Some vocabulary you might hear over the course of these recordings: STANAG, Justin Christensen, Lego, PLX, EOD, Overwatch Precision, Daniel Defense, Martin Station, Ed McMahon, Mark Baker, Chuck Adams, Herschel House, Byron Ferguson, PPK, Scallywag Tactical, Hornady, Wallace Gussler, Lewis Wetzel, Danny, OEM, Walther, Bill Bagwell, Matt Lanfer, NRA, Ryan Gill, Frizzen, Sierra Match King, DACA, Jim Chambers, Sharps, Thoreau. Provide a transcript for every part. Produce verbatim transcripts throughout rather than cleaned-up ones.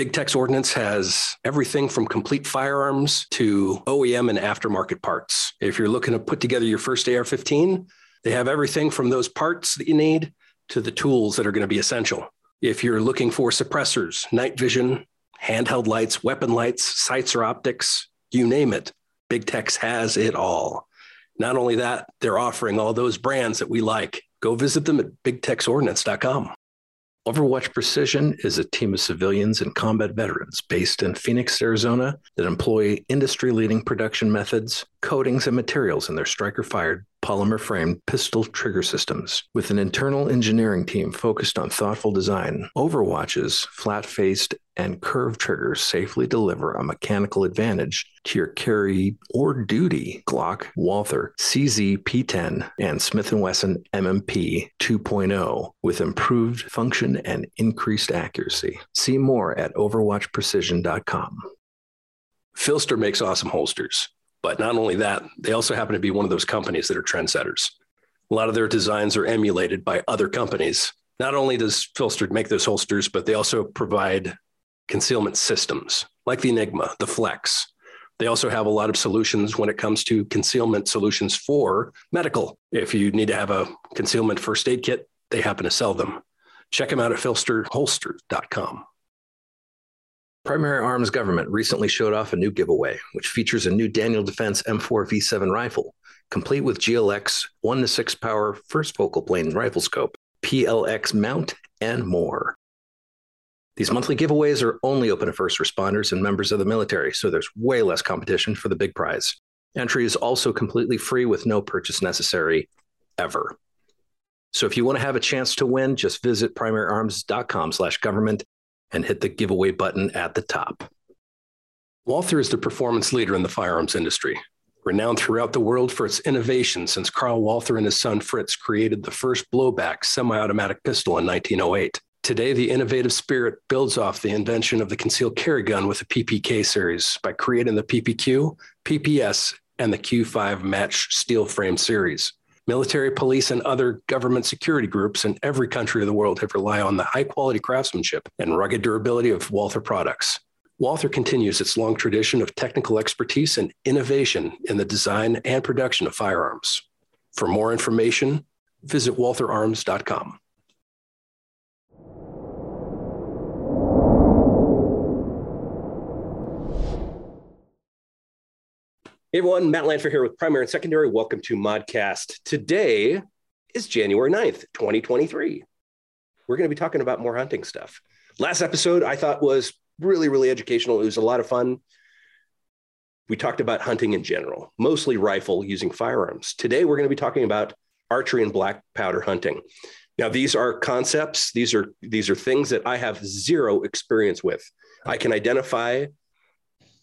Big Tex Ordnance has everything from complete firearms to O E M and aftermarket parts. If you're looking to put together your first A R fifteen, they have everything from those parts that you need to the tools that are going to be essential. If you're looking for suppressors, night vision, handheld lights, weapon lights, sights or optics, you name it, Big Tex has it all. Not only that, they're offering all those brands that we like. Go visit them at big tex ordnance dot com. Overwatch Precision is a team of civilians and combat veterans based in Phoenix, Arizona that employ industry-leading production methods, coatings, and materials in their striker-fired, polymer-framed pistol trigger systems. With an internal engineering team focused on thoughtful design, Overwatch's flat-faced and curved triggers safely deliver a mechanical advantage to your carry or duty Glock, Walther, C Z P ten, and Smith and Wesson M M P two point oh with improved function and increased accuracy. See more at overwatch precision dot com. Phlster makes awesome holsters, but not only that, they also happen to be one of those companies that are trendsetters. A lot of their designs are emulated by other companies. Not only does Phlster make those holsters, but they also provide concealment systems like the Enigma, the Flex. They also have a lot of solutions when it comes to concealment solutions for medical. If you need to have a concealment first aid kit, they happen to sell them. Check them out at phlster holster dot com. Primary Arms Government recently showed off a new giveaway, which features a new Daniel Defense M four V seven rifle, complete with G L X one to six power first focal plane rifle scope, P L X mount, and more. These monthly giveaways are only open to first responders and members of the military, so there's way less competition for the big prize. Entry is also completely free with no purchase necessary, ever. So if you want to have a chance to win, just visit primary arms dot com slash government and hit the giveaway button at the top. Walther is the performance leader in the firearms industry, renowned throughout the world for its innovation since Carl Walther and his son Fritz created the first blowback semi-automatic pistol in nineteen oh eight. Today, the innovative spirit builds off the invention of the concealed carry gun with the P P K series by creating the P P Q, P P S, and the Q five match steel frame series. Military, police, and other government security groups in every country of the world have relied on the high-quality craftsmanship and rugged durability of Walther products. Walther continues its long tradition of technical expertise and innovation in the design and production of firearms. For more information, visit walther arms dot com. Hey everyone, Matt Lanfer here with Primary and Secondary. Welcome to Modcast. Today is January ninth, twenty twenty-three. We're going to be talking about more hunting stuff. Last episode I thought was really, really educational. It was a lot of fun. We talked about hunting in general, mostly rifle using firearms. Today we're going to be talking about archery and black powder hunting. Now these are concepts. These are, these are things that I have zero experience with. I can identify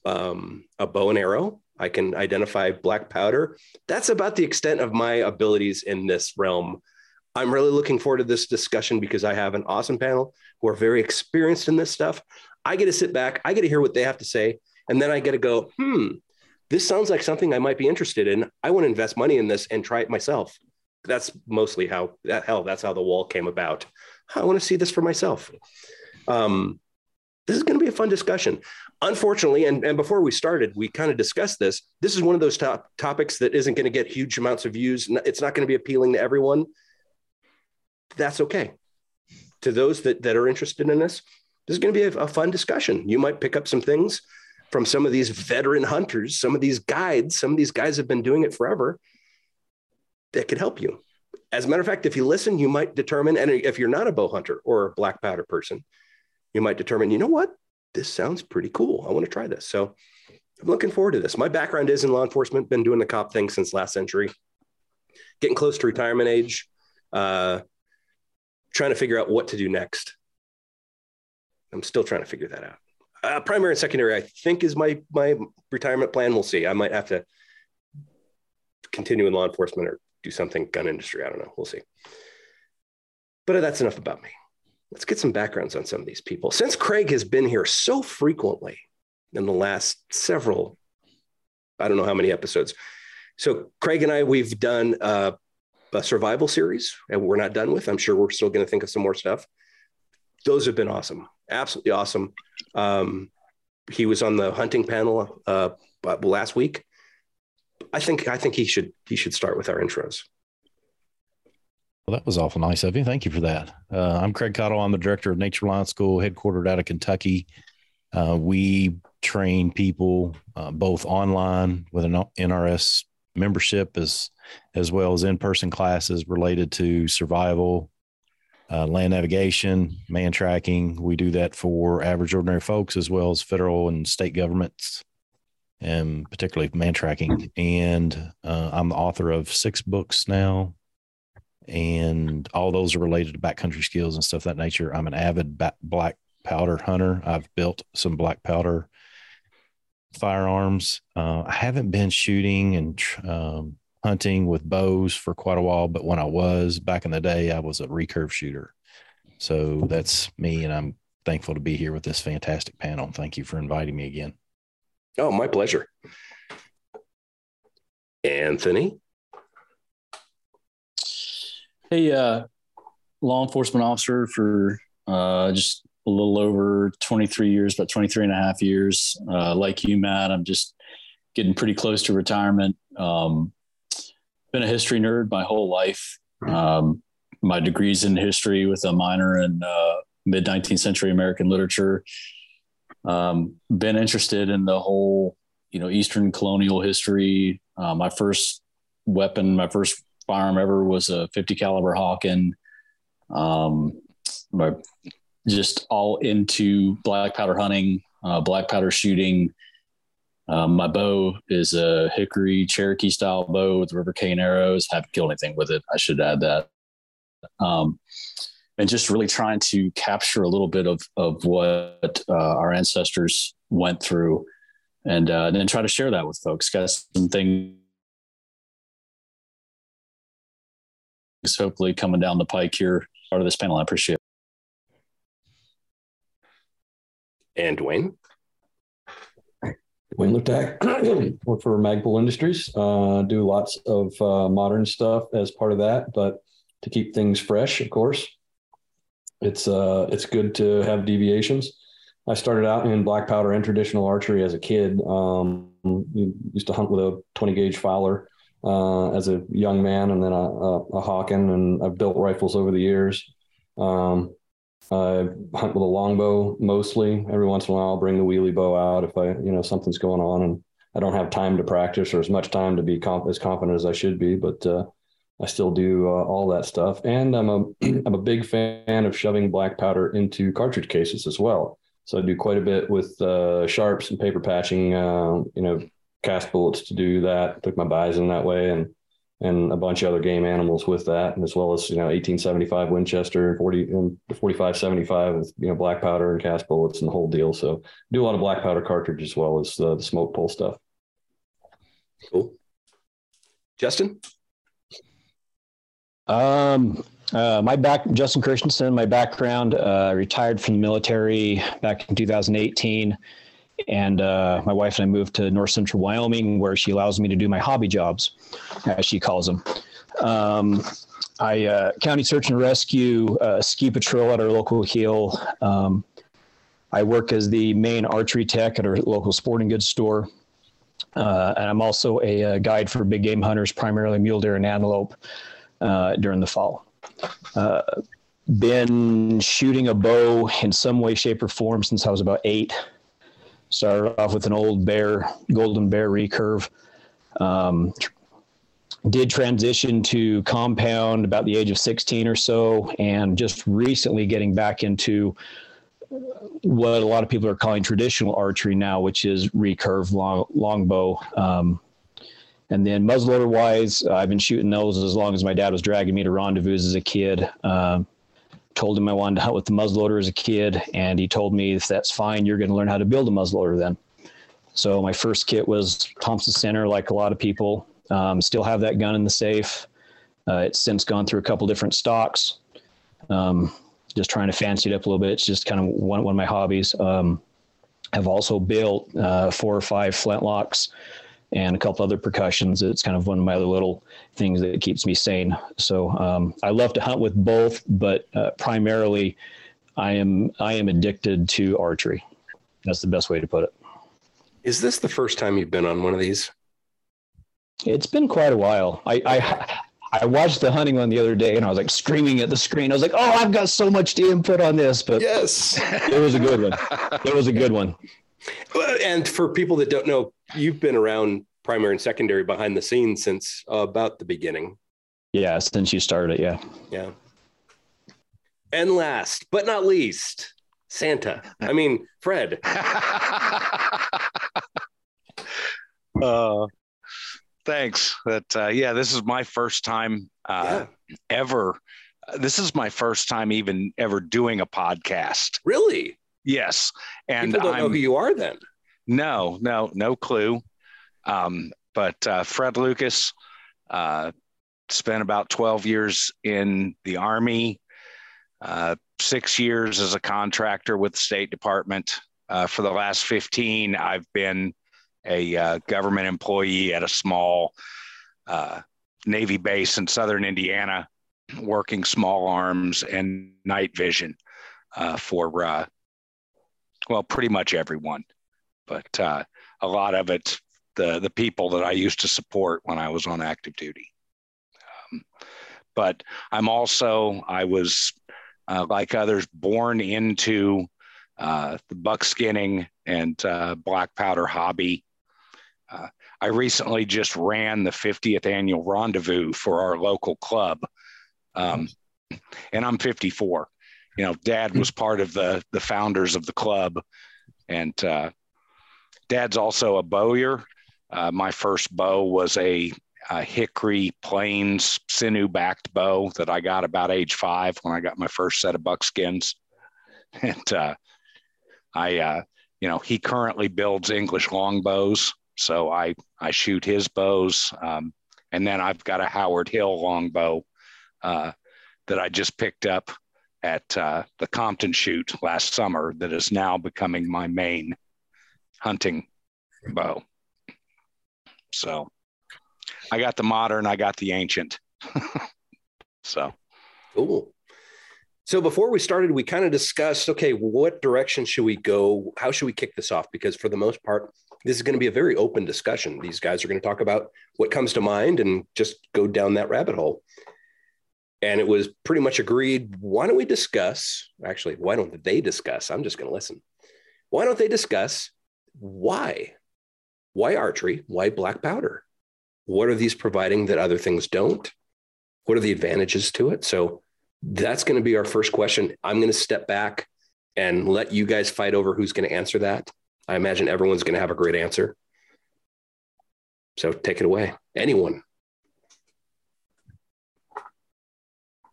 um, a bow and arrow. I can identify black powder. That's about the extent of my abilities in this realm. I'm really looking forward to this discussion because I have an awesome panel who are very experienced in this stuff. I get to sit back, I get to hear what they have to say, and then I get to go, hmm, this sounds like something I might be interested in. I want to invest money in this and try it myself. That's mostly how, that hell, that's how the wall came about. I want to see this for myself. Um, this is going to be a fun discussion. Unfortunately, and, and before we started, we kind of discussed this. This is one of those top topics that isn't going to get huge amounts of views. It's not going to be appealing to everyone. That's okay. To those that, that are interested in this, this is going to be a, a fun discussion. You might pick up some things from some of these veteran hunters, some of these guides, some of these guys have been doing it forever that could help you. As a matter of fact, if you listen, you might determine, and if you're not a bow hunter or a black powder person, you might determine, you know what? This sounds pretty cool. I want to try this. So I'm looking forward to this. My background is in law enforcement, been doing the cop thing since last century, getting close to retirement age, uh, trying to figure out what to do next. I'm still trying to figure that out. Uh, primary and secondary, I think is my, my retirement plan. We'll see. I might have to continue in law enforcement or do something gun industry. I don't know. We'll see. But that's enough about me. Let's get some backgrounds on some of these people. Since Craig has been here so frequently in the last several, I don't know how many episodes. So Craig and I, we've done a, a survival series and we're not done with. I'm sure we're still going to think of some more stuff. those have been awesome. Absolutely awesome. Um, he was on the hunting panel uh, last week. I think I think he should he should start with our intros. Well, that was awful nice of you. Thank you for that. Uh, I'm Craig Cottle. I'm the director of Nature Alliance School, headquartered out of Kentucky. Uh, we train people uh, both online with an N R S membership as as well as in-person classes related to survival, uh, land navigation, man tracking. We do that for average ordinary folks as well as federal and state governments, and particularly man tracking. And uh, I'm the author of six books now, and all those are related to backcountry skills and stuff of that nature. I'm an avid ba- black powder hunter. I've built some black powder firearms. Uh, I haven't been shooting and um, hunting with bows for quite a while, but when I was back in the day, I was a recurve shooter. So that's me, and I'm thankful to be here with this fantastic panel. Thank you for inviting me again. Oh, my pleasure. Anthony? Hey, uh, law enforcement officer for uh, just a little over twenty-three years, about twenty-three and a half years. Uh, like you, Matt, I'm just getting pretty close to retirement. Um, been a history nerd my whole life. Um, my degree's in history with a minor in uh, mid nineteenth century American literature. Um, been interested in the whole, you know, Eastern colonial history. Uh, my first weapon, my first firearm ever was a fifty caliber Hawken. Um, just all into black powder hunting, uh, black powder shooting. Um, my bow is a Hickory Cherokee style bow with river cane arrows. Haven't killed anything with it, I should add that. Um, and just really trying to capture a little bit of, of what uh, our ancestors went through, and uh, then try to share that with folks. Got some things hopefully coming down the pike here, part of this panel. I appreciate it. And Dwayne? Dwayne Liptak, work for Magpul Industries. Uh, do lots of uh, modern stuff as part of that, but to keep things fresh, of course. It's uh, it's good to have deviations. I started out in black powder and traditional archery as a kid. Um, used to hunt with a twenty gauge Fowler uh, as a young man, and then a, a, a Hawken, and I've built rifles over the years. Um, I hunt with a longbow mostly. Every once in a while, I'll bring the wheelie bow out if I, you know, something's going on and I don't have time to practice or as much time to be comp- as confident as I should be, but uh, I still do uh, all that stuff. And I'm a I'm a big fan of shoving black powder into cartridge cases as well. So I do quite a bit with uh, Sharps and paper patching, uh, you know, cast bullets to do that. Took my bison that way, and and a bunch of other game animals with that, and as well as, you know, eighteen seventy-five Winchester and forty and forty-five seventy-five with, you know, black powder and cast bullets and the whole deal. So I do a lot of black powder cartridge as well as uh, the smoke pull stuff. Cool. Justin? Um, uh, my back, Justin Christensen, my background, uh, retired from the military back in two thousand eighteen. And, uh, my wife and I moved to North Central Wyoming, where she allows me to do my hobby jobs, as she calls them. Um, I, uh, county search and rescue, uh, ski patrol at our local hill. Um, I work as the main archery tech at our local sporting goods store. Uh, and I'm also a, a guide for big game hunters, primarily mule deer and antelope. Uh, during the fall, uh, been shooting a bow in some way, shape, or form since I was about eight. Started off with an old bear, golden bear recurve. Um, did transition to compound about the age of sixteen or so, and just recently getting back into what a lot of people are calling traditional archery now, which is recurve long longbow. Um, And then muzzleloader wise, I've been shooting those as long as my dad was dragging me to rendezvous as a kid. Um, told him I wanted to hunt with the muzzleloader as a kid, and he told me, if that's fine, you're going to learn how to build a muzzleloader then. So my first kit was Thompson Center, like a lot of people. Um, still have that gun in the safe. Uh, it's since gone through a couple different stocks. Um, just trying to fancy it up a little bit. It's just kind of one, one of my hobbies. Um, I've also built uh, four or five flintlocks and a couple other percussions. It's kind of one of my other little things that keeps me sane. So um, I love to hunt with both, but uh, primarily I am I am addicted to archery. That's the best way to put it. Is this the first time you've been on one of these? It's been quite a while. I I, I watched the hunting one the other day, and I was like screaming at the screen. I was like, "Oh, I've got so much to input on this!" But yes, it was a good one. It was a good one. And for people that don't know, you've been around primary and secondary behind the scenes since uh, about the beginning. Yeah, since you started, yeah. Yeah. And last but not least, Santa. I mean, Fred. uh, thanks. That uh, yeah, this is my first time uh, yeah. ever. This is my first time even ever doing a podcast. Really? Yes. And people don't I'm, know who you are then. No, no, no clue. Um, but uh, Fred Lucas uh, spent about twelve years in the Army, uh, six years as a contractor with the State Department. Uh, for the last fifteen, I've been a uh, government employee at a small uh, Navy base in southern Indiana, working small arms and night vision uh, for, uh, well, pretty much everyone. But uh, a lot of it, the the people that I used to support when I was on active duty. Um, but I'm also, I was, uh, like others, born into uh, the buckskinning and uh, black powder hobby. Uh, I recently just ran the fiftieth annual rendezvous for our local club. Um, and I'm fifty-four. You know, Dad was part of the, the founders of the club. And uh, Dad's also a bowyer. Uh, my first bow was a, a Hickory Plains sinew-backed bow that I got about age five when I got my first set of buckskins. And uh, I, uh, you know, he currently builds English longbows, so I I shoot his bows. Um, and then I've got a Howard Hill longbow uh, that I just picked up at uh, the Compton shoot last summer that is now becoming my main hunting bow. So I got the modern, I got the ancient. So cool. So before we started, we kind of discussed, okay, what direction should we go? How should we kick this off? Because for the most part, this is going to be a very open discussion. These guys are going to talk about what comes to mind and just go down that rabbit hole. And it was pretty much agreed. Why don't we discuss? Actually, why don't they discuss? I'm just going to listen. Why don't they discuss why? Why archery? Why black powder? What are these providing that other things don't? What are the advantages to it? So that's going to be our first question. I'm going to step back and let you guys fight over who's going to answer that. I imagine everyone's going to have a great answer. So take it away. Anyone.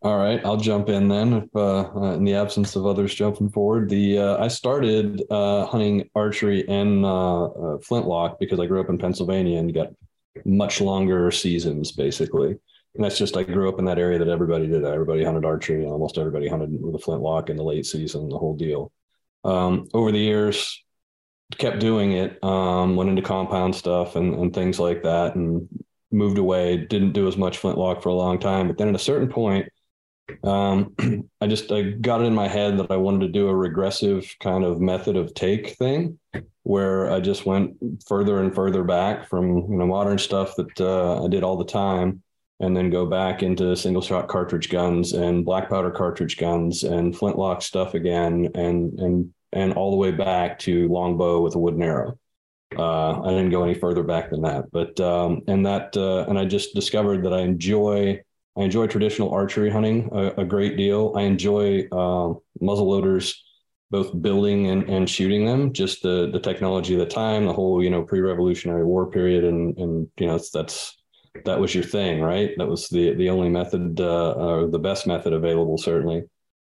All right, I'll jump in then. If, uh, uh, in the absence of others jumping forward, the uh, I started uh, hunting archery and uh, uh, flintlock because I grew up in Pennsylvania and got much longer seasons, basically. And that's just, I grew up in that area that everybody did. Everybody hunted archery, and almost everybody hunted with a flintlock in the late season, the whole deal. Um, over the years, kept doing it, um, went into compound stuff and, and things like that, and moved away, didn't do as much flintlock for a long time. But then at a certain point, um I just I got it in my head that I wanted to do a regressive kind of method of take thing where I just went further and further back from, you know, modern stuff that uh, I did all the time, and then go back into single shot cartridge guns and black powder cartridge guns and flintlock stuff again, and and and all the way back to longbow with a wooden arrow. uh I didn't go any further back than that, but um and that uh, and I just discovered that I enjoy I enjoy traditional archery hunting a, a great deal. I enjoy uh, muzzleloaders, both building and, and shooting them, just the the technology of the time, the whole, you know, pre-Revolutionary War period. And, and you know, that's that was your thing, right? That was the, the only method uh, or the best method available, certainly.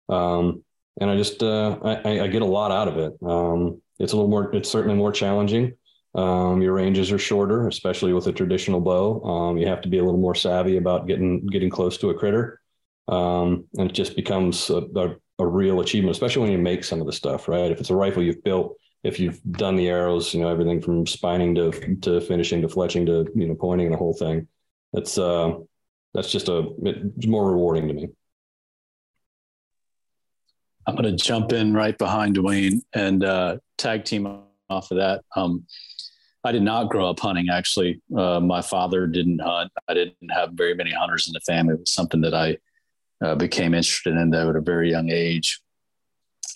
Um, and I just uh, I, I get a lot out of it. Um, it's a little more, it's certainly more challenging. Um, your ranges are shorter, especially with a traditional bow. Um, you have to be a little more savvy about getting getting close to a critter. Um, and it just becomes a, a, a real achievement, especially when you make some of the stuff, right? If it's a rifle you've built, if you've done the arrows, you know, everything from spining to to finishing to fletching to, you know, pointing and the whole thing. That's uh, that's just a it's more rewarding to me. I'm going to jump in right behind Dwayne and uh, tag team off of that. Um, I did not grow up hunting, actually. Uh, my father didn't hunt. I didn't have very many hunters in the family. It was something that I uh, became interested in though at a very young age.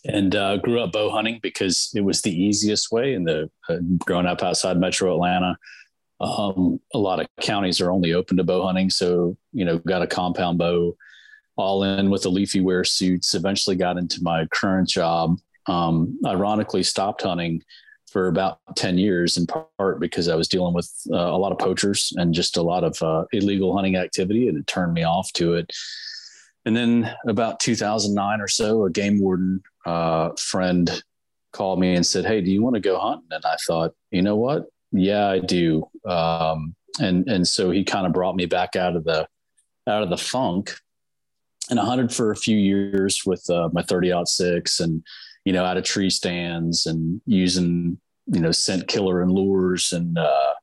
And uh, grew up bow hunting because it was the easiest way. And the uh, growing up outside Metro Atlanta, um, a lot of counties are only open to bow hunting. So, you know, got a compound bow, all in with the leafy wear suits. Eventually got into my current job. Um, ironically, stopped hunting for about ten years, in part because I was dealing with uh, a lot of poachers and just a lot of uh, illegal hunting activity, and it turned me off to it. And then about two thousand nine or so, a game warden uh, friend called me and said, "Hey, do you want to go hunting?" And I thought, you know what? Yeah, I do. Um, and, and so he kind of brought me back out of the, out of the funk, and I hunted for a few years with uh, my thirty aught six and, you know, out of tree stands and using, you know, scent killer and lures and, uh,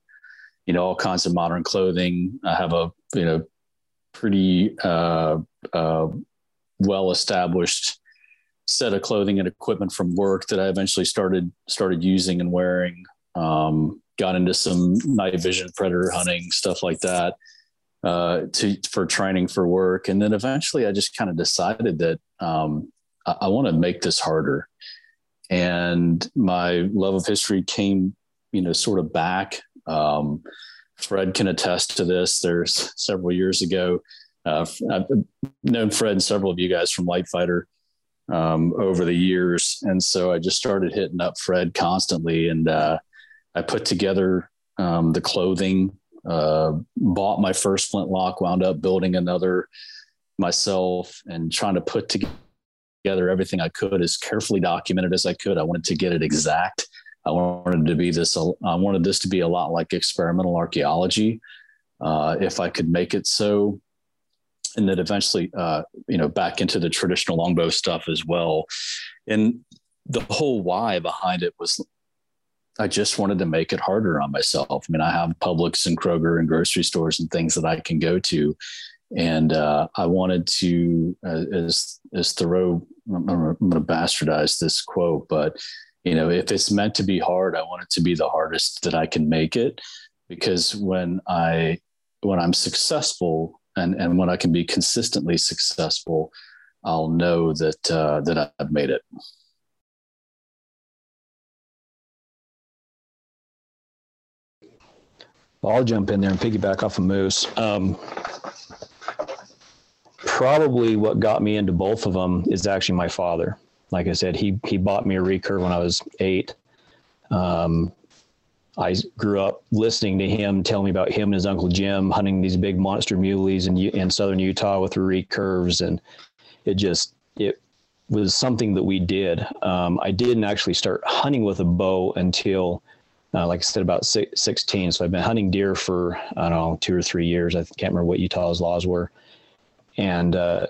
you know, all kinds of modern clothing. I have a, you know, pretty uh, uh, well-established set of clothing and equipment from work that I eventually started started using and wearing. Um, got into some night vision, predator hunting, stuff like that uh, to for training for work. And then eventually I just kind of decided that um, I, I want to make this harder. And my love of history came, you know, sort of back. Um Fred can attest to this. There's several years ago. Uh, I've known Fred and several of you guys from Light Fighter um, over the years. And so I just started hitting up Fred constantly. And uh, I put together um, the clothing, uh, bought my first flintlock, wound up building another myself, and trying to put together everything I could as carefully documented as I could. I wanted to get it exact. I wanted to be this, I wanted this to be a lot like experimental archaeology, uh, if I could make it so. And then eventually, uh, you know, back into the traditional longbow stuff as well. And the whole why behind it was, I just wanted to make it harder on myself. I mean, I have Publix and Kroger and grocery stores and things that I can go to. And uh, I wanted to, uh, as, as Thoreau, I'm, I'm going to bastardize this quote, but you know, if it's meant to be hard, I want it to be the hardest that I can make it, because when I, when I'm successful and, and when I can be consistently successful, I'll know that, uh, that I've made it. I'll jump in there and piggyback off of Moose. Um, probably what got me into both of them is actually my father. Like I said, he, he bought me a recurve when I was eight. Um, I grew up listening to him tell me about him and his Uncle Jim hunting these big monster muleys in, in southern Utah with the recurves. And it just, it was something that we did. Um, I didn't actually start hunting with a bow until, uh, like I said, about sixteen. So I've been hunting deer for, I don't know, two or three years. I can't remember what Utah's laws were. And, uh,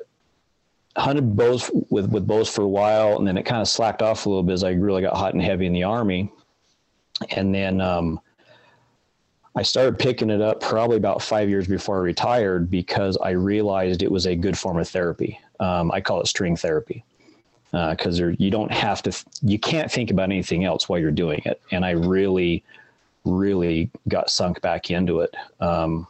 hunted bows with, with bows for a while. And then it kind of slacked off a little bit as I really got hot and heavy in the Army. And then, um, I started picking it up probably about five years before I retired, because I realized it was a good form of therapy. Um, I call it string therapy, uh, cause there, you don't have to, you can't think about anything else while you're doing it. And I really, really got sunk back into it. Um,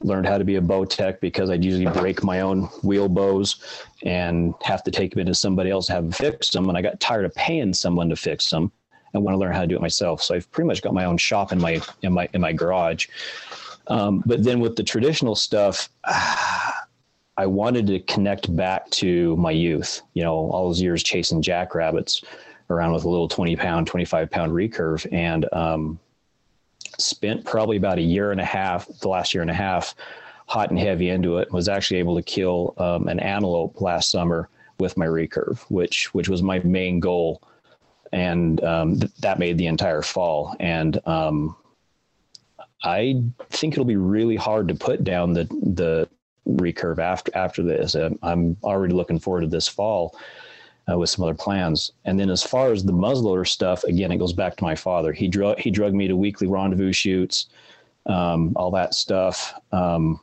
learned how to be a bow tech because I'd usually break my own wheel bows and have to take them into somebody else to have them fix them. And I got tired of paying someone to fix them. I want to learn how to do it myself. So I've pretty much got my own shop in my, in my, in my garage. Um, but then with the traditional stuff, ah, I wanted to connect back to my youth, you know, all those years chasing jackrabbits around with a little twenty pound, twenty-five pound recurve. And, um, spent probably about a year and a half, the last year and a half, hot and heavy into it, was actually able to kill um, an antelope last summer with my recurve, which which was my main goal. And um, th- that made the entire fall. And um, I think it'll be really hard to put down the the recurve after, after this. Uh, I'm already looking forward to this fall Uh, with some other plans. And then as far as the muzzleloader stuff, again, it goes back to my father. He drug, he drug me to weekly rendezvous shoots, um, all that stuff. Um,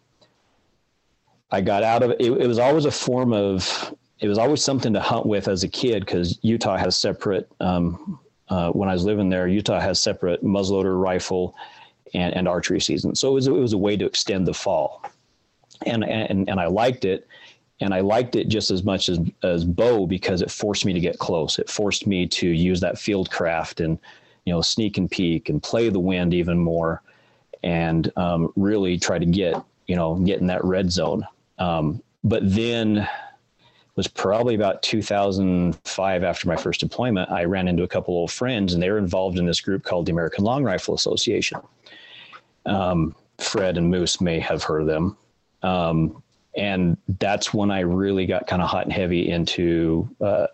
I got out of it. It was always a form of it was always something to hunt with as a kid, because Utah has separate, um, uh, when I was living there, Utah has separate muzzleloader, rifle, and, and archery season. So it was, it was a way to extend the fall. And, and, and I liked it. And I liked it just as much as, as bow, because it forced me to get close. It forced me to use that field craft and, you know, sneak and peek and play the wind even more, and um, really try to get, you know, get in that red zone. Um, but then was probably about two thousand five, after my first deployment, I ran into a couple old friends, and they were involved in this group called the American Long Rifle Association. Um, Fred and Moose may have heard of them. Um, and that's when I really got kind of hot and heavy into uh,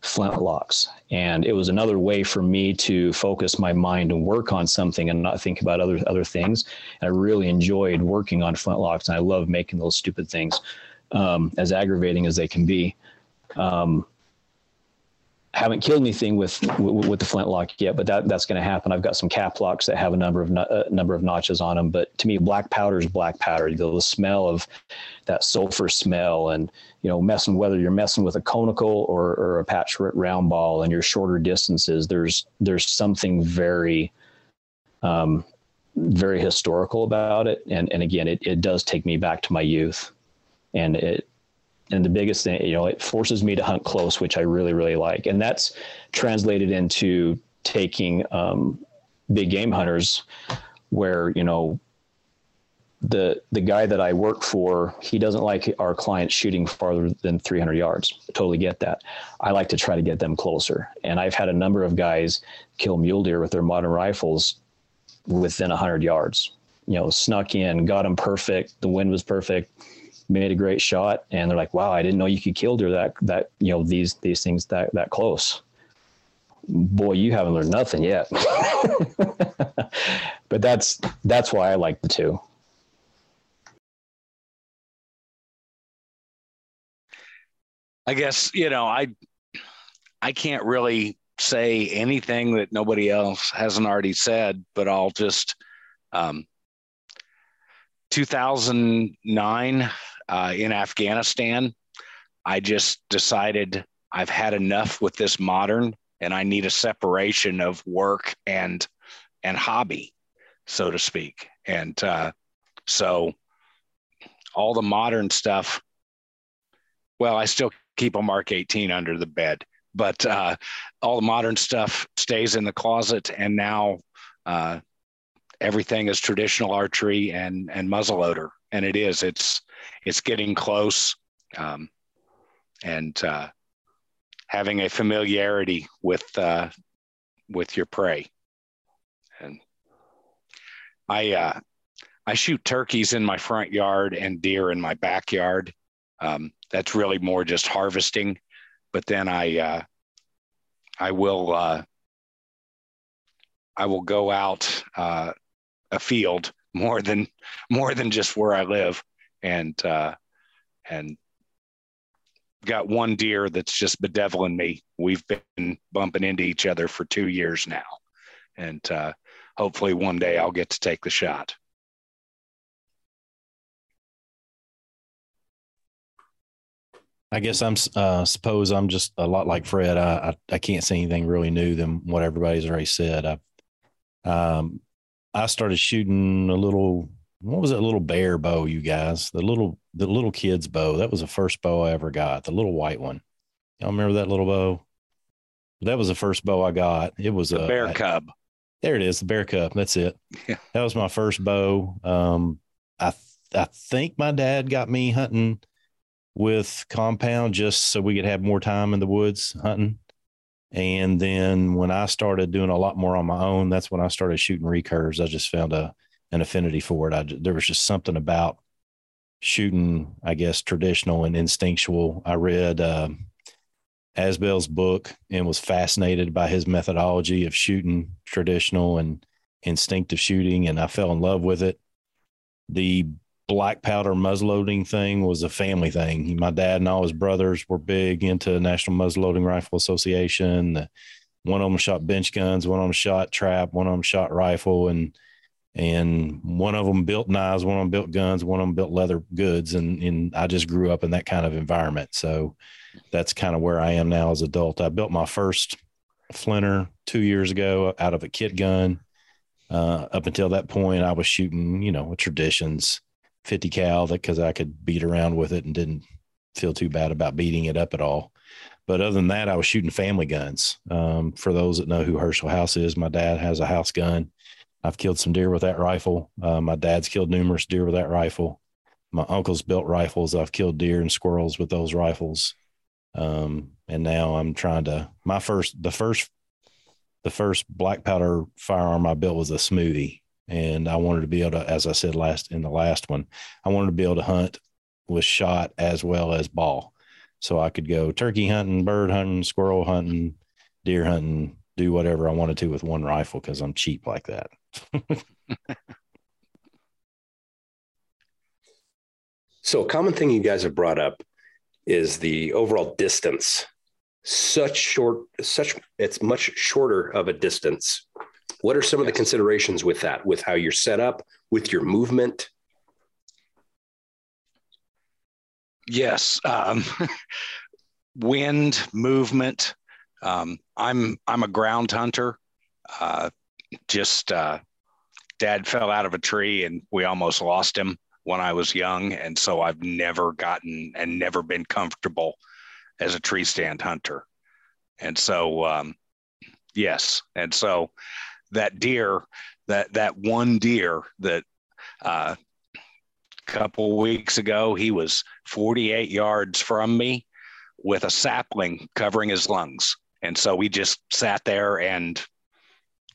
flintlocks. And it was another way for me to focus my mind and work on something and not think about other other things. And I really enjoyed working on flintlocks, and I love making those stupid things. Um, as aggravating as they can be. Um, haven't killed anything with, with, with the flintlock yet, but that, that's going to happen. I've got some cap locks that have a number of, no, a number of notches on them, but to me, black powder is black powder. The, the smell of that sulfur smell, and, you know, messing, whether you're messing with a conical or, or a patch round ball and your shorter distances, there's, there's something very, um, very historical about it. And, and again, it, it does take me back to my youth. And it, and the biggest thing, you know, it forces me to hunt close, which I really, really like. And that's translated into taking um, big game hunters, where, you know, the the guy that I work for, he doesn't like our clients shooting farther than three hundred yards. I totally get that. I like to try to get them closer. And I've had a number of guys kill mule deer with their modern rifles within one hundred yards. You know, snuck in, got them perfect. The wind was perfect. Made a great shot, and they're like, wow, I didn't know you could kill deer that, that, you know, these, these things that, that close. Boy, you haven't learned nothing yet. But that's, that's why I like the two. I guess, you know, I, I can't really say anything that nobody else hasn't already said, but I'll just, um, two thousand nine, uh, in Afghanistan, I just decided I've had enough with this modern, and I need a separation of work and, and hobby, so to speak. And, uh, so all the modern stuff, well, I still keep a Mark eighteen under the bed, but, uh, all the modern stuff stays in the closet. And now, uh, everything is traditional archery and, and muzzleloader. And it is, it's, it's getting close, um, and, uh, having a familiarity with, uh, with your prey. And I, uh, I shoot turkeys in my front yard and deer in my backyard. Um, that's really more just harvesting, but then I, uh, I will, uh, I will go out, uh, a field more than more than just where I live, and uh, and got one deer that's just bedeviling me. We've been bumping into each other for two years now, and uh, hopefully one day I'll get to take the shot. I guess I'm uh, suppose I'm just a lot like Fred. I, I I can't say anything really new than what everybody's already said. I um. I started shooting a little, what was it? A little bear bow, you guys, the little, the little kid's bow. That was the first bow I ever got. The little white one. Y'all remember that little bow? That was the first bow I got. It was the a bear I, cub. There it is. The bear cub. That's it. Yeah. That was my first bow. Um, I, I think my dad got me hunting with compound just so we could have more time in the woods hunting. And then when I started doing a lot more on my own, that's when I started shooting recurves. I just found a, an affinity for it. I, there was just something about shooting, I guess, traditional and instinctual. I read um, Asbell's book and was fascinated by his methodology of shooting traditional and instinctive shooting. And I fell in love with it. The black powder muzzleloading thing was a family thing. My dad and all his brothers were big into National Muzzleloading Rifle Association. One of them shot bench guns, one of them shot trap, one of them shot rifle. And and one of them built knives, one of them built guns, one of them built leather goods. And, and I just grew up in that kind of environment. So that's kind of where I am now as an adult. I built my first Flinter two years ago out of a kit gun. Uh, up until that point, I was shooting, you know, traditions, fifty cal, that because I could beat around with it and didn't feel too bad about beating it up at all. But other than that, I was shooting family guns. Um, for those that know who Herschel House is, my dad has a house gun. I've killed some deer with that rifle. Uh, my dad's killed numerous deer with that rifle. My uncle's built rifles. I've killed deer and squirrels with those rifles. Um, and now I'm trying to, my first, the first, the first black powder firearm I built was a Smoothie. And I wanted to be able to, as I said last in the last one, I wanted to be able to hunt with shot as well as ball. So I could go turkey hunting, bird hunting, squirrel hunting, deer hunting, do whatever I wanted to with one rifle, because I'm cheap like that. So a common thing you guys have brought up is the overall distance. Such short, such it's much shorter of a distance. What are some of the considerations with that, with how you're set up, with your movement? Yes. Um, wind, movement. Um, I'm, I'm a ground hunter. Uh, just, uh, dad fell out of a tree and we almost lost him when I was young. And so I've never gotten and never been comfortable as a tree stand hunter. And so, um, yes. And so that deer, that, that one deer that, uh, couple weeks ago, he was forty-eight yards from me with a sapling covering his lungs. And so we just sat there and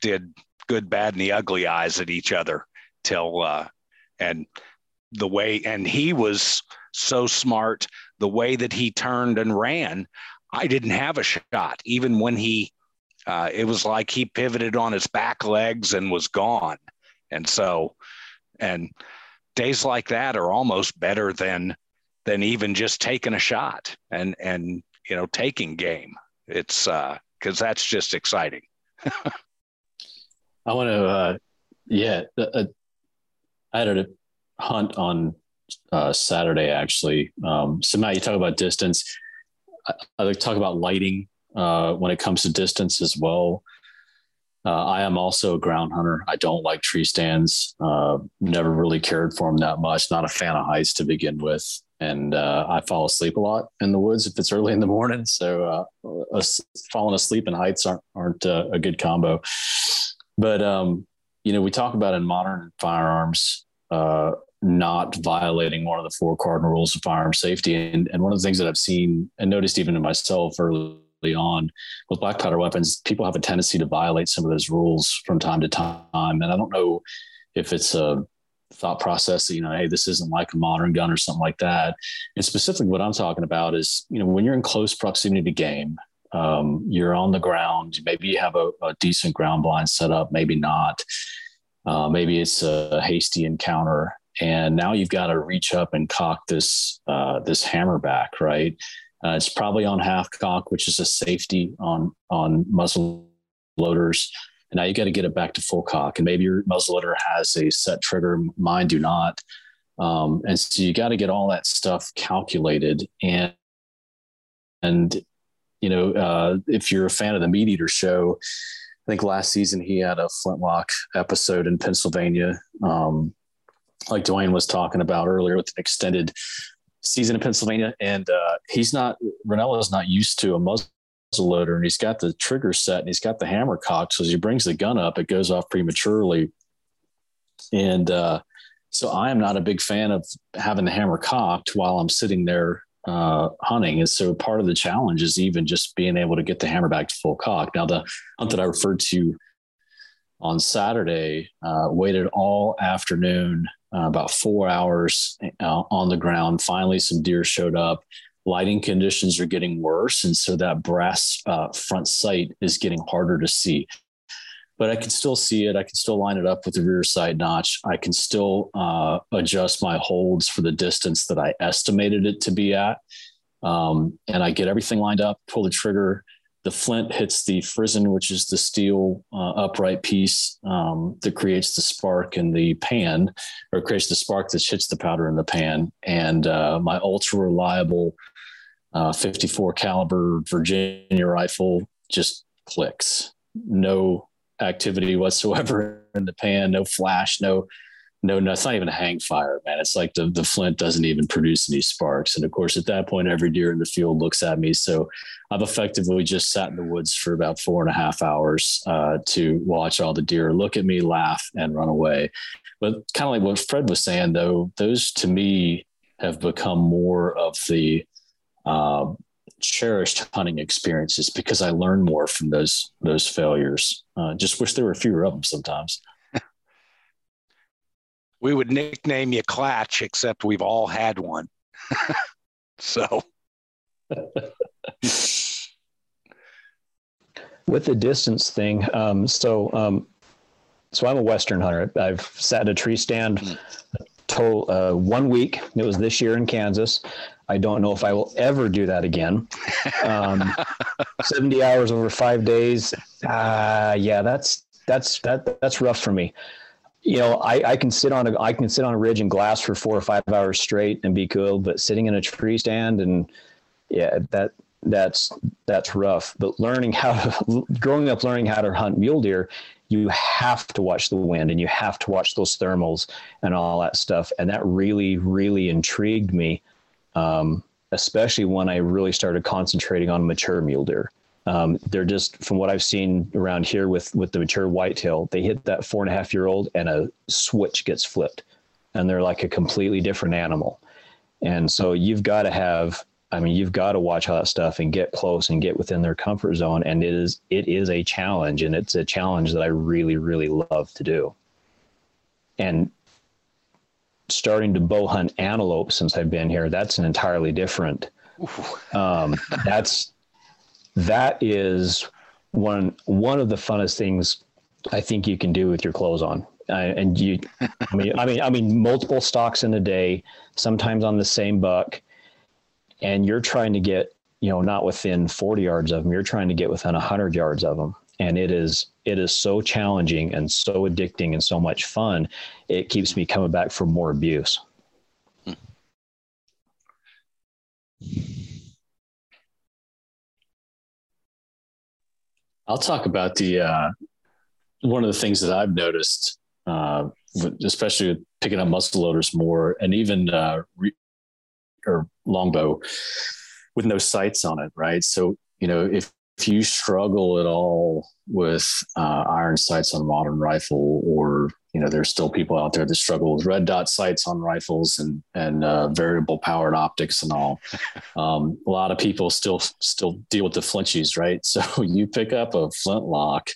did good, bad, and the ugly eyes at each other till, uh, and the way, and he was so smart, the way that he turned and ran, I didn't have a shot. Even when he, uh, it was like he pivoted on his back legs and was gone. And so, and days like that are almost better than than even just taking a shot and and you know taking game. It's uh because that's just exciting. I want to uh yeah uh, I had a hunt on uh Saturday actually. Um so Matt, you talk about distance. I, I talk about lighting uh when it comes to distance as well. Uh, I am also a ground hunter. I don't like tree stands. Uh, never really cared for them that much. Not a fan of heights to begin with. And uh, I fall asleep a lot in the woods if it's early in the morning. So uh, falling asleep and heights aren't, aren't uh, a good combo. But, um, you know, we talk about in modern firearms uh, not violating one of the four cardinal rules of firearm safety. And, and one of the things that I've seen and noticed even in myself early on with black powder weapons, people have a tendency to violate some of those rules from time to time. And I don't know if it's a thought process that, you know, hey, this isn't like a modern gun or something like that. And specifically what I'm talking about is, you know, when you're in close proximity to game, um, you're on the ground, maybe you have a, a decent ground blind set up, maybe not. Uh, maybe it's a hasty encounter. And now you've got to reach up and cock this, uh, this hammer back, right? Uh, it's probably on half cock, which is a safety on, on muzzle loaders. And now you got to get it back to full cock, and maybe your muzzle loader has a set trigger. Mine do not. Um, and so you got to get all that stuff calculated. And, and, you know, uh, if you're a fan of the Meat Eater show, I think last season he had a flintlock episode in Pennsylvania. Um, like Dwayne was talking about earlier with an extended season in Pennsylvania, and uh, he's not, Ranella's not used to a muzzle loader, and he's got the trigger set and he's got the hammer cocked. So as he brings the gun up, it goes off prematurely. And uh, so I am not a big fan of having the hammer cocked while I'm sitting there uh, hunting. And so part of the challenge is even just being able to get the hammer back to full cock. Now the hunt that I referred to on Saturday, uh, waited all afternoon, Uh, about four hours uh, on the ground. Finally, some deer showed up. Lighting conditions are getting worse. And so that brass uh, front sight is getting harder to see, but I can still see it. I can still line it up with the rear sight notch. I can still uh, adjust my holds for the distance that I estimated it to be at. Um, and I get everything lined up, pull the trigger. The flint hits the frizzen, which is the steel uh, upright piece um, that creates the spark in the pan, or creates the spark that hits the powder in the pan. And uh, my ultra reliable uh, fifty-four caliber Virginia rifle just clicks. No activity whatsoever in the pan, no flash, no, no, no, it's not even a hang fire, man. It's like the, the flint doesn't even produce any sparks. And of course, at that point, every deer in the field looks at me. So I've effectively just sat in the woods for about four and a half hours uh, to watch all the deer look at me, laugh, and run away. But kind of like what Fred was saying, though, those to me have become more of the uh, cherished hunting experiences because I learn more from those, those failures. Uh, just wish there were fewer of them sometimes. We would nickname you Clatch, except we've all had one. So. With the distance thing, um, so um, so I'm a Western hunter. I've sat at a tree stand total, uh, one week. It was this year in Kansas. I don't know if I will ever do that again. Um, seventy hours over five days. Uh, yeah, that's that's that that's rough for me. You know, I, I can sit on a I can sit on a ridge and glass for four or five hours straight and be cool, but sitting in a tree stand and yeah, that that's that's rough. But learning how to growing up, learning how to hunt mule deer, you have to watch the wind and you have to watch those thermals and all that stuff, and that really really intrigued me, um, especially when I really started concentrating on mature mule deer. Um, they're just, from what I've seen around here with, with the mature whitetail, they hit that four and a half year old and a switch gets flipped and they're like a completely different animal. And so you've got to have, I mean, you've got to watch all that stuff and get close and get within their comfort zone. And it is, it is a challenge, and it's a challenge that I really, really love to do. And starting to bow hunt antelope since I've been here, that's an entirely different, um, that's, that is one one of the funnest things I think you can do with your clothes on. Uh, and you, I mean, I mean, I mean, multiple stalks in a day, sometimes on the same buck, and you're trying to get, you know, not within forty yards of them. You're trying to get within a hundred yards of them, and it is it is so challenging and so addicting and so much fun. It keeps me coming back for more abuse. I'll talk about the, uh, one of the things that I've noticed, uh, especially with picking up muzzle loaders more, and even uh, re- or longbow with no sights on it, right? So, you know, if, if you struggle at all with uh, iron sights on modern rifle, or, you know, there's still people out there that struggle with red dot sights on rifles and, and uh, variable powered optics and all. Um, a lot of people still, still deal with the flinchies, right? So you pick up a flintlock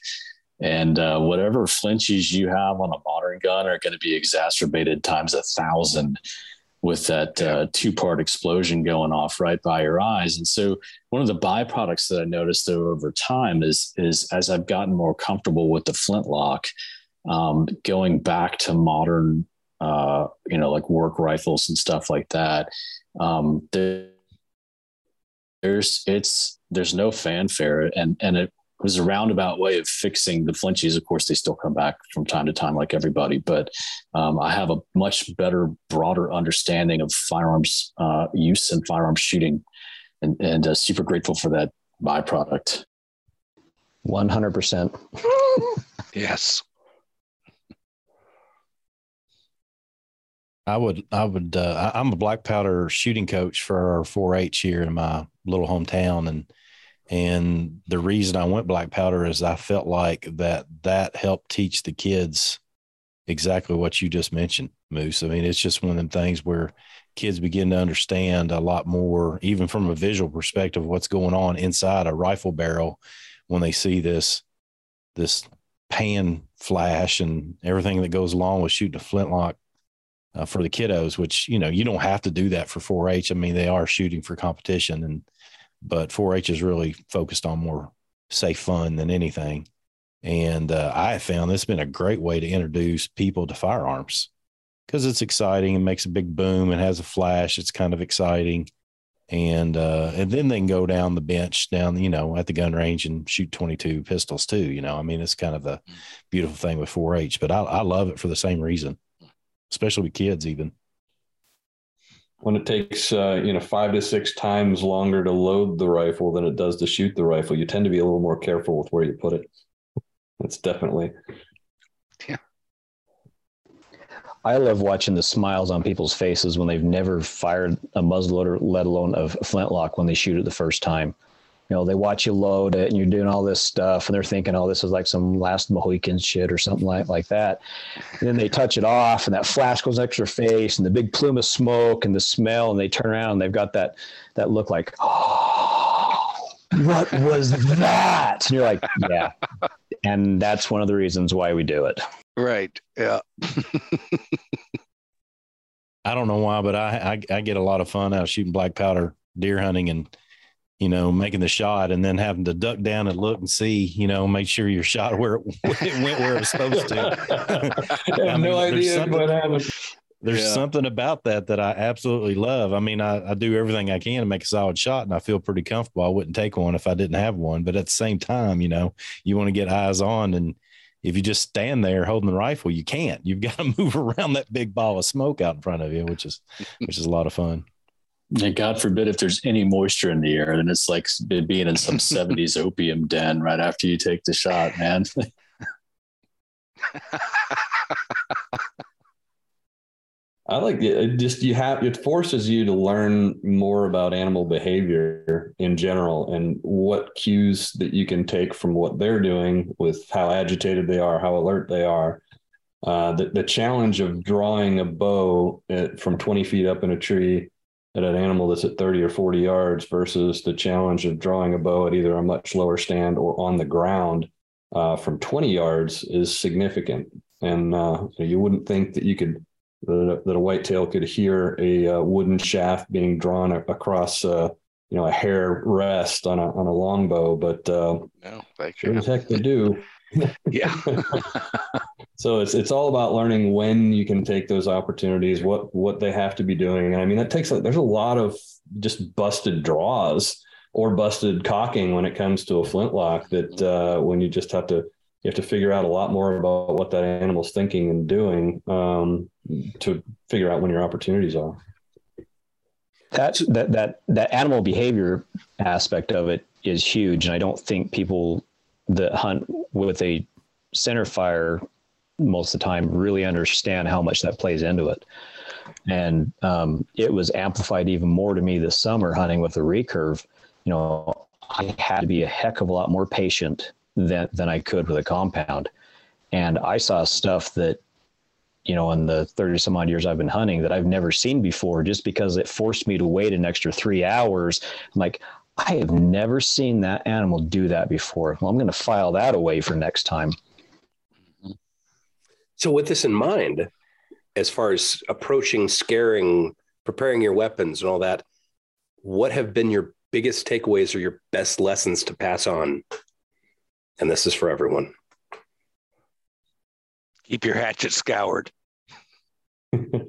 and uh, whatever flinchies you have on a modern gun are going to be exacerbated times a thousand with that uh, two-part explosion going off right by your eyes. And so one of the byproducts that I noticed though over time is, is as I've gotten more comfortable with the flintlock, um, going back to modern, uh, you know, like work rifles and stuff like that, um, there's, it's, there's no fanfare. And, and it was a roundabout way of fixing the flinchies. Of course, they still come back from time to time, like everybody, but, um, I have a much better, broader understanding of firearms, uh, use and firearm shooting, and, and, uh, super grateful for that byproduct. one hundred percent. Yes. I would, I would, uh, I'm a black powder shooting coach for our four H here in my little hometown. And, and the reason I went black powder is I felt like that, that helped teach the kids exactly what you just mentioned, Moose. I mean, it's just one of them things where kids begin to understand a lot more, even from a visual perspective, what's going on inside a rifle barrel when they see this, this pan flash and everything that goes along with shooting a flintlock. Uh, for the kiddos, which, you know, you don't have to do that for four H. I mean, they are shooting for competition, and but four H is really focused on more safe fun than anything. And uh, I found this has been a great way to introduce people to firearms because it's exciting and makes a big boom and has a flash. It's kind of exciting. And uh, and then they can go down the bench, down, you know, at the gun range and shoot twenty-two pistols too. You know, I mean, it's kind of the beautiful thing with four H, but I, I love it for the same reason, especially with kids even. When it takes, uh, you know, five to six times longer to load the rifle than it does to shoot the rifle, you tend to be a little more careful with where you put it. That's definitely. Yeah. I love watching the smiles on people's faces when they've never fired a muzzleloader, let alone a flintlock, when they shoot it the first time. You know, they watch you load it and you're doing all this stuff and they're thinking, oh, this is like some Last Mohican shit or something like, like that. And then they touch it off and that flash goes next to their face and the big plume of smoke and the smell, and they turn around and they've got that, that look like, oh, what was that? And you're like, yeah. And that's one of the reasons why we do it. Right. Yeah. I don't know why, but I, I, I get a lot of fun out of shooting black powder, deer hunting, and, you know, making the shot and then having to duck down and look and see, you know, make sure your shot where it, it went where it was supposed to. I have I mean, no idea something, what happened. There's yeah. something about that that I absolutely love. I mean, I, I do everything I can to make a solid shot, and I feel pretty comfortable. I wouldn't take one if I didn't have one. But at the same time, you know, you want to get eyes on, and if you just stand there holding the rifle, you can't. You've got to move around that big ball of smoke out in front of you, which is which is a lot of fun. And God forbid if there's any moisture in the air, then it's like being in some seventies opium den right after you take the shot, man. I like it. It just, you have, it forces you to learn more about animal behavior in general and what cues that you can take from what they're doing with how agitated they are, how alert they are. Uh, the, the challenge of drawing a bow at, from twenty feet up in a tree at an animal that's at thirty or forty yards versus the challenge of drawing a bow at either a much lower stand or on the ground uh, from twenty yards is significant. And uh, you wouldn't think that you could, that a whitetail could hear a uh, wooden shaft being drawn across, uh, you know, a hair rest on a, on a longbow, but uh, no, sure as heck they do. Yeah. So it's, it's all about learning when you can take those opportunities, what, what they have to be doing. And I mean, that takes, there's a lot of just busted draws or busted cocking when it comes to a flintlock that uh, when you just have to, you have to figure out a lot more about what that animal's thinking and doing um, to figure out when your opportunities are. That, that, that, that animal behavior aspect of it is huge. And I don't think people that hunt with a center fire most of the time really understand how much that plays into it. And um, it was amplified even more to me this summer hunting with a recurve. You know, I had to be a heck of a lot more patient than than I could with a compound. And I saw stuff that, you know, in the thirty some odd years I've been hunting that I've never seen before, just because it forced me to wait an extra three hours. I'm like, I have never seen that animal do that before. Well, I'm going to file that away for next time. So with this in mind, as far as approaching, scaring, preparing your weapons and all that, what have been your biggest takeaways or your best lessons to pass on? And this is for everyone. Keep your hatchet scoured. Hey,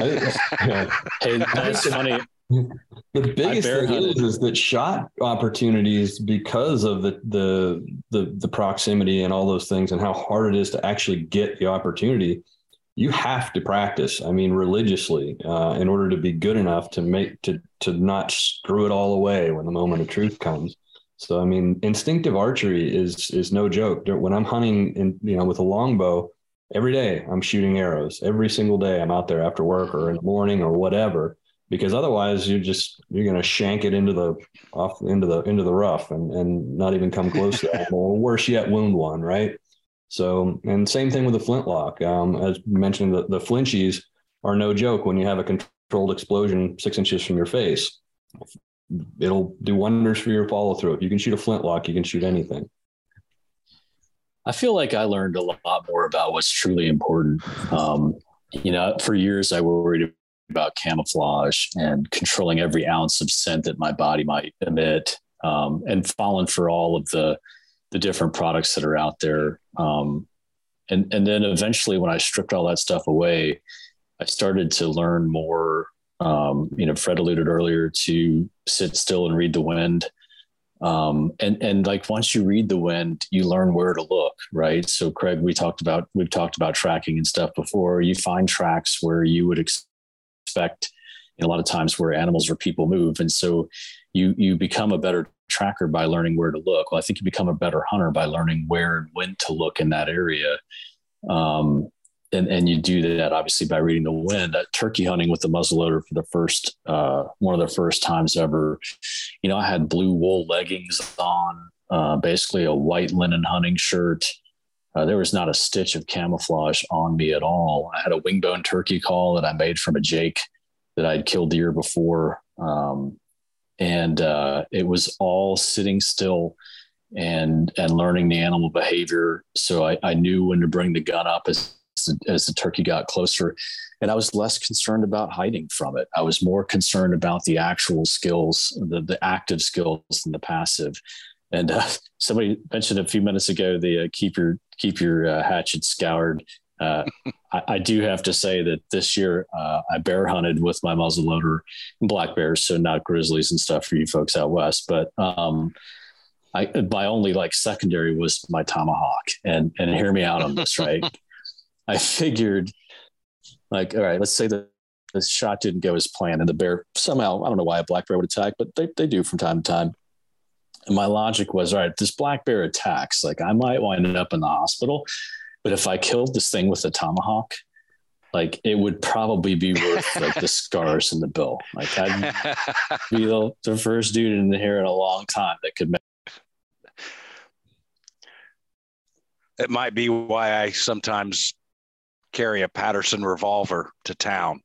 that's funny. The biggest thing is, is that shot opportunities, because of the, the the the proximity and all those things and how hard it is to actually get the opportunity, you have to practice. I mean, religiously, uh, in order to be good enough to make to to not screw it all away when the moment of truth comes. So, I mean, instinctive archery is is no joke. When I'm hunting, in, you know, with a longbow, every day I'm shooting arrows. Every single day I'm out there after work or in the morning or whatever, because otherwise you're just you're going to shank it into the off into the into the rough and, and not even come close to that. Or worse yet, wound one, right? So, and same thing with the flintlock. Um, as mentioned, the, the flinchies are no joke when you have a controlled explosion six inches from your face. It'll do wonders for your follow through. If you can shoot a flintlock, you can shoot anything. I feel like I learned a lot more about what's truly important. Um, you know, for years I worried about camouflage and controlling every ounce of scent that my body might emit, um, and falling for all of the, the different products that are out there. Um, and, and then eventually when I stripped all that stuff away, I started to learn more Um, you know, Fred alluded earlier to sit still and read the wind. Um, and, and like, once you read the wind, you learn where to look, right? So Craig, we talked about, we've talked about tracking and stuff before. You find tracks where you would expect, you know, a lot of times where animals or people move. And so you, you become a better tracker by learning where to look. Well, I think you become a better hunter by learning where and when to look in that area. Um, And, and you do that obviously by reading the wind. Uh, turkey hunting with the muzzleloader for the first, uh, one of the first times ever, you know, I had blue wool leggings on, uh, basically a white linen hunting shirt. Uh, there was not a stitch of camouflage on me at all. I had a wingbone turkey call that I made from a Jake that I'd killed the year before. Um, and uh, it was all sitting still and, and learning the animal behavior. So I, I knew when to bring the gun up as, as the turkey got closer, and I was less concerned about hiding from it. I was more concerned about the actual skills, the, the active skills and the passive. And uh, somebody mentioned a few minutes ago, the uh, keep your, keep your uh, hatchet scoured. Uh, I, I do have to say that this year uh, I bear hunted with my muzzleloader and black bears. So not grizzlies and stuff for you folks out West, but um, I, my only like secondary was my tomahawk, and, and hear me out on this, right? I figured, like, all right, let's say that the shot didn't go as planned and the bear somehow, I don't know why a black bear would attack, but they, they do from time to time. And my logic was, all right, if this black bear attacks, like I might wind up in the hospital, but if I killed this thing with a tomahawk, like it would probably be worth like the scars and the bill. Like I'd be the, the first dude in here in a long time that could make. It might be why I sometimes carry a Patterson revolver to town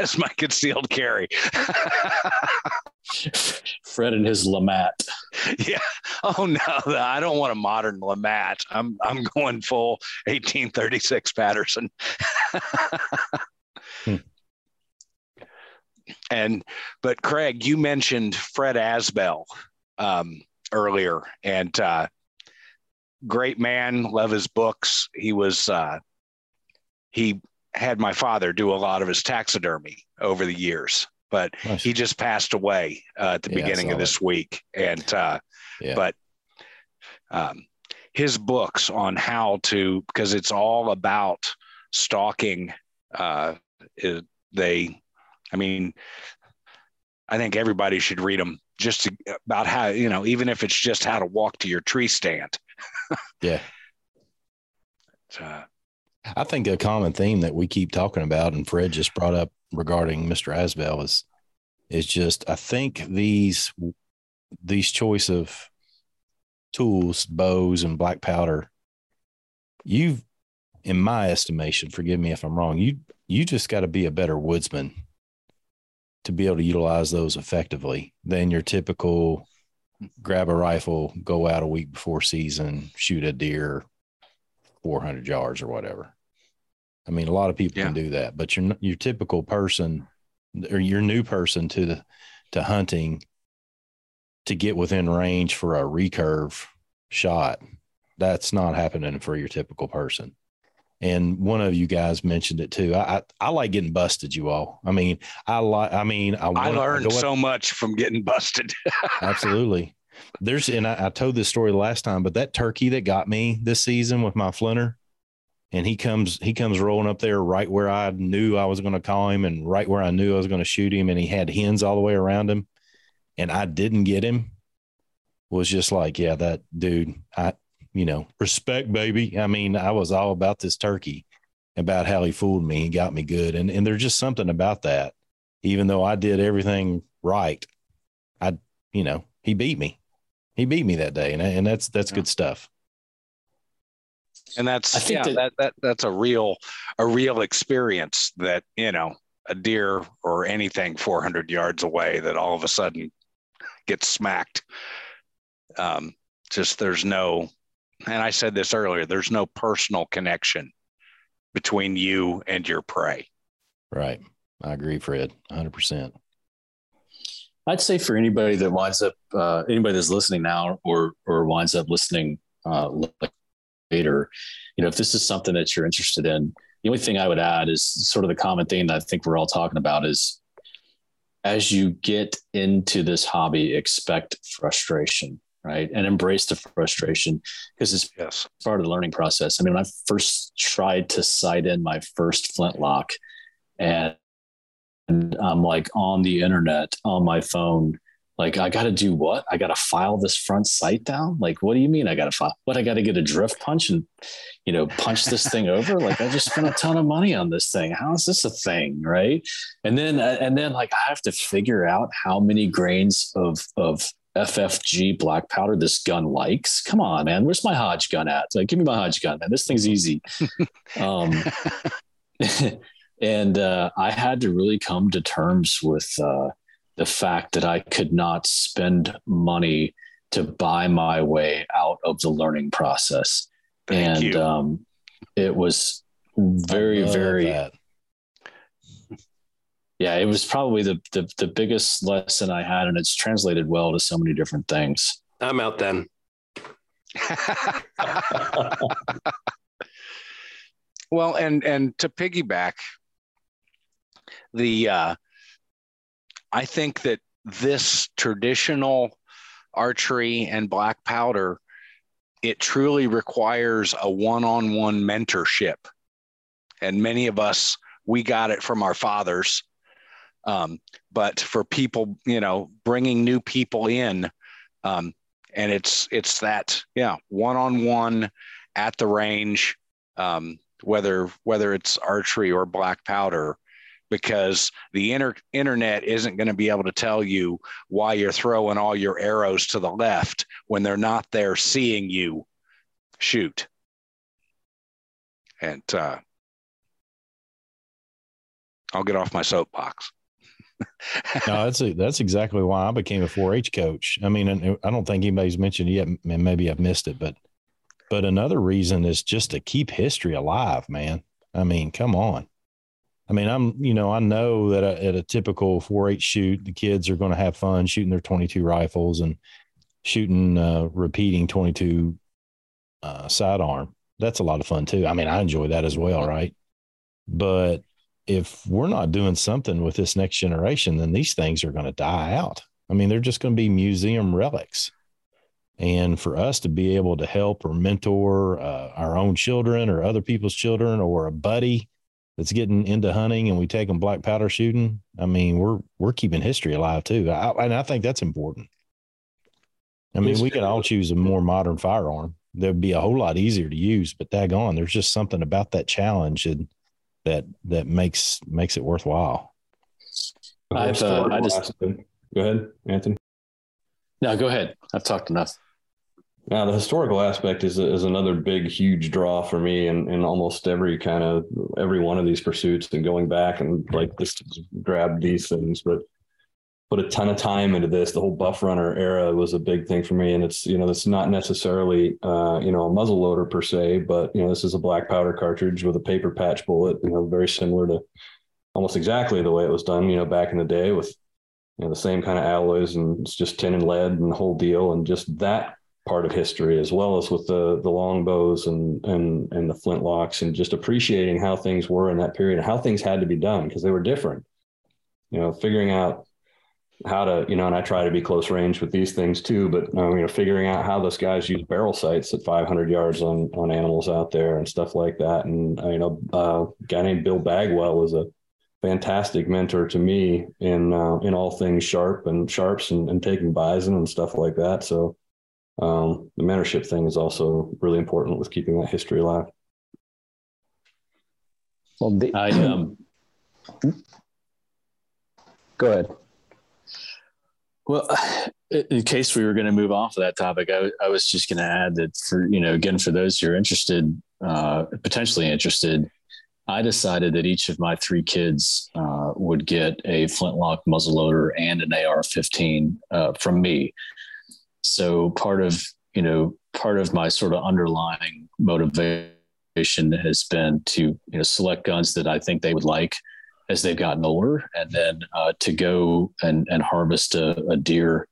as my concealed carry. Fred and his Lamat. Yeah. Oh no, I don't want a modern Lamat. I'm I'm going full eighteen thirty-six Patterson. hmm. And but Craig, you mentioned Fred Asbell um, earlier, and uh, great man, love his books. He was, uh, he had my father do a lot of his taxidermy over the years, but nice. He just passed away uh, at the yeah, beginning of this that. week. And, uh, yeah. but um, his books on how to, because it's all about stalking. Uh, is, they, I mean, I think everybody should read them just to, about how, you know, even if it's just how to walk to your tree stand. Yeah. Uh, I think a common theme that we keep talking about, and Fred just brought up regarding Mister Asbell, is, is just, I think these, these choice of tools, bows and black powder, you've, in my estimation, forgive me if I'm wrong, you, you just got to be a better woodsman to be able to utilize those effectively than your typical grab a rifle, go out a week before season, shoot a deer four hundred yards or whatever. I mean, a lot of people yeah. can do that, but your, your typical person or your new person to the, to hunting, to get within range for a recurve shot, that's not happening for your typical person. And one of you guys mentioned it too. I I, I like getting busted, you all. I mean, I like. I mean, I, wanna, I learned I so much from getting busted. Absolutely. There's, and I, I told this story last time, but that turkey that got me this season with my flinter, and he comes, he comes rolling up there right where I knew I was going to call him, and right where I knew I was going to shoot him, and he had hens all the way around him, and I didn't get him. Was just like, yeah, that dude, I. you know, respect, baby. I mean, I was all about this turkey, about how he fooled me and got me good. And and there's just something about that. Even though I did everything right, I, you know, he beat me. He beat me that day. And and that's, that's yeah. good stuff. And that's, I think yeah, that, that, that, that's a real, a real experience that, you know, a deer or anything four hundred yards away that all of a sudden gets smacked. Um, just, there's no, and I said this earlier, there's no personal connection between you and your prey. Right. I agree, Fred, one hundred percent. I'd say for anybody that winds up, uh, anybody that's listening now or or winds up listening uh, later, you know, if this is something that you're interested in, The only thing I would add is sort of the common thing that I think we're all talking about is, as you get into this hobby, expect frustration, right? And embrace the frustration, because it's yes. part of the learning process. I mean, when I first tried to sight in my first flintlock, and I'm like on the internet, on my phone, like, I got to do what? I got to file this front sight down? Like, what do you mean I got to file? What, I got to get a drift punch and, you know, punch this thing over? Like, I just spent a ton of money on this thing. How is this a thing, right? And then, and then like, I have to figure out how many grains of of F F G black powder this gun likes. Come on, man. Where's my Hodge gun at? Like, give me my Hodge gun, man. This thing's easy. Um, and uh, I had to really come to terms with uh, the fact that I could not spend money to buy my way out of the learning process. Thank and you. Um, it was very, very, that. yeah, it was probably the, the, the biggest lesson I had, and it's translated well to so many different things. I'm out then. Well, and, and to piggyback the, uh, I think that this traditional archery and black powder, it truly requires a one-on-one mentorship. And many of us, we got it from our fathers. Um, but for people, you know, bringing new people in, um, and it's it's that, yeah, one-on-one at the range, um, whether whether it's archery or black powder, because the inter- internet isn't going to be able to tell you why you're throwing all your arrows to the left when they're not there seeing you shoot. And uh, I'll get off my soapbox. No, that's a, that's exactly why I became a four H coach. I mean, I don't think anybody's mentioned it yet, and maybe I've missed it, but but another reason is just to keep history alive, man. I mean, come on. I mean, I'm, you know, I know that at a typical four H shoot, the kids are going to have fun shooting their twenty-two rifles and shooting, uh, repeating twenty-two uh, sidearm. That's a lot of fun too. I mean, I enjoy that as well, right? But if we're not doing something with this next generation, then these things are going to die out. I mean, they're just going to be museum relics. And for us to be able to help or mentor uh, our own children or other people's children or a buddy that's getting into hunting, and we take them black powder shooting, I mean, we're, we're keeping history alive too. I, and I think that's important. I mean, we could all choose a more modern firearm. That'd be a whole lot easier to use, but daggone, there's just something about that challenge and that, that makes, makes it worthwhile. I thought, I just, go ahead, Anthony. No, go ahead. I've talked enough. Now, the historical aspect is is another big, huge draw for me in, in almost every kind of every one of these pursuits, and going back and like just grab these things, but put a ton of time into this. The whole buff runner era was a big thing for me. And it's, you know, it's not necessarily, uh, you know, a muzzle loader per se, but, you know, this is a black powder cartridge with a paper patch bullet, you know, very similar to almost exactly the way it was done, you know, back in the day with, you know, the same kind of alloys, and it's just tin and lead and the whole deal. And just that part of history, as well as with the the longbows and and and the flintlocks, and just appreciating how things were in that period and how things had to be done, because they were different, you know, figuring out how to, you know, and I try to be close range with these things too, but um, you know, figuring out how those guys use barrel sights at five hundred yards on on animals out there and stuff like that. And you know, uh, a guy named Bill Bagwell was a fantastic mentor to me in uh, in all things sharp and sharps and, and taking bison and stuff like that. So Um, the mentorship thing is also really important with keeping that history alive. Well, the, I, um, go ahead. Well, in case we were going to move off of that topic, I, I was just going to add that for, you know, again, for those who are interested, uh, potentially interested, I decided that each of my three kids uh, would get a flintlock, muzzleloader, and an A R fifteen uh, from me. So part of, you know, part of my sort of underlying motivation has been to, you know, select guns that I think they would like as they've gotten older, and then uh, to go and, and harvest a, a deer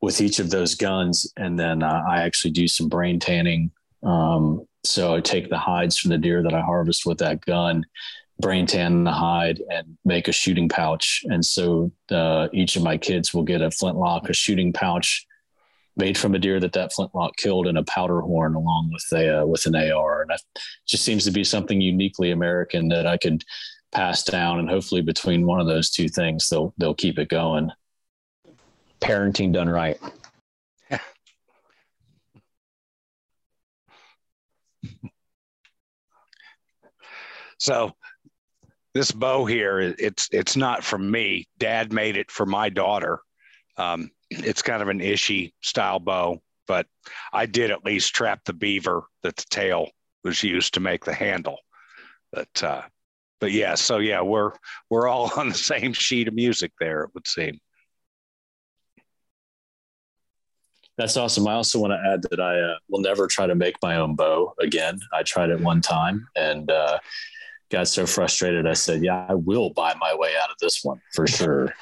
with each of those guns. And then uh, I actually do some brain tanning Um, so I take the hides from the deer that I harvest with that gun, brain tan the hide, and make a shooting pouch. And so uh, each of my kids will get a flintlock, a shooting pouch made from a deer that that flintlock killed, and a powder horn along with a, uh, with an A R. And it just seems to be something uniquely American that I could pass down. And hopefully between one of those two things, they'll, they'll keep it going. Parenting done right. So this bow here, it's it's not from me. Dad made it for my daughter. Um, it's kind of an Ishi style bow, but I did at least trap the beaver that the tail was used to make the handle. But uh, but yeah, so yeah, we're we're all on the same sheet of music there, it would seem. That's awesome. I also want to add that I uh, will never try to make my own bow again. I tried it one time and uh, got so frustrated. I said, yeah, I will buy my way out of this one for sure.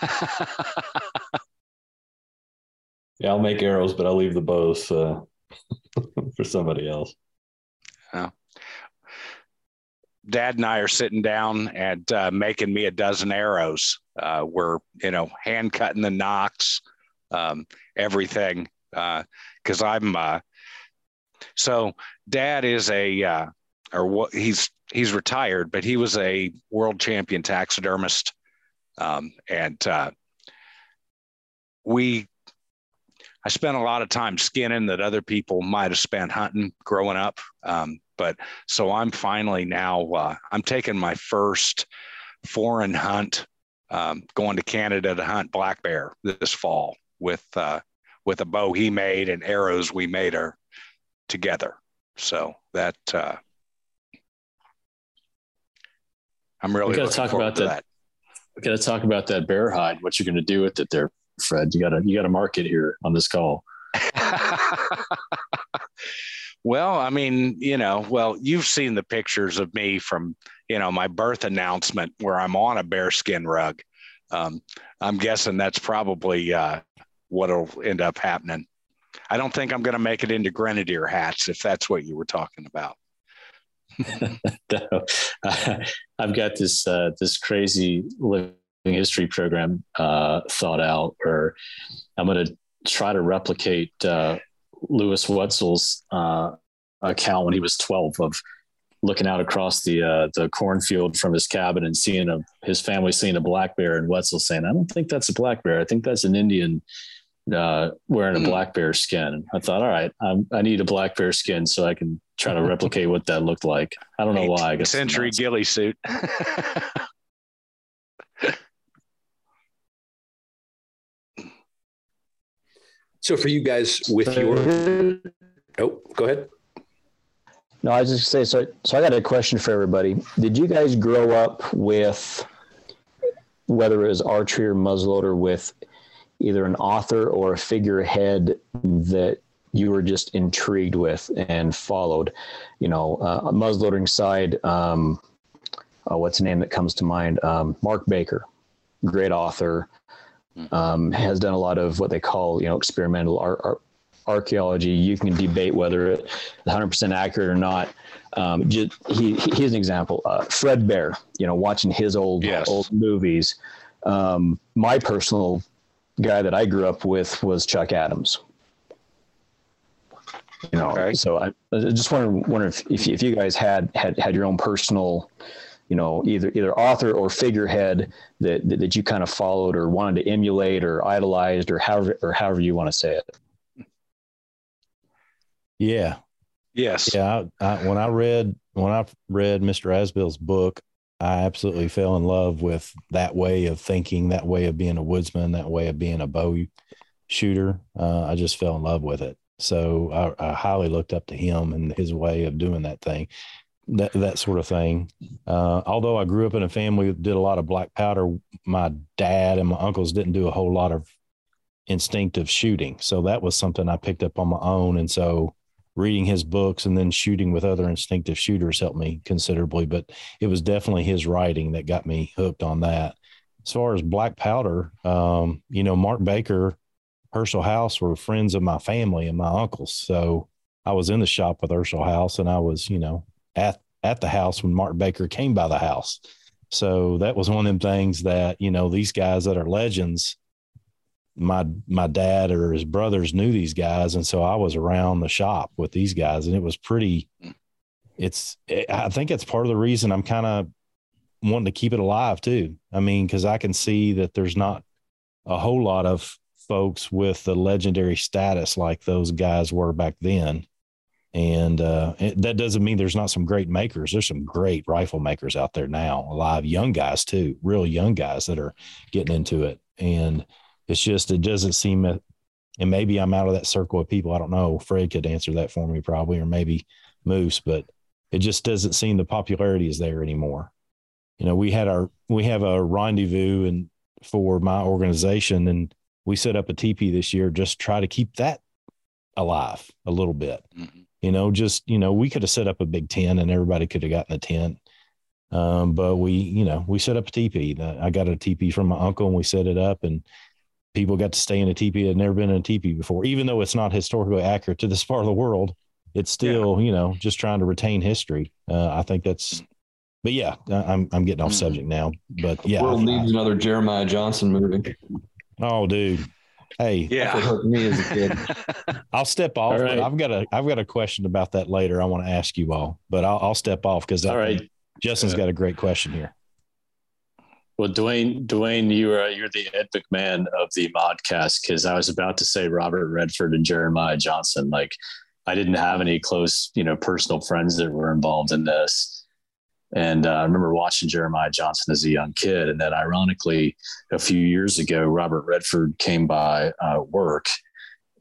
Yeah, I'll make arrows, but I'll leave the bows uh, for somebody else. Oh. Dad and I are sitting down and uh, making me a dozen arrows. Uh, we're, you know, hand cutting the nocks, um, everything. Uh, cause I'm, uh, so Dad is a, uh, or what he's, he's retired, but he was a world champion taxidermist. Um, and, uh, we, I spent a lot of time skinning that other people might've spent hunting growing up. Um, but so I'm finally now, uh, I'm taking my first foreign hunt, um, going to Canada to hunt black bear this fall with, uh, with a bow he made and arrows we made her together. So that, uh, I'm really looking forward to that. We got to talk about that bear hide, what you're going to do with it there, Fred. You gotta, you gotta mark it here on this call. Well, I mean, you know, well, you've seen the pictures of me from, you know, my birth announcement where I'm on a bearskin rug. Um, I'm guessing that's probably, uh, what'll end up happening. I don't think I'm going to make it into grenadier hats, if that's what you were talking about. No. I've got this, uh, this crazy living history program, uh, thought out where I'm going to try to replicate, uh, Lewis Wetzel's, uh, account when he was twelve of looking out across the, uh, the cornfield from his cabin and seeing a, his family seeing a black bear, and Wetzel saying, I don't think that's a black bear. I think that's an Indian uh, wearing a black bear skin. I thought, all right, I'm, I need a black bear skin so I can try to replicate what that looked like. I don't know why. I guess century ghillie suit. So for you guys with your, oh, go ahead. No, I was just going to say, so, so I got a question for everybody. Did you guys grow up with, whether it was archery or muzzleloader, with either an author or a figurehead that you were just intrigued with and followed? You know, uh, a muzzleloading side, um, oh, what's the name that comes to mind? Um, Mark Baker, great author, um, has done a lot of what they call, you know, experimental art, art archaeology. You can debate whether it's one hundred percent accurate or not. Um, just, he, he's an example. Uh, Fred Bear, you know, watching his old, yes. old movies. Um, my personal guy that I grew up with was Chuck Adams. You know, okay. So I, I just wonder, wonder if, if, if you guys had, had, had your own personal, you know, either, either author or figurehead that, that, that you kind of followed or wanted to emulate or idolized or however, or however you want to say it. Yeah. Yes. Yeah. I, I, when I read, when I read Mister Asbell's book, I absolutely fell in love with that way of thinking, that way of being a woodsman, that way of being a bow shooter. Uh, I just fell in love with it. So I, I highly looked up to him and his way of doing that thing, that, that sort of thing. Uh, although I grew up in a family that did a lot of black powder, my dad and my uncles didn't do a whole lot of instinctive shooting. So that was something I picked up on my own. And so reading his books and then shooting with other instinctive shooters helped me considerably, but it was definitely his writing that got me hooked on that. As far as black powder, um, you know, Mark Baker, Herschel House were friends of my family and my uncles. So I was in the shop with Herschel House, and I was, you know, at, at the house when Mark Baker came by the house. So that was one of them things that, you know, these guys that are legends, my, my dad or his brothers knew these guys. And so I was around the shop with these guys, and it was pretty, it's, it, I think it's part of the reason I'm kind of wanting to keep it alive too. I mean, cause I can see that there's not a whole lot of folks with the legendary status like those guys were back then. And uh, it, that doesn't mean there's not some great makers. There's some great rifle makers out there now, alive, young guys too, real young guys that are getting into it. And it's just, it doesn't seem, and maybe I'm out of that circle of people. I don't know. Fred could answer that for me probably, or maybe Moose, but it just doesn't seem the popularity is there anymore. You know, we had our, we have a rendezvous and for my organization, and we set up a teepee this year, just try to keep that alive a little bit. Mm-hmm. You know, just, you know, we could have set up a big tent and everybody could have gotten a tent. Um, but we, you know, we set up a teepee. I got a teepee from my uncle, and we set it up, and people got to stay in a teepee that had never been in a teepee before. Even though it's not historically accurate to this part of the world, it's still, yeah. you know, just trying to retain history. Uh, I think that's, but yeah, I'm, I'm getting off subject now, but yeah. The world I, needs I, another Jeremiah Johnson movie. Oh, dude. Hey, yeah, that hurt me as a kid. I'll step off. Right. But I've got a, I've got a question about that later. I want to ask you all, but I'll, I'll step off because right. Justin's uh, got a great question here. Well, Dwayne, Dwayne, you are, you're the Ed McMahon of the modcast, because I was about to say Robert Redford and Jeremiah Johnson. Like, I didn't have any close, you know, personal friends that were involved in this. And uh, I remember watching Jeremiah Johnson as a young kid. And then ironically, a few years ago, Robert Redford came by uh, work,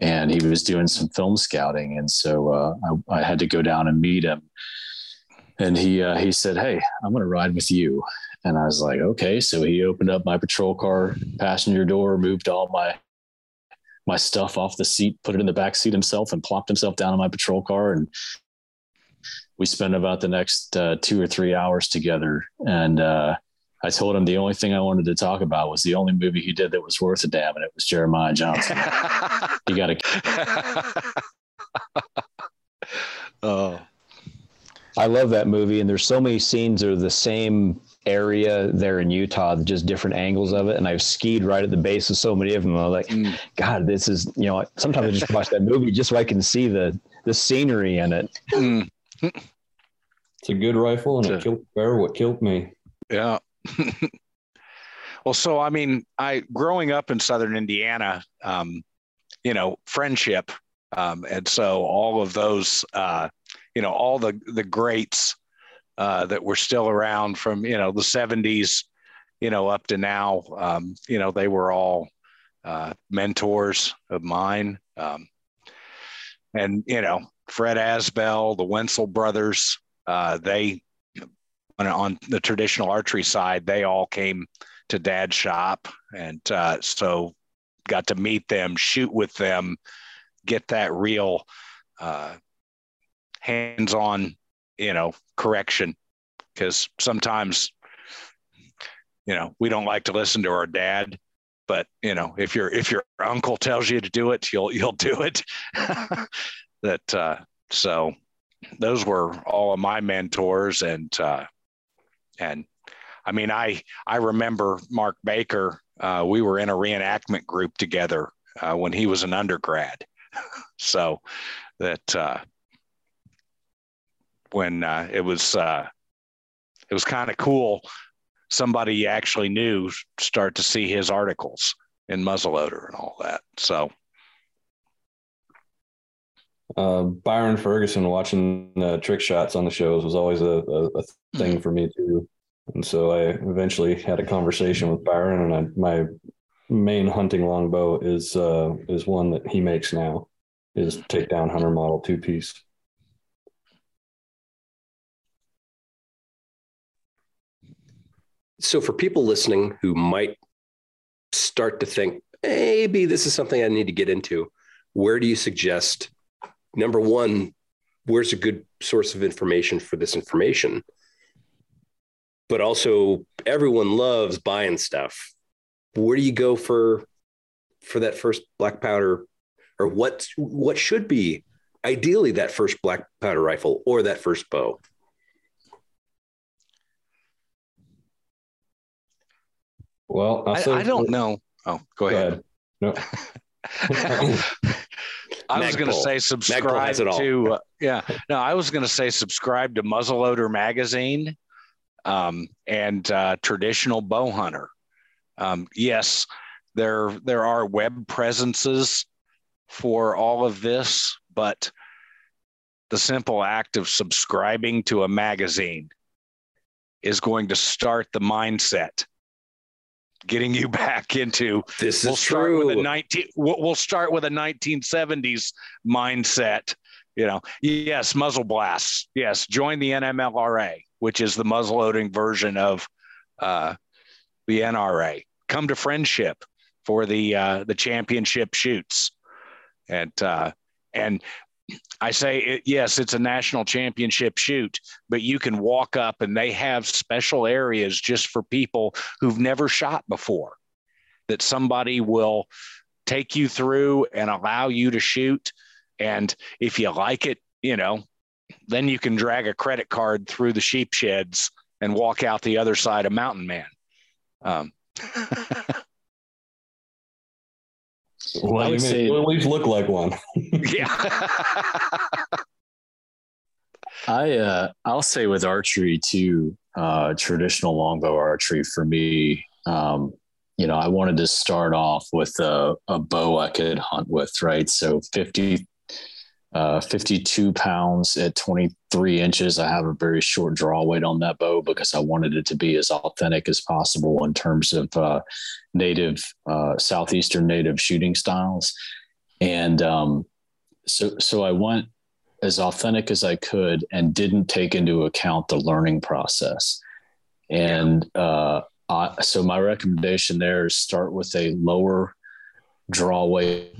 and he was doing some film scouting. And so uh, I, I had to go down and meet him. And he, uh, he said, "Hey, I'm going to ride with you." And I was like, okay. So he opened up my patrol car passenger door, moved all my, my stuff off the seat, put it in the back seat himself, and plopped himself down in my patrol car. And we spent about the next uh, two or three hours together. And uh, I told him the only thing I wanted to talk about was the only movie he did that was worth a damn, and it was Jeremiah Johnson. You got to. Oh, I love that movie. And there's so many scenes that are the same area there in Utah, just different angles of it. And I've skied right at the base of so many of them. I'm like, mm. God, this is, you know, sometimes I just watch that movie just so I can see the, the scenery in it. Mm. It's a good rifle, and it killed the bear what killed me. Yeah. Well, so I mean, I growing up in Southern Indiana, um, you know, Friendship, um, and so all of those, uh, you know, all the the greats uh, that were still around from you know the seventies, you know, up to now, um, you know, they were all uh, mentors of mine, um, and you know. Fred Asbell, the Wenzel brothers, uh, they, on the traditional archery side, they all came to Dad's shop. And uh, so got to meet them, shoot with them, get that real uh, hands-on, you know, correction. Because sometimes, you know, we don't like to listen to our dad, but, you know, if, you're, if your uncle tells you to do it, you'll, you'll do it. That uh, so those were all of my mentors. And uh, and I mean, I I remember Mark Baker. Uh, we were in a reenactment group together uh, when he was an undergrad. So that uh, when uh, it was uh, it was kind of cool. Somebody you actually knew start to see his articles in muzzleloader and all that. So. Uh, Byron Ferguson watching uh, trick shots on the shows was always a, a, a thing for me too, and so I eventually had a conversation with Byron. And I, my main hunting longbow is uh, is one that he makes now, is takedown hunter model two piece. So for people listening who might start to think maybe this is something I need to get into, where do you suggest? Number one, where's a good source of information for this information? But also, everyone loves buying stuff. Where do you go for for that first black powder, or what what should be ideally that first black powder rifle or that first bow. Well, I, I don't it. know. Oh, go, go ahead. ahead. No. I Magpul. was going to say subscribe to, uh, yeah, no, I was going to say subscribe to Muzzleloader Magazine um, and uh, Traditional Bow Hunter. Um, yes, there, there are web presences for all of this, but the simple act of subscribing to a magazine is going to start the mindset, getting you back into this. We'll is start true. With a nineteen. We'll start with a nineteen seventies mindset. You know, yes, muzzle blasts. Yes, join the N M L R A, which is the muzzle loading version of uh, the N R A. Come to Friendship for the uh, the championship shoots, and uh, and I say it, yes, it's a national championship shoot, but you can walk up and they have special areas just for people who've never shot before that somebody will take you through and allow you to shoot. And if you like it, you know, then you can drag a credit card through the sheep sheds and walk out the other side of Mountain Man. Um, Well, I would say at least look like one. Yeah. I uh, I'll say with archery too, uh, traditional longbow archery for me. Um, you know, I wanted to start off with a, a bow I could hunt with, right? So fifty, uh, fifty-two pounds at twenty-three inches. I have a very short draw weight on that bow because I wanted it to be as authentic as possible in terms of uh, native, uh, Southeastern native shooting styles. And um, so, so I went as authentic as I could and didn't take into account the learning process. And uh, I, so my recommendation there is start with a lower draw weight,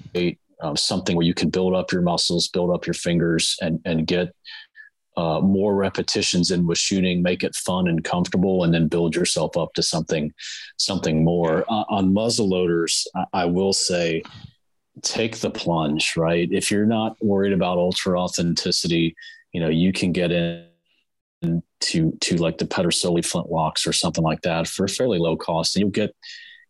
Um, something where you can build up your muscles, build up your fingers, and and get uh, more repetitions in with shooting, make it fun and comfortable, and then build yourself up to something, something more. Uh, on muzzleloaders, I, I will say, take the plunge, right? If you're not worried about ultra authenticity, you know, you can get in to, to like the Pedersoli flintlocks or something like that for a fairly low cost, and you'll get,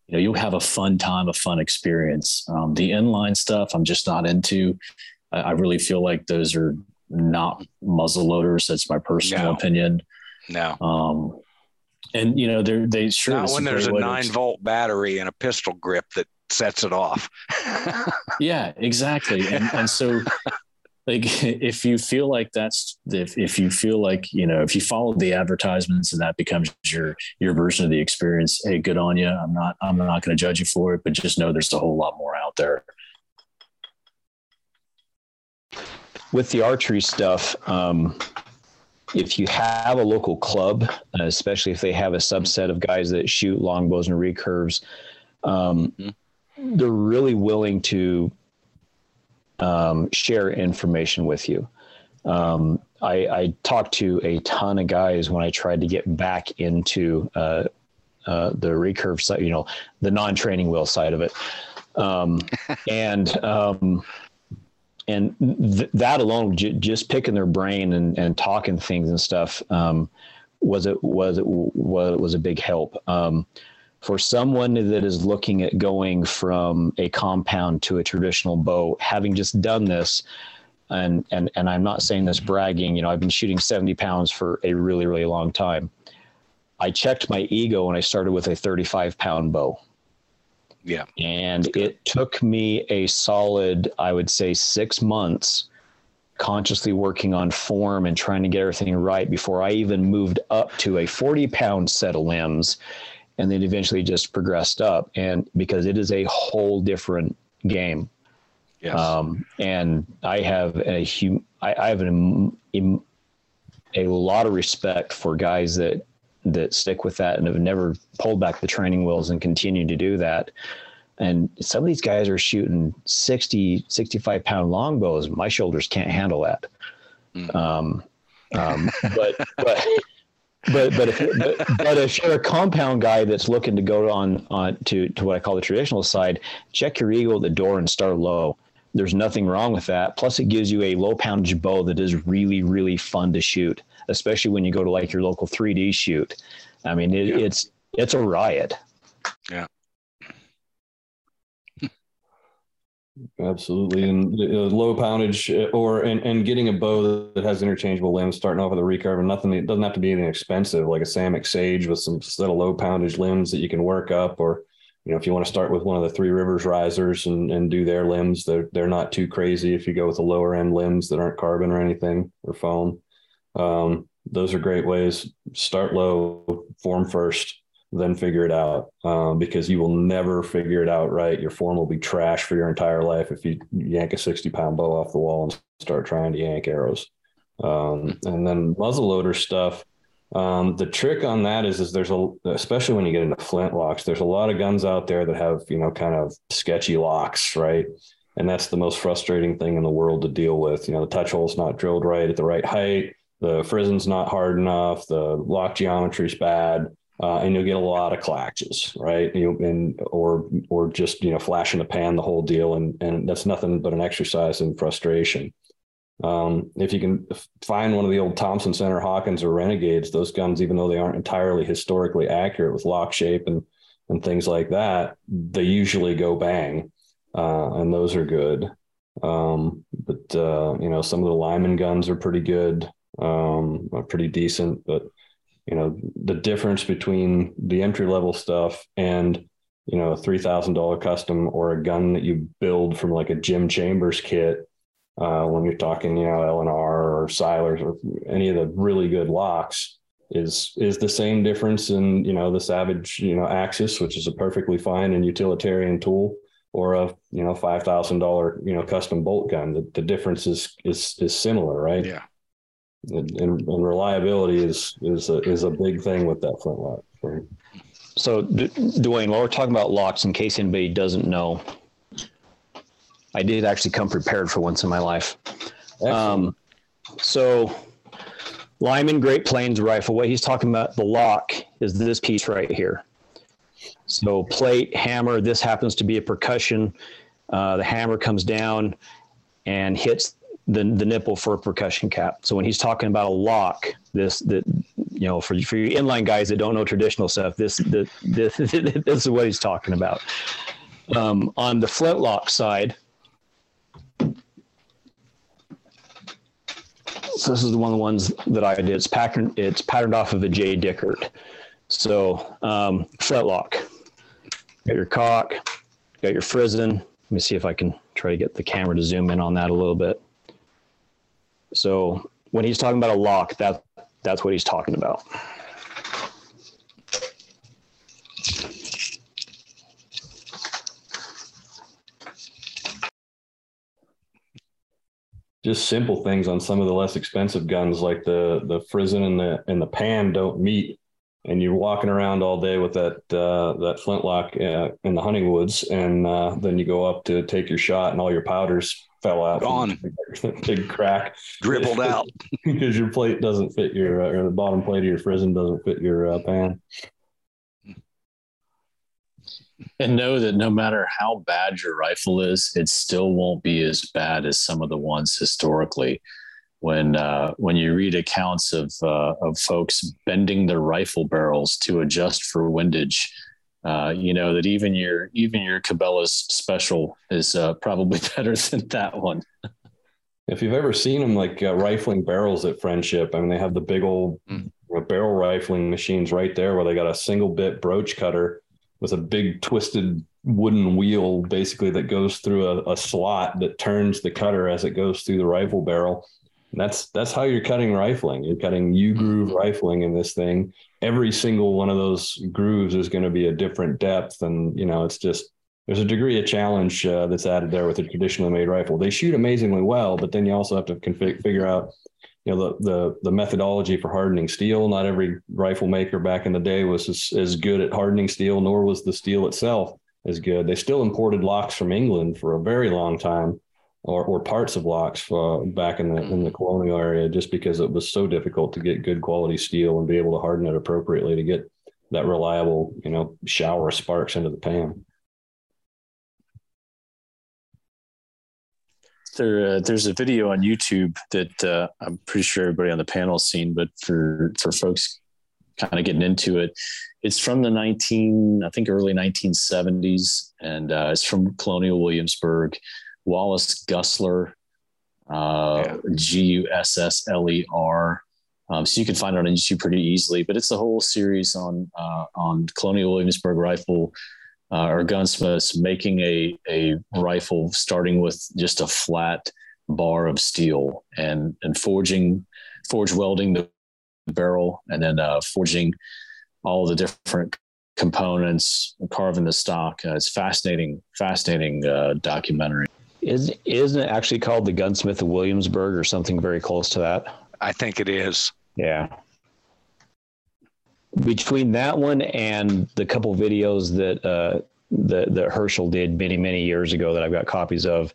you know, you'll have a fun time, a fun experience. Um, the inline stuff, I'm just not into. I, I really feel like those are not muzzle loaders. That's my personal no. opinion. No. Um, and you know, they're, they sure. Not when there's a nine volt battery and a pistol grip that sets it off. Yeah, exactly. And, and so like, if you feel like that's, if, if you feel like, you know, if you follow the advertisements and that becomes your, your version of the experience, hey, good on you. I'm not, I'm not going to judge you for it, but just know there's a whole lot more out there. With the archery stuff, um, if you have a local club, especially if they have a subset of guys that shoot longbows and recurves, um, mm-hmm. they're really willing to, Um, share information with you. Um, I, I talked to a ton of guys when I tried to get back into uh, uh, the recurve side, you know, the non-training wheel side of it. Um, and um, and th- that alone, j- just picking their brain and, and talking things and stuff um, was, it, was, it, was, was a big help. Um, For someone that is looking at going from a compound to a traditional bow, having just done this, and and and I'm not saying this bragging, you know, I've been shooting seventy pounds for a really, really long time. I checked my ego and I started with a thirty-five pound bow. Yeah. And it took me a solid, I would say, six months consciously working on form and trying to get everything right before I even moved up to a forty pound set of limbs. And then eventually just progressed up, and because it is a whole different game. Yes. Um, and I have a hum- I, I have an, um, a lot of respect for guys that, that stick with that and have never pulled back the training wheels and continue to do that. And some of these guys are shooting sixty, sixty-five pound longbows. My shoulders can't handle that. Mm. Um, um, but, but, But but if, but but if you're a compound guy that's looking to go on on to, to what I call the traditional side, check your ego at the door and start low. There's nothing wrong with that. Plus, it gives you a low poundage bow that is really, really fun to shoot, especially when you go to like your local three D shoot. I mean, it, yeah. it's it's a riot. Yeah. Absolutely. And uh, low poundage or and, and getting a bow that has interchangeable limbs, starting off with a recurve and nothing, it doesn't have to be anything expensive, like a Samick Sage with some set of low poundage limbs that you can work up. Or, you know, if you want to start with one of the Three Rivers risers and, and do their limbs, they're, they're not too crazy if you go with the lower end limbs that aren't carbon or anything or foam. Um, those are great ways. Start low, form first, then figure it out, um, because you will never figure it out right. Your form will be trash for your entire life if you yank a sixty pound bow off the wall and start trying to yank arrows. Um, and then muzzleloader stuff. Um, the trick on that is, is there's a, especially when you get into flintlocks, there's a lot of guns out there that have, you know, kind of sketchy locks, right? And that's the most frustrating thing in the world to deal with. You know, the touch hole's not drilled right at the right height. The frison's not hard enough. The lock geometry's bad. Uh, and you'll get a lot of clatches, right? You, and or or just, you know, flash in the pan, the whole deal, and and that's nothing but an exercise in frustration. Um, if you can find one of the old Thompson Center Hawkins or Renegades, those guns, even though they aren't entirely historically accurate with lock shape and and things like that, they usually go bang, uh, and those are good. Um, but uh, you know, some of the Lyman guns are pretty good, um, are pretty decent, but. You know, the difference between the entry level stuff and, you know, a three thousand dollar custom or a gun that you build from like a Jim Chambers kit, uh, when you're talking, you know, L and R or Silers or any of the really good locks is, is the same difference in, you know, the Savage, you know, Axis, which is a perfectly fine and utilitarian tool, or a, you know, five thousand dollar, you know, custom bolt gun. The, the difference is, is, is similar, right? Yeah. And, and, and reliability is is a, is a big thing with that flintlock. Right? So, D- Dwayne, while we're talking about locks, in case anybody doesn't know, I did actually come prepared for once in my life. Um, so, Lyman Great Plains rifle, what he's talking about, the lock, is this piece right here. So, plate, hammer, this happens to be a percussion. Uh, the hammer comes down and hits the the nipple for a percussion cap. So when he's talking about a lock, this, that, you know, for for you inline guys that don't know traditional stuff, this the this, this is what he's talking about. Um, on the flintlock side, so this is one of the ones that I did. It's patterned it's patterned off of a J. Dickert. So um, flintlock, got your cock, got your frizzen. Let me see if I can try to get the camera to zoom in on that a little bit. So when he's talking about a lock, that that's what he's talking about. Just simple things on some of the less expensive guns, like the the frizzen and the and the pan don't meet, and you're walking around all day with that uh, that flintlock uh, in the hunting woods, and uh, then you go up to take your shot, and all your powders fell out, gone, big, big crack, dribbled out because your plate doesn't fit your, uh, or the bottom plate of your frizzen doesn't fit your uh, pan. And know that no matter how bad your rifle is, it still won't be as bad as some of the ones historically. When uh, when you read accounts of uh, of folks bending their rifle barrels to adjust for windage. Uh, you know, that even your even your Cabela's special is uh, probably better than that one. If you've ever seen them, like uh, rifling barrels at Friendship, I mean, they have the big old mm. barrel rifling machines right there where they got a single bit broach cutter with a big twisted wooden wheel, basically, that goes through a, a slot that turns the cutter as it goes through the rifle barrel. And that's that's how you're cutting rifling. You're cutting U-groove mm. rifling in this thing. Every single one of those grooves is going to be a different depth. And, you know, it's just, there's a degree of challenge uh, that's added there with a traditionally made rifle. They shoot amazingly well, but then you also have to config- figure out, you know, the, the, the methodology for hardening steel. Not every rifle maker back in the day was as, as good at hardening steel, nor was the steel itself as good. They still imported locks from England for a very long time, or, or parts of locks uh, back in the in the colonial area, just because it was so difficult to get good quality steel and be able to harden it appropriately to get that reliable, you know, shower of sparks into the pan. there uh, there's a video on YouTube that uh, I'm pretty sure everybody on the panel's seen, but for for folks kind of getting into it, it's from the nineteen I think early nineteen seventies, and uh, it's from Colonial Williamsburg. Wallace Gussler, uh, yeah. G U S S L E R. Um, so you can find it on YouTube pretty easily, but it's a whole series on uh, on Colonial Williamsburg rifle uh, or gunsmiths making a a rifle starting with just a flat bar of steel and and forging, forge welding the barrel, and then uh, forging all the different components, carving the stock. Uh, it's fascinating, fascinating uh, documentary. Is, isn't it actually called The Gunsmith of Williamsburg or something very close to that? I think it is. Yeah. Between that one and the couple videos that uh, that, that Herschel did many, many years ago that I've got copies of,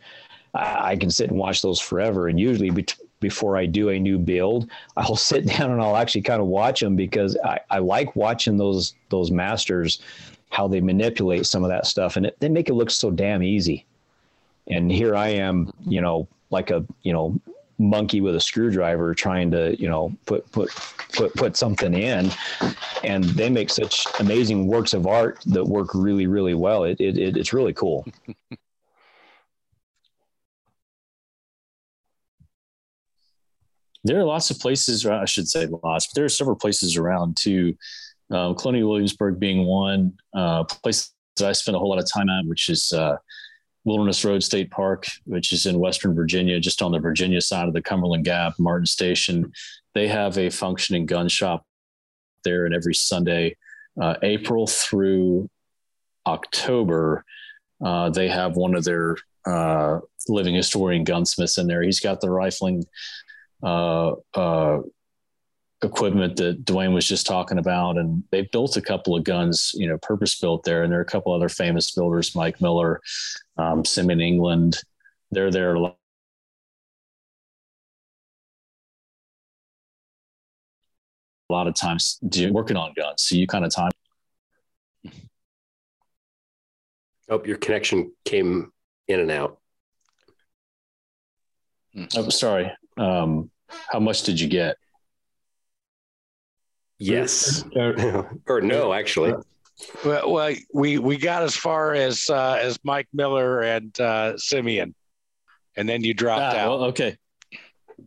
I, I can sit and watch those forever. And usually be- before I do a new build, I'll sit down and I'll actually kind of watch them, because I, I like watching those those masters, how they manipulate some of that stuff. And it, they make it look so damn easy. And here I am, you know, like a, you know, monkey with a screwdriver trying to, you know, put, put, put, put something in, and they make such amazing works of art that work really, really well. It, it, it it's really cool. There are lots of places, or I should say lots, but there are several places around too. Um, Colonial Williamsburg being one, uh, place that I spent a whole lot of time at, which is, uh, Wilderness Road State Park, which is in Western Virginia, just on the Virginia side of the Cumberland Gap, Martin Station. They have a functioning gun shop there, and every Sunday, uh, April through October, uh, they have one of their uh, living historian gunsmiths in there. He's got the rifling uh, uh, equipment that Dwayne was just talking about, and they built a couple of guns, you know, purpose built there. And there are a couple other famous builders, Mike Miller, um, Simeon England. They're there. A lot of times working on guns. So you kind of time. Oh, your connection came in and out. Oh, sorry. Um, how much did you get? Yes. Or no, actually. Well, well, we, we got as far as uh, as Mike Miller and uh, Simeon, and then you dropped ah, out. Well, okay.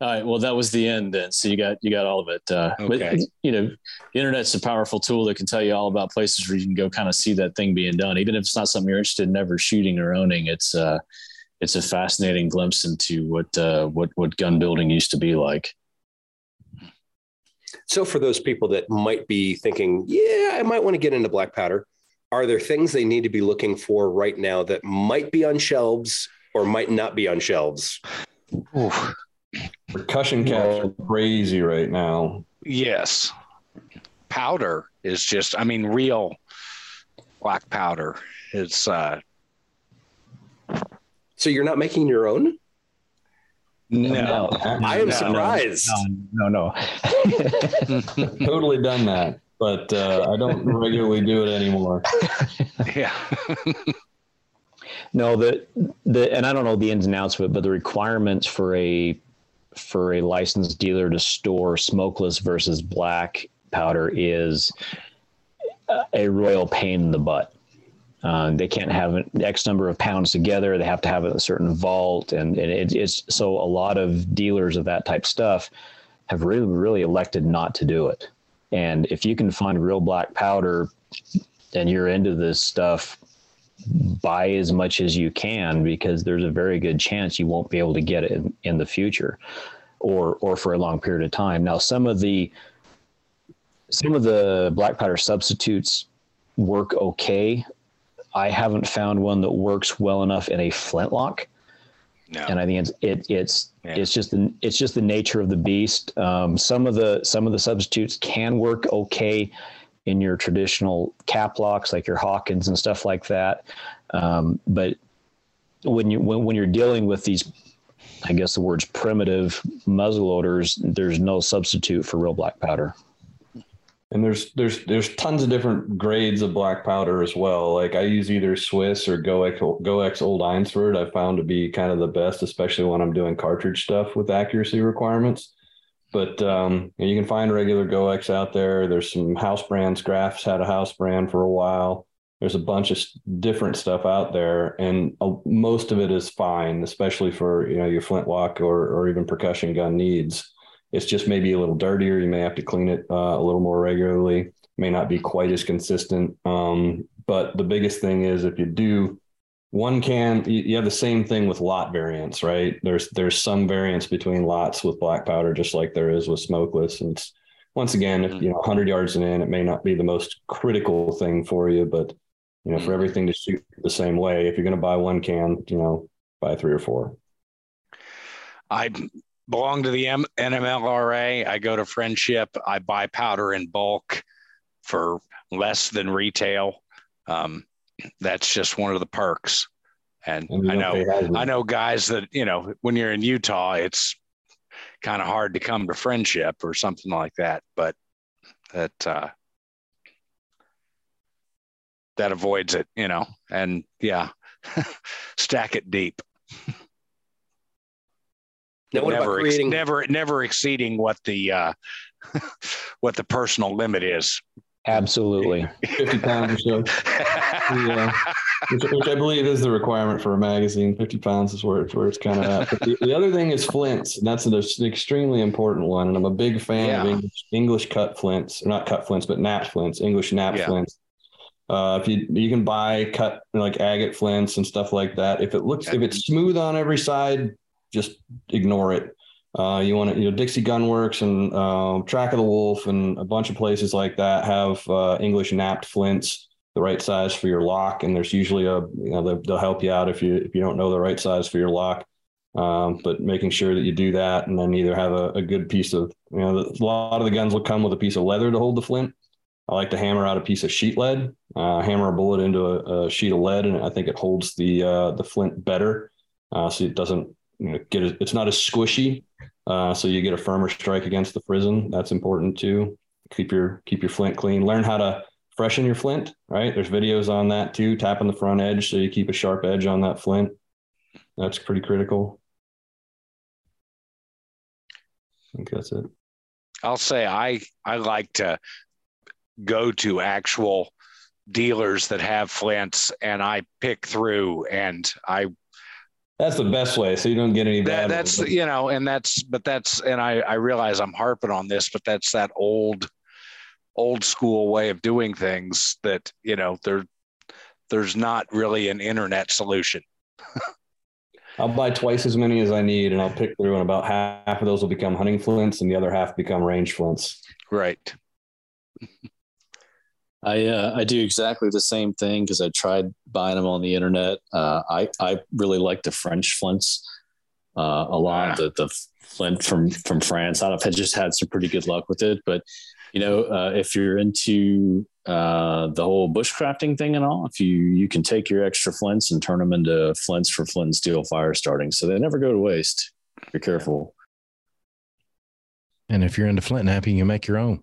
All right. Well, that was the end then. So you got you got all of it. Uh, okay. But, you know, the internet's a powerful tool that can tell you all about places where you can go kind of see that thing being done, even if it's not something you're interested in ever shooting or owning. It's uh, it's a fascinating glimpse into what uh, what what gun building used to be like. So for those people that might be thinking, yeah, I might want to get into black powder, are there things they need to be looking for right now that might be on shelves or might not be on shelves? Ooh. Percussion caps are crazy right now. Yes. Powder is just, I mean, real black powder. It's uh... So you're not making your own? No, no, I am no, surprised. No, no, no. Totally done that, but uh, I don't regularly do it anymore. Yeah. No, the the and I don't know the ins and outs of it, but the requirements for a for a licensed dealer to store smokeless versus black powder is a royal pain in the butt. Uh, they can't have an X number of pounds together. They have to have a certain vault. And, and it, it's so a lot of dealers of that type stuff have really, really elected not to do it. And if you can find real black powder and you're into this stuff, buy as much as you can, because there's a very good chance you won't be able to get it in, in the future or, or for a long period of time. Now, some of the, some of the black powder substitutes work okay. I haven't found one that works well enough in a flintlock. No. And I think it's, it, it's, yeah. it's just, the, it's just the nature of the beast. Um, some of the, some of the substitutes can work okay in your traditional cap locks, like your Hawkins and stuff like that. Um, but when you, when, when you're dealing with these, I guess the word's primitive muzzle loaders, there's no substitute for real black powder. And there's there's there's tons of different grades of black powder as well. Like I use either Swiss or Goex, Goex Old Einsford. I found to be kind of the best, especially when I'm doing cartridge stuff with accuracy requirements. But um, you can find regular Goex out there. There's some house brands. Graphs had a house brand for a while. There's a bunch of different stuff out there, and uh, most of it is fine, especially for, you know, your flintlock or or even percussion gun needs. It's just maybe a little dirtier. You may have to clean it uh, a little more regularly. May not be quite as consistent. Um, but the biggest thing is if you do one can, you, you have the same thing with lot variants, right? There's there's some variance between lots with black powder, just like there is with smokeless. And it's, once again, if you know one hundred yards and in, it may not be the most critical thing for you. But you know, for everything to shoot the same way, if you're going to buy one can, you know, buy three or four. I. belong to the N M L R A. I go to Friendship. I buy powder in bulk for less than retail. Um, that's just one of the perks. And, and I know, I know guys that, you know, when you're in Utah, it's kind of hard to come to Friendship or something like that, but that, uh, that avoids it, you know, and yeah, stack it deep. Now, what never, about creating... never, never exceeding what the uh, what the personal limit is. Absolutely, fifty pounds or so, yeah. which, which I believe is the requirement for a magazine. Fifty pounds is where, where it's kind of at. But the, the other thing is flints, and that's an extremely important one. And I'm a big fan yeah. of English, English cut flints, or not cut flints, but nap flints, English nap yeah. flints. Uh, if you you can buy cut like agate flints and stuff like that. If it looks, if it's smooth on every side, just ignore it. Uh, you want to, you know, Dixie Gunworks and uh, Track of the Wolf and a bunch of places like that have uh, English napped flints, the right size for your lock. And there's usually a, you know, they'll, they'll help you out if you if you don't know the right size for your lock. Um, but making sure that you do that, and then either have a, a good piece of, you know, the, a lot of the guns will come with a piece of leather to hold the flint. I like to hammer out a piece of sheet lead, uh, hammer a bullet into a, a sheet of lead, and I think it holds the uh, the flint better, uh, so it doesn't. You know, get a, it's not as squishy, uh, so you get a firmer strike against the frizzen. That's important too. Keep your keep your flint clean. Learn how to freshen your flint. Right, there's videos on that too. Tapping the front edge so you keep a sharp edge on that flint. That's pretty critical. I think that's it. I'll say I I like to go to actual dealers that have flints, and I pick through, and I. That's the best way. So you don't get any bad. That, that's, you know, and that's, but that's, and I, I realize I'm harping on this, but that's that old, old school way of doing things that, you know, there, there's not really an internet solution. I'll buy twice as many as I need, and I'll pick through, and about half of those will become hunting flints and the other half become range flints. Right. I uh, I do exactly the same thing because I tried buying them on the internet. Uh, I I really like the French flints uh, a lot. The the flint from from France. I've had just had some pretty good luck with it. But you know, uh, if you're into uh, the whole bushcrafting thing and all, if you you can take your extra flints and turn them into flints for flint and steel fire starting, so they never go to waste. Be careful. And if you're into flint napping, you make your own.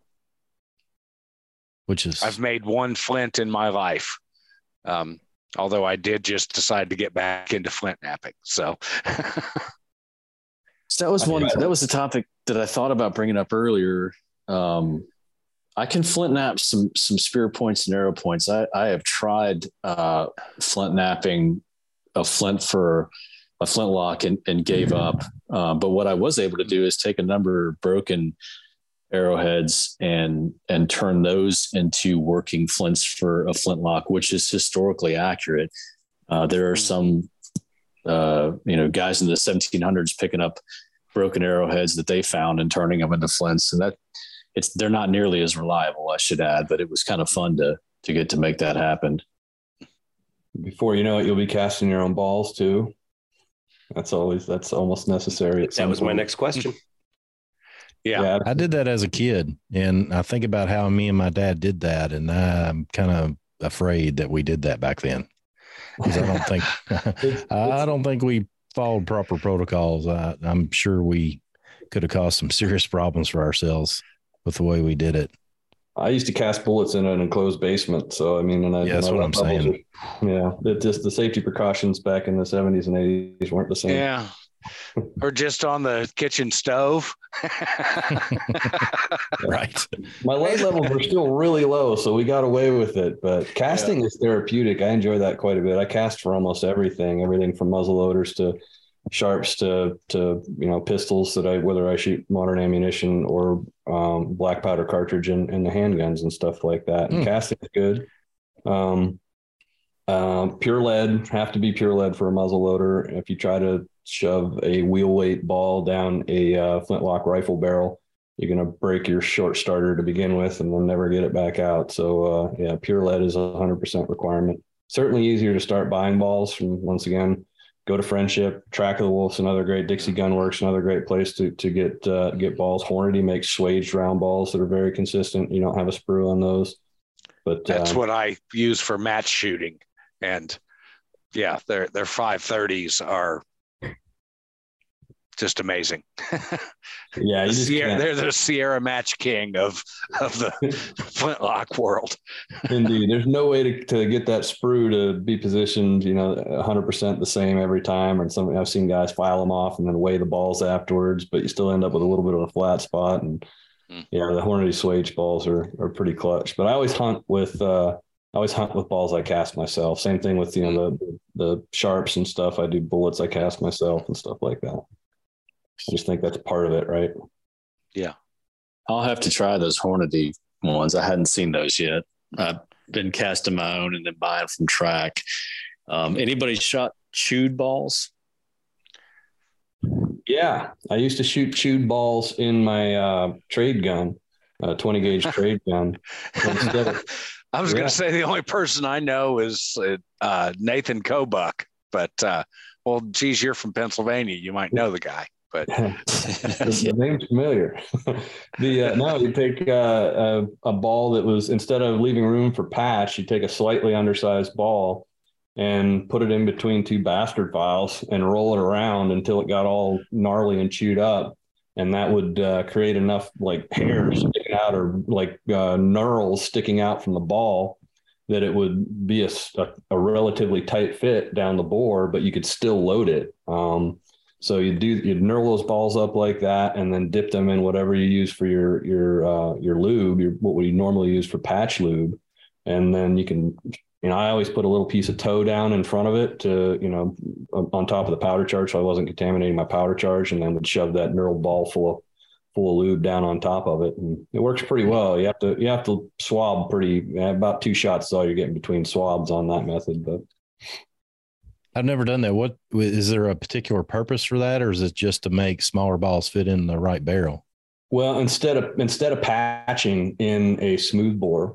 Which is I've made one flint in my life. Um, although I did just decide to get back into flint napping. So, so that was one, that was the topic that I thought about bringing up earlier. Um, I can flint nap some, some spear points and arrow points. I, I have tried uh, flint napping a flint for a flintlock and, and gave up. Uh, but what I was able to do is take a number of broken arrowheads and and turn those into working flints for a flintlock, which is historically accurate. Uh, there are some uh, you know guys in the seventeen hundreds picking up broken arrowheads that they found and turning them into flints, and that it's they're not nearly as reliable, I should add, but it was kind of fun to to get to make that happen. Before you know it, you'll be casting your own balls too. That's always that's almost necessary. That was point. My next question. Yeah. yeah, I did that as a kid, and I think about how me and my dad did that, and I'm kind of afraid that we did that back then because I don't think it's, I don't think we followed proper protocols. I, I'm sure we could have caused some serious problems for ourselves with the way we did it. I used to cast bullets in an enclosed basement. So, I mean, and I, yeah, that's what I'm saying. Yeah. It just, the safety precautions back in the seventies and eighties weren't the same. Yeah. Or just on the kitchen stove. Right. My light levels were still really low, so we got away with it, but casting yeah. is therapeutic. I enjoy that quite a bit. I cast for almost everything, everything from muzzle loaders to Sharps to, to, you know, pistols that I, whether I shoot modern ammunition or um, black powder cartridge and, and the handguns and stuff like that. And mm. casting is good. Um, uh, pure lead, have to be pure lead for a muzzle loader. If you try to shove a wheel weight ball down a uh, flintlock rifle barrel, you're going to break your short starter to begin with, and we'll never get it back out. So uh, yeah, pure lead is a hundred percent requirement. Certainly easier to start buying balls from. Once again, go to Friendship, Track of the Wolf's another great, Dixie Gunworks, another great place to to get uh, get balls. Hornady makes swaged round balls that are very consistent. You don't have a sprue on those. But that's um, what I use for match shooting. And yeah, their their five thirties are just amazing. Yeah, you just Sierra, they're the Sierra match king of of the flintlock world. Indeed, there's no way to, to get that sprue to be positioned, you know, one hundred percent the same every time. And some I've seen guys file them off and then weigh the balls afterwards, but you still end up with a little bit of a flat spot. And mm. yeah, the Hornady swage balls are are pretty clutch. But I always hunt with uh, I always hunt with balls I cast myself. Same thing with, you know, the the Sharps and stuff. I do bullets I cast myself and stuff like that. I just think that's part of it, right? Yeah. I'll have to try those Hornady ones. I hadn't seen those yet. I've been casting my own and then buying from Track. Um, anybody shot chewed balls? Yeah. I used to shoot chewed balls in my uh, trade gun, uh, twenty gauge trade gun. I was yeah. going to say the only person I know is uh, Nathan Kobuck, but, uh, well, geez, you're from Pennsylvania. You might know the guy. But the name's familiar. The uh, no, you take uh, a, a ball that was, instead of leaving room for patch, you take a slightly undersized ball and put it in between two bastard files and roll it around until it got all gnarly and chewed up, and that would uh, create enough like hairs sticking out or like uh, knurls sticking out from the ball that it would be a, a, a relatively tight fit down the bore, but you could still load it. Um, So you do you knurl those balls up like that, and then dip them in whatever you use for your your uh, your lube, your, what we normally use for patch lube, and then you can, you know, I always put a little piece of tow down in front of it to, you know, on top of the powder charge, so I wasn't contaminating my powder charge, and then would shove that knurled ball full of full of lube down on top of it, and it works pretty well. You have to you have to swab pretty about two shots is all you're getting between swabs on that method, but. I've never done that. What is there a particular purpose for that, or is it just to make smaller balls fit in the right barrel? Well, instead of instead of patching in a smooth bore,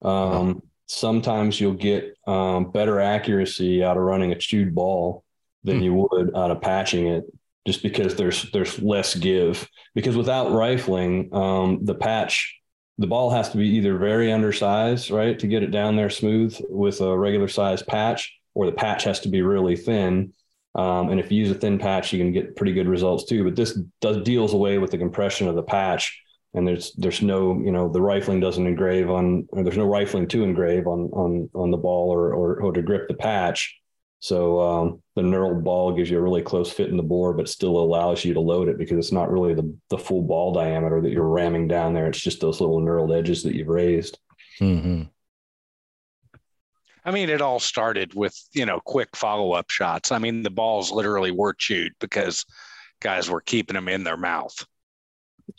um, oh. sometimes you'll get um, better accuracy out of running a chewed ball than hmm. you would out of patching it, just because there's there's less give. Because without rifling, um, the patch, the ball has to be either very undersized, right, to get it down there smooth with a regular size patch, or the patch has to be really thin. Um, and if you use a thin patch, you can get pretty good results too, but this does deals away with the compression of the patch. And there's, there's no, you know, the rifling doesn't engrave on, or there's no rifling to engrave on, on, on the ball or, or, or to grip the patch. So um, the knurled ball gives you a really close fit in the bore, but still allows you to load it because it's not really the, the full ball diameter that you're ramming down there. It's just those little knurled edges that you've raised. Mm-hmm. I mean, it all started with, you know, quick follow-up shots. I mean, the balls literally were chewed because guys were keeping them in their mouth.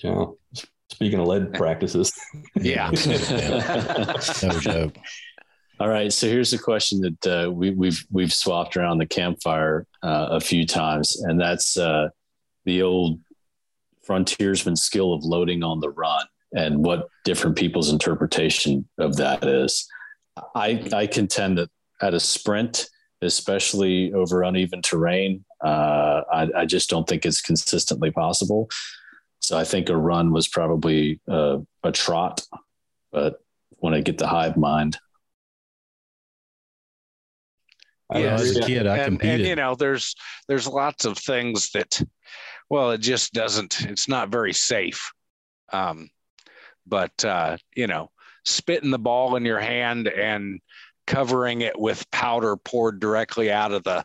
Yeah. Speaking of lead practices. Yeah. No joke. All right. So here's a question that uh, we, we've we've swapped around the campfire uh, a few times, and that's uh, the old frontiersman skill of loading on the run and what different people's interpretation of that is. I, I contend that at a sprint, especially over uneven terrain, uh, I, I just don't think it's consistently possible. So I think a run was probably uh, a trot, but when I get the hive mind. Yeah, as a kid, I competed. And, and, you know, there's, there's lots of things that, well, it just doesn't, it's not very safe. Um, but, uh, you know, spitting the ball in your hand and covering it with powder poured directly out of the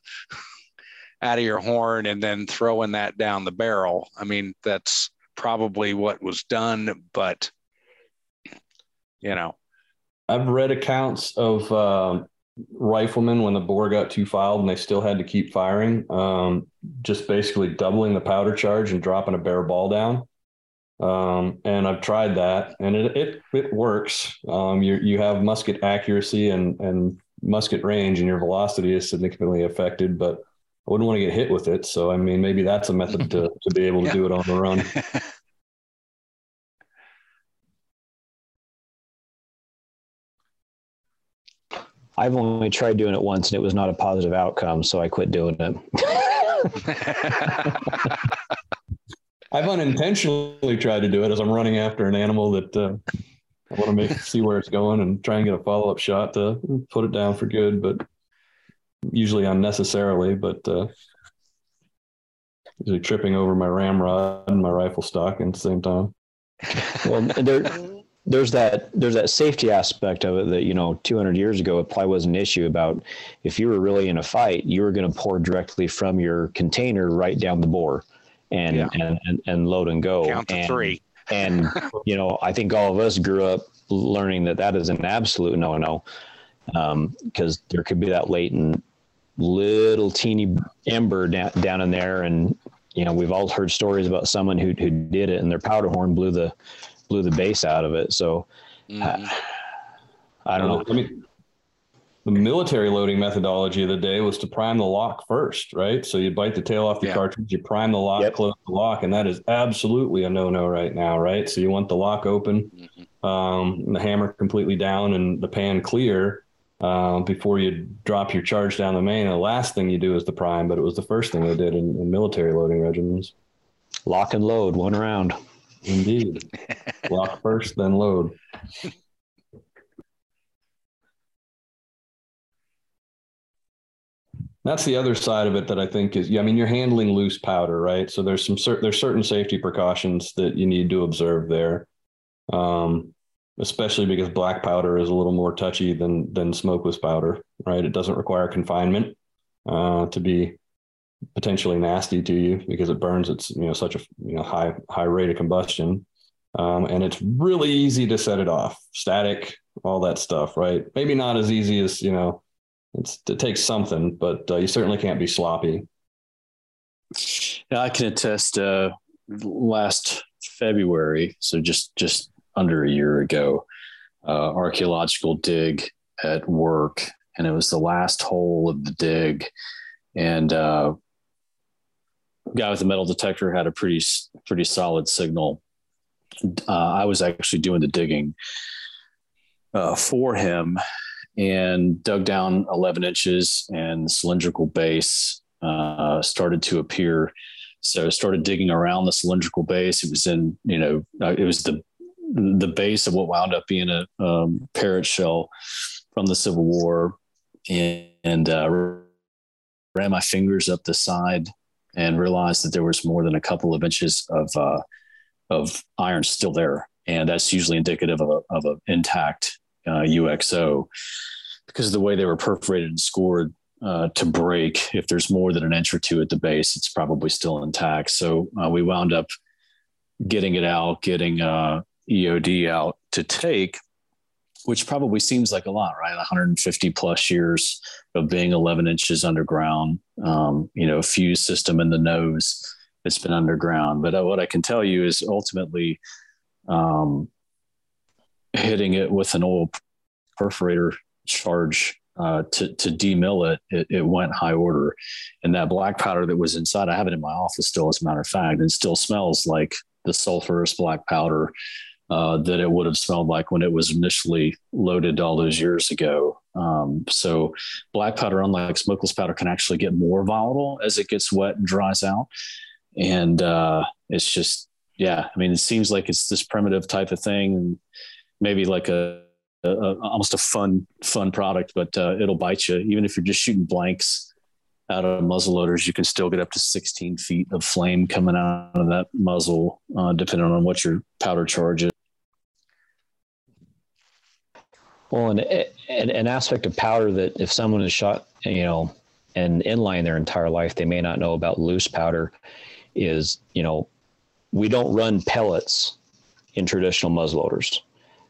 out of your horn and then throwing that down the barrel. I mean, that's probably what was done, but you know, I've read accounts of um, riflemen when the bore got too fouled and they still had to keep firing, um, just basically doubling the powder charge and dropping a bare ball down. Um, and I've tried that, and it it it works. Um, you you have musket accuracy and and musket range, and your velocity is significantly affected. But I wouldn't want to get hit with it. So I mean, maybe that's a method to to be able to yeah. do it on the run. I've only tried doing it once and it was not a positive outcome, so I quit doing it. I've unintentionally tried to do it as I'm running after an animal that uh, I want to make see where it's going and try and get a follow-up shot to put it down for good, but usually unnecessarily, but uh, usually tripping over my ramrod and my rifle stock at the same time. Well, there. There's that there's that safety aspect of it that, you know, two hundred years ago, it probably was an issue about if you were really in a fight, you were going to pour directly from your container right down the bore and, yeah. and, and, and load and go. Count to and, three. And, you know, I think all of us grew up learning that that is an absolute no-no, um, because there could be that latent little teeny ember down, down in there. And, you know, we've all heard stories about someone who who did it and their powder horn blew the blew the base out of it. So uh, I don't know. I mean, the military loading methodology of the day was to prime the lock first, right? So you bite the tail off the yeah. cartridge, you prime the lock, yep. close the lock, and that is absolutely a no-no right now, right? So you want the lock open, mm-hmm. um, and the hammer completely down and the pan clear uh, before you drop your charge down the main. And the last thing you do is the prime, but it was the first thing they did in, in military loading regimens. Lock and load, one round. Indeed. Lock first, then load. That's the other side of it that I think is, I mean, you're handling loose powder, right? So there's some, there's certain safety precautions that you need to observe there, um, especially because black powder is a little more touchy than, than smokeless powder, right? It doesn't require confinement uh, to be potentially nasty to you because it burns. It's, you know, such a, you know, high, high rate of combustion. Um, and it's really easy to set it off, static, all that stuff, right? Maybe not as easy as, you know, it's, it takes something, but uh, you certainly can't be sloppy. Now, I can attest uh, last February, so just, just under a year ago, uh, archaeological dig at work, and it was the last hole of the dig. And, uh, guy with the metal detector had a pretty, pretty solid signal. Uh, I was actually doing the digging uh, for him and dug down eleven inches and the cylindrical base uh, started to appear. So I started digging around the cylindrical base. It was in, you know, it was the, the base of what wound up being a um, parrot shell from the Civil War. And, and uh, ran my fingers up the side and realized that there was more than a couple of inches of, uh, of iron still there. And that's usually indicative of a, of an intact, uh, U X O, because of the way they were perforated and scored, uh, to break. If there's more than an inch or two at the base, it's probably still intact. So, uh, we wound up getting it out, getting, uh, E O D out to take, which probably seems like a lot, right? one hundred fifty plus years of being eleven inches underground, um, you know, fuse system in the nose that's been underground. But what I can tell you is ultimately um, hitting it with an oil perforator charge uh, to, to demill it, it, it went high order. And that black powder that was inside, I have it in my office still, as a matter of fact, and still smells like the sulfurous black powder Uh, that it would have smelled like when it was initially loaded all those years ago. Um, so black powder, unlike smokeless powder, can actually get more volatile as it gets wet and dries out. And uh, it's just, yeah, I mean, it seems like it's this primitive type of thing, maybe like a, a, a almost a fun, fun product, but uh, it'll bite you. Even if you're just shooting blanks out of muzzle loaders, you can still get up to sixteen feet of flame coming out of that muzzle, uh, depending on what your powder charge is. Well, and, and an aspect of powder that if someone has shot, you know, an inline their entire life, they may not know about loose powder is, you know, we don't run pellets in traditional muzzleloaders.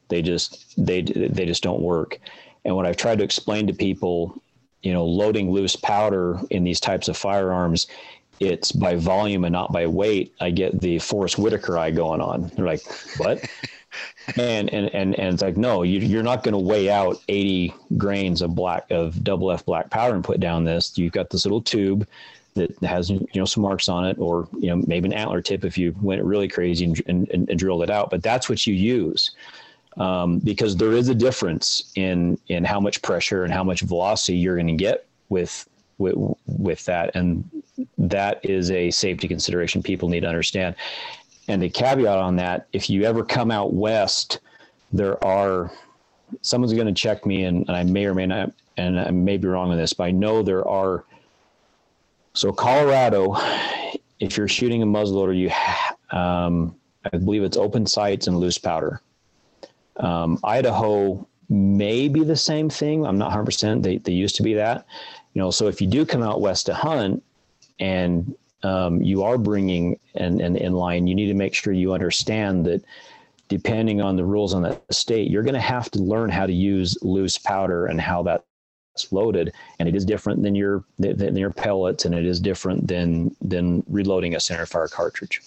They just, they, they just don't work. And what I've tried to explain to people, you know, loading loose powder in these types of firearms, it's by volume and not by weight. I get the Forrest Whitaker eye going on. They're like, what? and, and, and, and it's like, no, you, you're not going to weigh out eighty grains of black of double F black powder and put down this. You've got this little tube that has, you know, some marks on it, or, you know, maybe an antler tip if you went really crazy and, and, and drilled it out, but that's what you use. Um, because there is a difference in, in how much pressure and how much velocity you're going to get with, with, with that. And that is a safety consideration people need to understand. And the caveat on that, if you ever come out west, there are, someone's going to check me, and, and I may or may not, and I may be wrong on this, but I know there are, so Colorado, if you're shooting a muzzleloader, you, ha- um, I believe it's open sights and loose powder. Um, Idaho may be the same thing. I'm not one hundred percent. They they used to be that, you know. So if you do come out west to hunt, and um, you are bringing an, an inline, you need to make sure you understand that depending on the rules on that state, you're going to have to learn how to use loose powder and how that's loaded. And it is different than your than your pellets, and it is different than than reloading a center fire cartridge.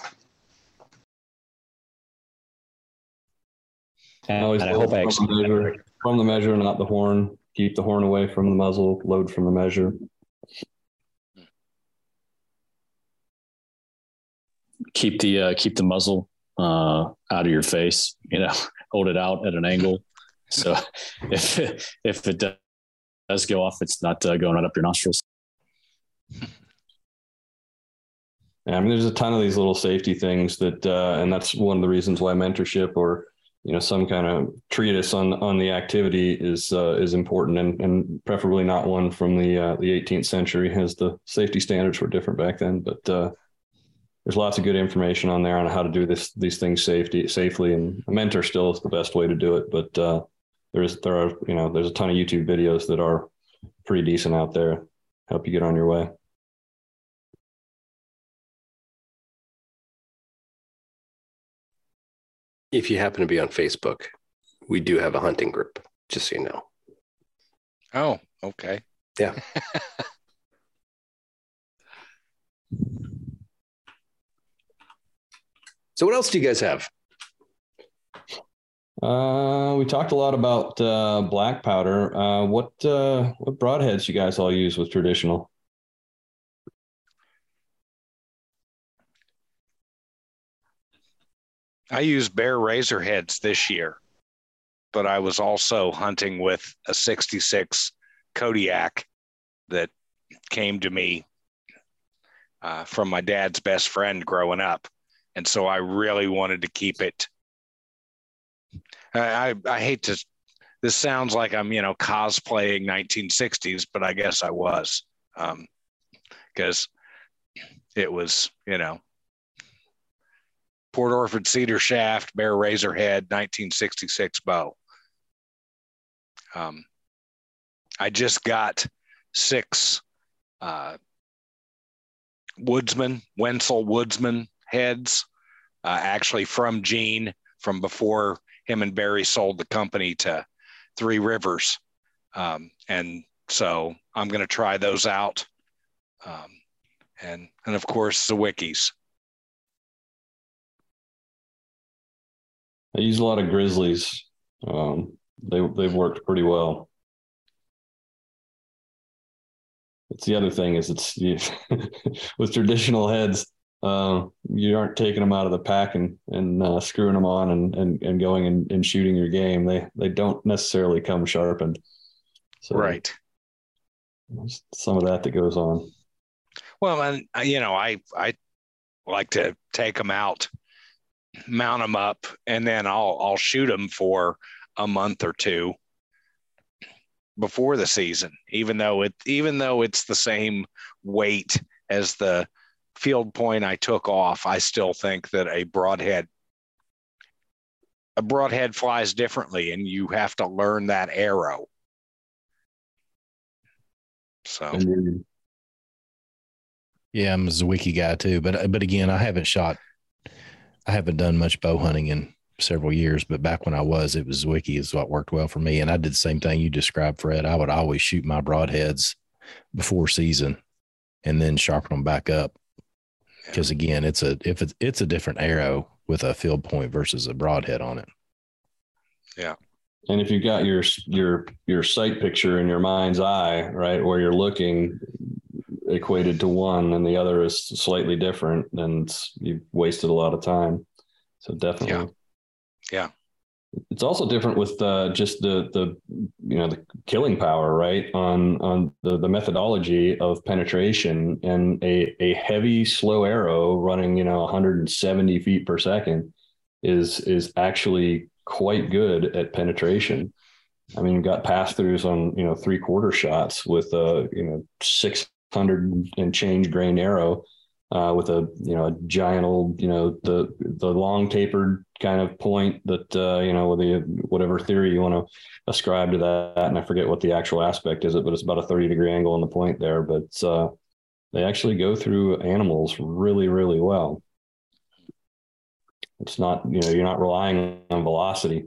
And, and I hope I explained from the measure, from the measure, not the horn. Keep the horn away from the muzzle, load from the measure. Keep the uh, keep the muzzle uh, out of your face. You know, hold it out at an angle. So if if it does go off, it's not uh, going right up your nostrils. Yeah, I mean, there's a ton of these little safety things that, uh, and that's one of the reasons why mentorship or you know, some kind of treatise on on the activity is uh, is important, and, and preferably not one from the uh, the eighteenth century, as the safety standards were different back then. But uh, there's lots of good information on there on how to do this these things safety safely, and a mentor still is the best way to do it. But uh, there is there are you know there's a ton of YouTube videos that are pretty decent out there, help you get on your way. If you happen to be on Facebook, we do have a hunting group, just so you know. Oh, okay. Yeah. So what else do you guys have? Uh, we talked a lot about uh, black powder. Uh, what uh, what broadheads you guys all use with traditional? I used bare razor heads this year, but I was also hunting with a sixty-six Kodiak that came to me uh, from my dad's best friend growing up. And so I really wanted to keep it. I, I, I hate to, this sounds like I'm, you know, cosplaying nineteen sixties, but I guess I was, um, because it was, you know, Port Orford cedar shaft, bare razor head, nineteen sixty-six bow. Um, I just got six uh, Woodsman, Wenzel Woodsman heads, uh, actually from Gene, from before him and Barry sold the company to Three Rivers. Um, and so I'm going to try those out. Um, and, and of course, the Wikis. I use a lot of Grizzlies. Um, they, they've worked pretty well. That's the other thing is it's you, with traditional heads, uh, you aren't taking them out of the pack and, and uh, screwing them on and, and, and going and, and shooting your game. They they don't necessarily come sharpened. So right. There's some of that that goes on. Well, and you know, I, I like to take them out, mount them up, and then I'll I'll shoot them for a month or two before the season, even though it even though it's the same weight as the field point I took off. I still think that a broadhead a broadhead flies differently, and you have to learn that arrow. So, yeah, I'm a Zwicky guy too, but but again, I haven't shot, I haven't done much bow hunting in several years. But back when I was, it was Zwicky is what worked well for me, and I did the same thing you described, Fred. I would always shoot my broadheads before season, and then sharpen them back up, because again, it's a if it's it's a different arrow with a field point versus a broadhead on it. Yeah. And if you've got your, your, your sight picture in your mind's eye, right, where you're looking equated to one and the other is slightly different, then you've wasted a lot of time. So definitely. Yeah. Yeah. It's also different with uh, just the, the, you know, the killing power, right, on, on the, the methodology of penetration, and a, a heavy, slow arrow running, you know, one hundred seventy feet per second is, is actually quite good at penetration. I mean, you've got pass-throughs on, you know, three-quarter shots with a, you know, six hundred and change grain arrow uh, with a, you know, a giant old, you know, the the long tapered kind of point that, uh, you know, the whatever theory you want to ascribe to that, and I forget what the actual aspect is, it, but it's about a thirty-degree angle on the point there. But uh, they actually go through animals really, really well. It's not, you know, you're not relying on velocity.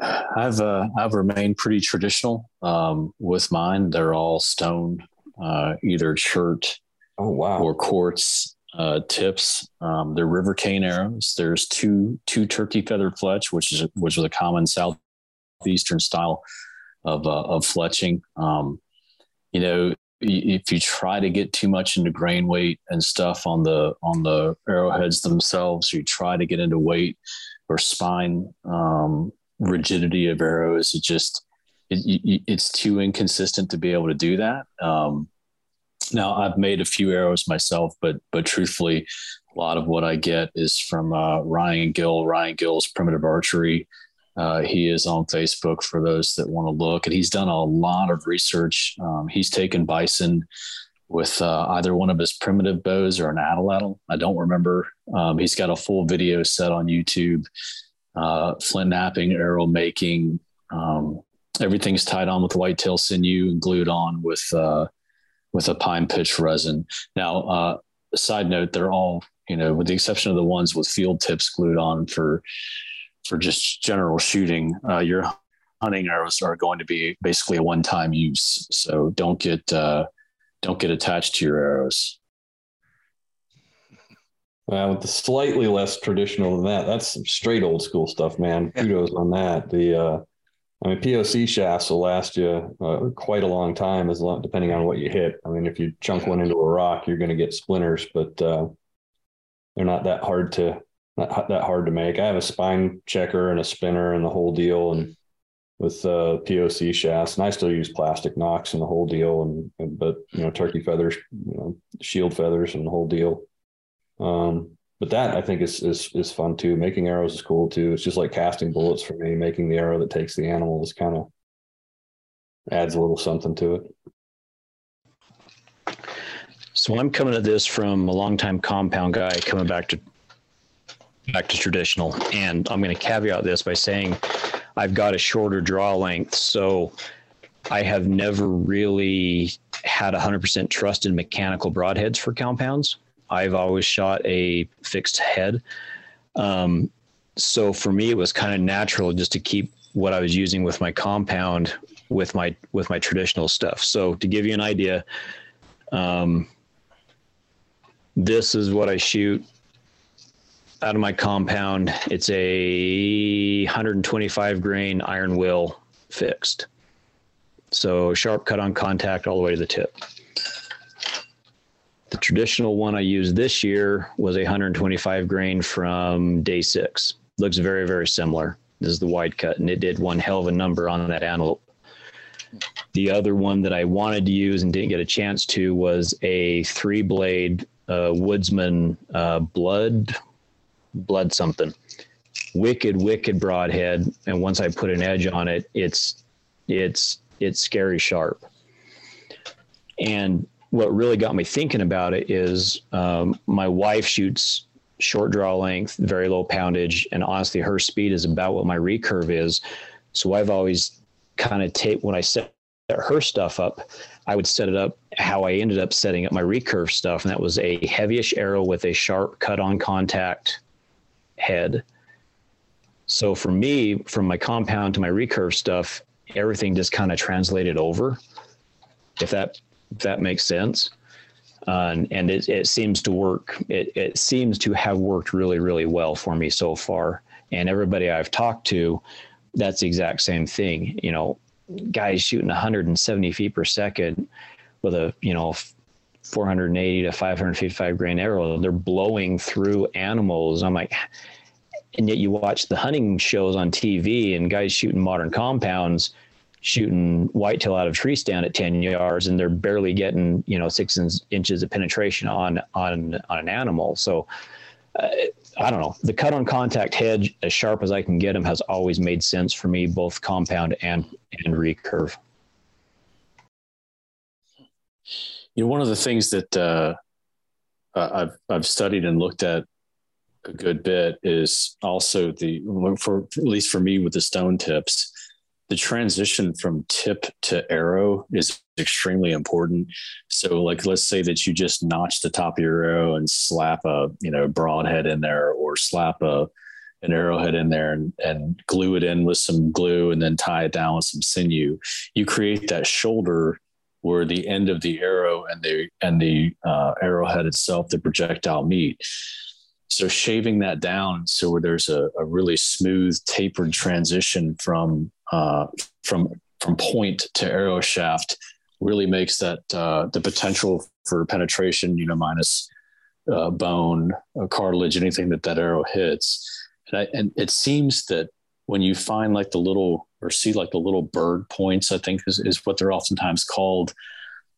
I've, uh, I've remained pretty traditional, um, with mine. They're all stone, uh, either chert oh, wow. or quartz, uh, tips. Um, they're river cane arrows. There's two, two turkey feathered fletch, which is, which was a common Southeastern style of, uh, of fletching. Um, you know, if you try to get too much into grain weight and stuff on the on the arrowheads themselves, you try to get into weight or spine um, rigidity of arrows. It just it, it's too inconsistent to be able to do that. Um, now, I've made a few arrows myself, but but truthfully, a lot of what I get is from uh, Ryan Gill. Ryan Gill's Primitive Archery. Uh, he is on Facebook for those that want to look, and he's done a lot of research. Um, he's taken bison with uh, either one of his primitive bows or an atlatl. I don't remember. Um, he's got a full video set on YouTube, uh, flint napping, arrow making. Um, everything's tied on with whitetail sinew and glued on with uh, with a pine pitch resin. Now, uh, side note, they're all, you know, with the exception of the ones with field tips glued on for for just general shooting, uh, your hunting arrows are going to be basically a one-time use. So don't get, uh, don't get attached to your arrows. Well, with the slightly less traditional than that, that's some straight old school stuff, man. Kudos on that. The, uh, I mean, P O C shafts will last you uh, quite a long time, as long, depending on what you hit. I mean, if you chunk one into a rock, you're going to get splinters, but uh, they're not that hard to, Not that hard to make. I have a spine checker and a spinner and the whole deal, and with uh, P O C shafts, and I still use plastic nocks and the whole deal, and, and but you know turkey feathers, you know shield feathers and the whole deal. Um, but that I think is is is fun too. Making arrows is cool too. It's just like casting bullets for me. Making the arrow that takes the animal is kind of adds a little something to it. So I'm coming at this from a longtime compound guy coming back to. back to traditional. And I'm going to caveat this by saying I've got a shorter draw length. So I have never really had a hundred percent trust in mechanical broadheads for compounds. I've always shot a fixed head. Um, so for me, it was kind of natural just to keep what I was using with my compound with my, with my traditional stuff. So to give you an idea, um, this is what I shoot out of my compound. It's a one hundred twenty-five grain iron will fixed. So sharp cut on contact all the way to the tip. The traditional one I used this year was a one hundred twenty-five grain from day six. Looks very, very similar. This is the wide cut, and it did one hell of a number on that antelope. The other one that I wanted to use and didn't get a chance to was a three blade uh, Woodsman uh, blood, blood something. Wicked, wicked broadhead. And once I put an edge on it, it's, it's, it's scary sharp. And what really got me thinking about it is um, my wife shoots short draw length, very low poundage, and honestly, her speed is about what my recurve is. So I've always kind of taped when I set her stuff up, I would set it up how I ended up setting up my recurve stuff, and that was a heavyish arrow with a sharp cut-on contact head. So for me, from my compound to my recurve stuff, everything just kind of translated over, if that if that makes sense. Uh, and and it, it seems to work. It, it seems to have worked really, really well for me so far. And everybody I've talked to, that's the exact same thing. You know, guys shooting one hundred seventy feet per second with a, you know, four eighty to five fifty-five grain arrow, they're blowing through animals. I'm like, and yet you watch the hunting shows on T V and guys shooting modern compounds, shooting whitetail out of tree stand at ten yards, and they're barely getting, you know, six in- inches of penetration on, on, on an animal. So uh, I don't know, the cut on contact head, as sharp as I can get them, has always made sense for me, both compound and, and recurve. You know, one of the things that uh, I've, I've studied and looked at a good bit is also the, for at least for me with the stone tips, the transition from tip to arrow is extremely important. So like, let's say that you just notch the top of your arrow and slap a, you know, broadhead in there, or slap a, an arrowhead in there and, and glue it in with some glue and then tie it down with some sinew. You create that shoulder where the end of the arrow and the, and the uh, arrowhead itself, the projectile meet. So shaving that down, so where there's a, a really smooth tapered transition from, Uh, from from point to arrow shaft, really makes that uh, the potential for penetration, you know, minus uh, bone, uh, cartilage, anything that that arrow hits. And, I, and it seems that when you find like the little, or see like the little bird points, I think is, is what they're oftentimes called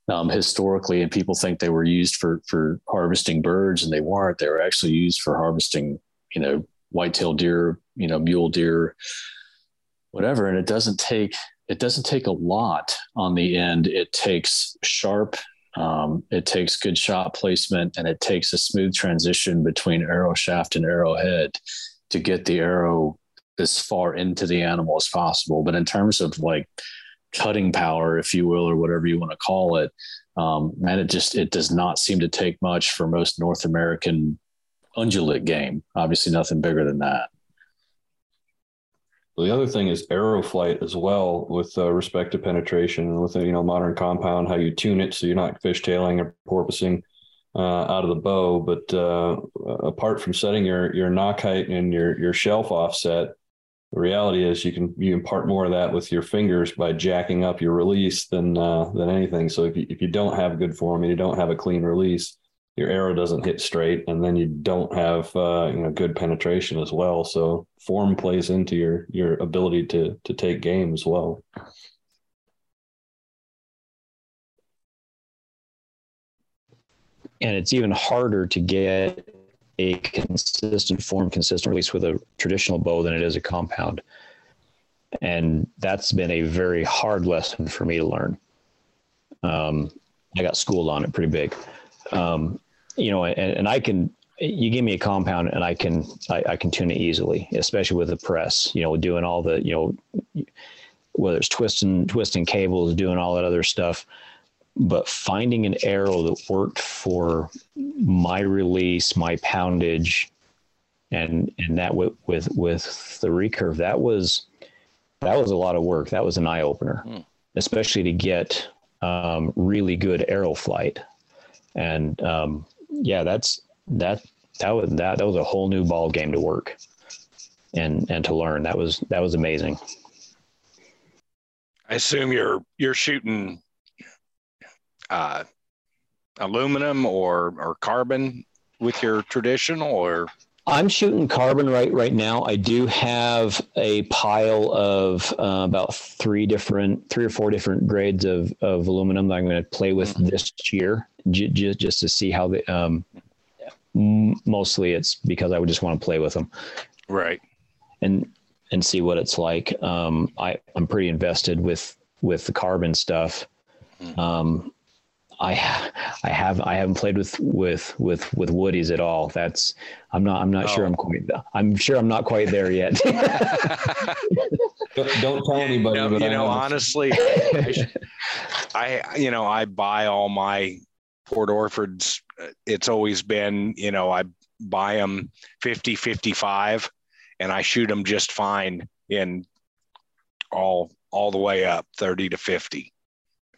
um, historically. And people think they were used for for harvesting birds, and they weren't. They were actually used for harvesting, you know, whitetail deer, you know, mule deer, whatever. And it doesn't take, it doesn't take a lot on the end. It takes sharp, um, it takes good shot placement, and it takes a smooth transition between arrow shaft and arrowhead to get the arrow as far into the animal as possible. But in terms of like cutting power, if you will, or whatever you want to call it, um, man, it just, it does not seem to take much for most North American ungulate game, obviously nothing bigger than that. The other thing is arrow flight as well, with uh, respect to penetration with, you know, modern compound, how you tune it so you're not fishtailing or porpoising uh, out of the bow. But uh, apart from setting your your knock height and your your shelf offset, the reality is you can you impart more of that with your fingers by jacking up your release than uh, than anything. So if you, if you don't have good form and you don't have a clean release, your arrow doesn't hit straight, and then you don't have uh, you know, good penetration as well. So form plays into your your ability to to take game as well. And it's even harder to get a consistent form, consistent release with a traditional bow than it is a compound. And that's been a very hard lesson for me to learn. Um, I got schooled on it pretty big. Um, You know, and, and I can, you give me a compound and I can, I, I can tune it easily, especially with the press, you know, doing all the, you know, whether it's twisting, twisting cables, doing all that other stuff, but finding an arrow that worked for my release, my poundage, and, and that with, with, with the recurve, that was, that was a lot of work. That was an eye opener, mm. especially to get, um, really good arrow flight. And, um, yeah, that's, that, that was, that, that was a whole new ball game to work and, and to learn. That was, that was amazing. I assume you're, you're shooting, uh, aluminum or, or carbon with your traditional, or? I'm shooting carbon right, right now. I do have a pile of, uh, about three different, three or four different grades of, of aluminum that I'm going to play with this year. Just, just to see how they, um, mostly it's because I would just want to play with them. Right. And, and see what it's like. Um, I, I'm pretty invested with, with the carbon stuff. Um, I I have I haven't played with with with with Woodies at all. That's I'm not I'm not oh. sure I'm quite I'm sure I'm not quite there yet. don't, don't tell anybody. No, but you I know, honestly, I, should, I you know I buy all my Port Orfords. It's always been you know I buy them fifty, fifty-five, and I shoot them just fine in all all the way up thirty to fifty,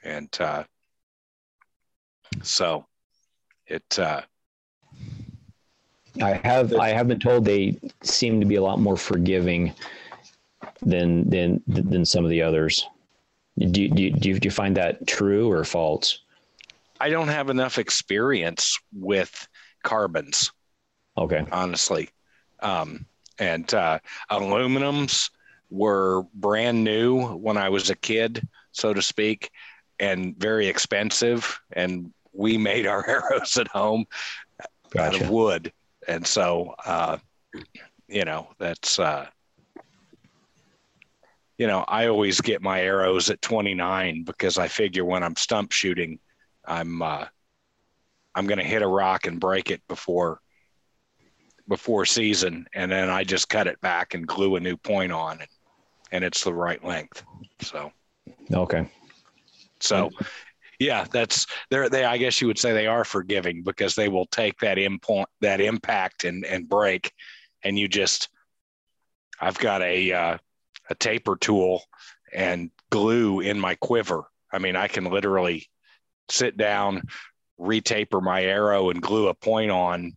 and. uh So it, uh, I have, I have been told they seem to be a lot more forgiving than, than, than some of the others. Do, do, do, do you find that true or false? I don't have enough experience with carbons. Okay. Honestly. Um, and, uh, aluminums were brand new when I was a kid, so to speak, and very expensive. And we made our arrows at home gotcha. out of wood. And so, uh, you know, that's, uh, you know, I always get my arrows at twenty-nine because I figure when I'm stump shooting, I'm, uh, I'm going to hit a rock and break it before, before season. And then I just cut it back and glue a new point on it, and it's the right length. So, okay. So, yeah, that's they're they. I guess you would say they are forgiving because they will take that impact, that impact, and and break, and you just. I've got a uh, a taper tool and glue in my quiver. I mean, I can literally sit down, retaper my arrow, and glue a point on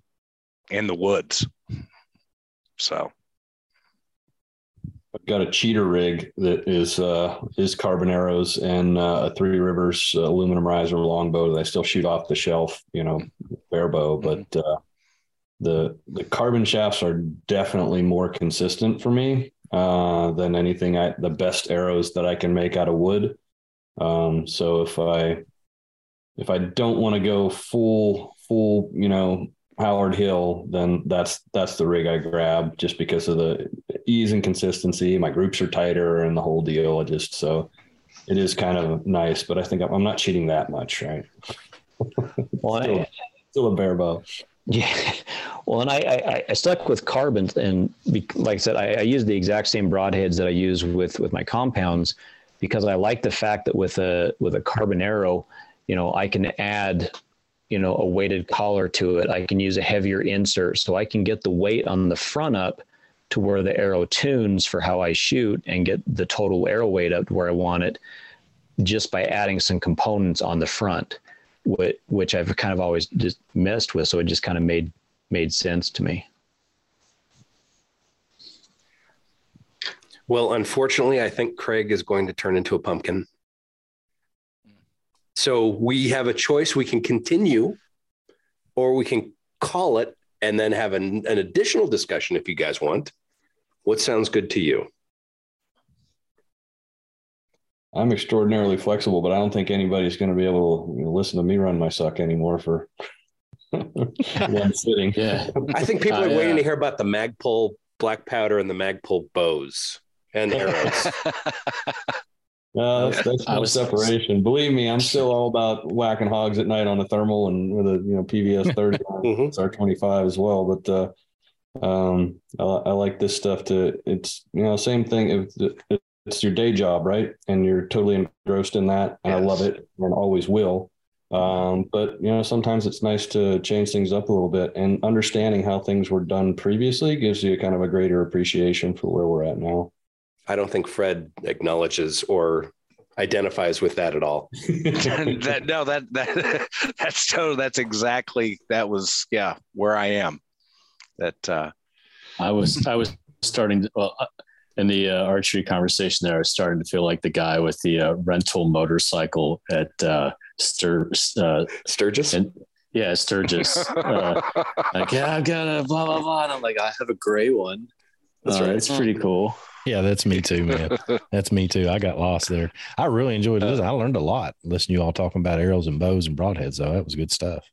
in the woods. So. I've got a cheater rig that is uh, is carbon arrows and uh, a Three Rivers uh, aluminum riser longbow that I still shoot off the shelf, you know, bare bow. But uh, the the carbon shafts are definitely more consistent for me uh, than anything. I the best arrows that I can make out of wood. Um, so if I if I don't want to go full full, you know. Howard Hill, then that's that's the rig I grab just because of the ease and consistency. My groups are tighter and the whole deal. I just so it is kind of nice, but I think I'm, I'm not cheating that much, right? Well, still, I, still a bare bow. Yeah. Well, and I, I I stuck with carbons, and like I said, I, I use the exact same broadheads that I use with with my compounds because I like the fact that with a with a carbon arrow, you know, I can add. you know, a weighted collar to it. I can use a heavier insert so I can get the weight on the front up to where the arrow tunes for how I shoot and get the total arrow weight up to where I want it just by adding some components on the front, which I've kind of always just messed with. So it just kind of made, made sense to me. Well, unfortunately, I think Craig is going to turn into a pumpkin. So we have a choice. We can continue or we can call it and then have an, an additional discussion if you guys want. What sounds good to you? I'm extraordinarily flexible, but I don't think anybody's going to be able to you know, listen to me run my suck anymore for one sitting. Yeah. I think people uh, are yeah. waiting to hear about the Magpul black powder and the Magpul bows and arrows. Uh, that's, that's no was, separation. Believe me, I'm still all about whacking hogs at night on a thermal and with a you know P V S thirty, it's R twenty-five as well. But uh, um, I, I like this stuff. To it's you know same thing. If it's your day job, right? And you're totally engrossed in that, and yes. I love it, and always will. Um, but you know sometimes it's nice to change things up a little bit, and understanding how things were done previously gives you kind of a greater appreciation for where we're at now. I don't think Fred acknowledges or identifies with that at all. that, no, that, that that's so. That's exactly that was yeah where I am. That uh... I was I was starting to, well in the uh, archery conversation there. I was starting to feel like the guy with the uh, rental motorcycle at uh, Stur uh, Sturgis. And, yeah, Sturgis. uh, like yeah, I've got a blah blah blah. And I'm like I have a gray one. That's uh, right. It's pretty cool. Yeah, that's me too, man. That's me too. I got lost there. I really enjoyed it. I learned a lot listening to you all talking about arrows and bows and broadheads, though. That was good stuff.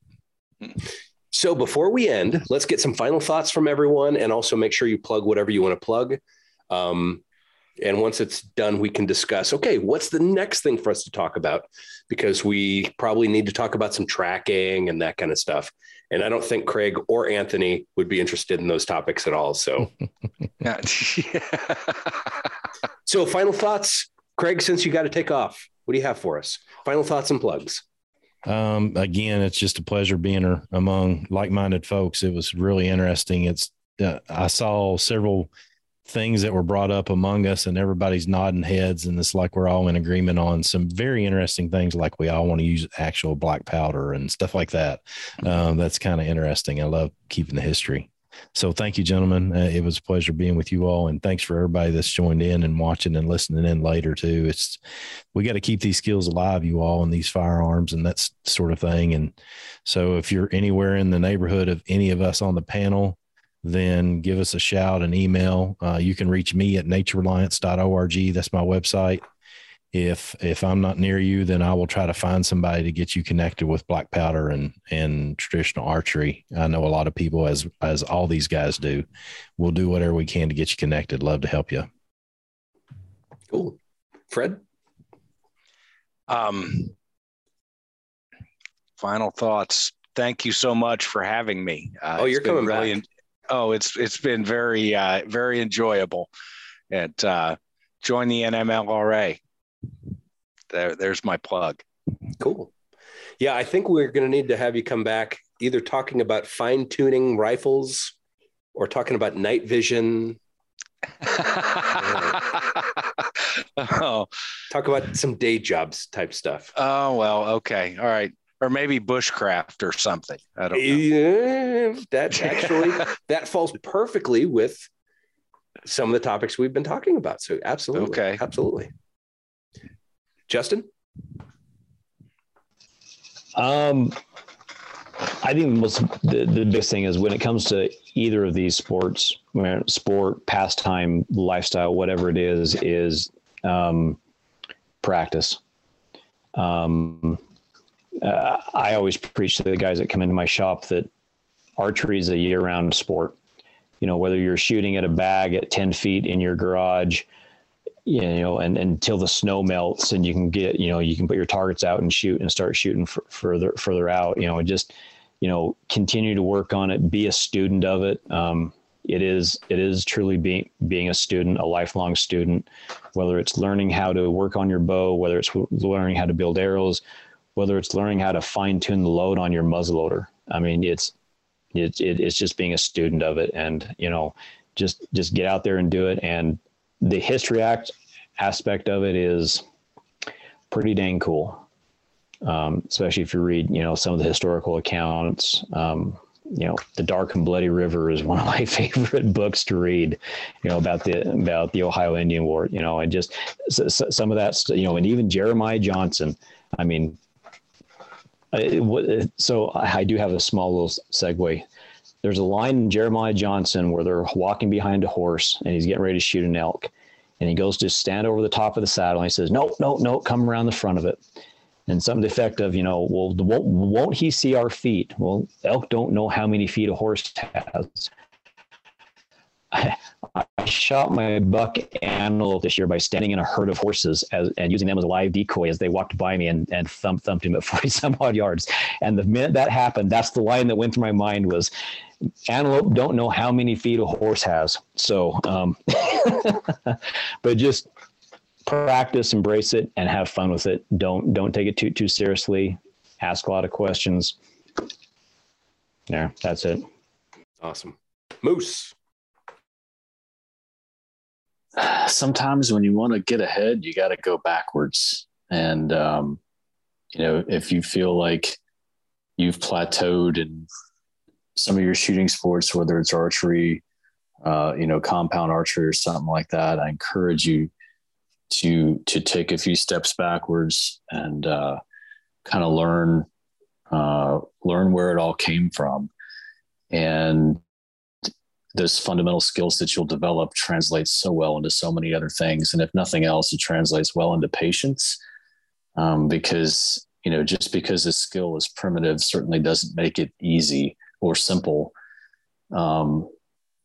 So before we end, let's get some final thoughts from everyone and also make sure you plug whatever you want to plug. Um, And once it's done, we can discuss, okay, what's the next thing for us to talk about? Because we probably need to talk about some tracking and that kind of stuff. And I don't think Craig or Anthony would be interested in those topics at all. So, so final thoughts, Craig, since you got to take off, what do you have for us? Final thoughts and plugs. Um, again, it's just a pleasure being among like-minded folks. It was really interesting. It's, uh, I saw several things that were brought up among us and everybody's nodding heads. And it's like, we're all in agreement on some very interesting things. Like we all want to use actual black powder and stuff like that. Um, that's kind of interesting. I love keeping the history. So thank you, gentlemen. Uh, it was a pleasure being with you all. And thanks for everybody that's joined in and watching and listening in later too. It's, we got to keep these skills alive, you all, and these firearms and that sort of thing. And so if you're anywhere in the neighborhood of any of us on the panel, then give us a shout, an email. Uh, you can reach me at nature reliance dot org. That's my website. If, if I'm not near you, then I will try to find somebody to get you connected with black powder and, and traditional archery. I know a lot of people, as, as all these guys do, we'll do whatever we can to get you connected. Love to help you. Cool. Fred? Um, final thoughts. Thank you so much for having me. Uh, oh, you're coming really back. Oh, it's it's been very, uh, very enjoyable. And uh, join the N M L R A. There, there's my plug. Cool. Yeah, I think we're going to need to have you come back either talking about fine-tuning rifles or talking about night vision. Oh. Talk about some day jobs type stuff. Oh, well, okay. All right. Or maybe bushcraft or something. I don't know. Yeah, that actually, that falls perfectly with some of the topics we've been talking about. So absolutely. Okay. Absolutely. Justin? Um, I think most, the, the biggest thing is when it comes to either of these sports, sport, pastime, lifestyle, whatever it is, is um, practice. Um Uh, I always preach to the guys that come into my shop that archery is a year-round sport. You know, whether you're shooting at a bag at ten feet in your garage, you know, and, and until the snow melts and you can get, you know, you can put your targets out and shoot and start shooting f- further, further out, you know, and just, you know, continue to work on it, be a student of it. Um, it is, it is truly being, being a student, a lifelong student, whether it's learning how to work on your bow, whether it's learning how to build arrows, whether it's learning how to fine tune the load on your muzzleloader. I mean, it's, it, it, it's just being a student of it and, you know, just, just get out there and do it. And the history act aspect of it is pretty dang cool. Um, especially if you read, you know, some of the historical accounts, um, you know, The Dark and Bloody River is one of my favorite books to read, you know, about the, about the Ohio Indian War, you know, and just so, so, some of that, you know, and even Jeremiah Johnson, I mean, so I do have a small little segue. There's a line in Jeremiah Johnson where they're walking behind a horse and he's getting ready to shoot an elk. And he goes to stand over the top of the saddle and he says, no, no, no, come around the front of it. And something to the effect of, you know, well, won't, won't he see our feet? Well, elk don't know how many feet a horse has. I, I shot my buck antelope this year by standing in a herd of horses as, and using them as a live decoy as they walked by me and, and thump, thumped him at forty some odd yards. And the minute that happened, that's the line that went through my mind was, antelope don't know how many feet a horse has. So, um, but just practice, embrace it, and have fun with it. Don't, don't take it too, too seriously. Ask a lot of questions. Yeah, that's it. Awesome. Moose. Sometimes when you want to get ahead, you got to go backwards. And, um, you know, if you feel like you've plateaued in some of your shooting sports, whether it's archery, uh, you know, compound archery or something like that, I encourage you to, to take a few steps backwards and, uh, kind of learn, uh, learn where it all came from. And those fundamental skills that you'll develop translates so well into so many other things. And if nothing else, it translates well into patience. Um, because, you know, just because a skill is primitive certainly doesn't make it easy or simple. Um,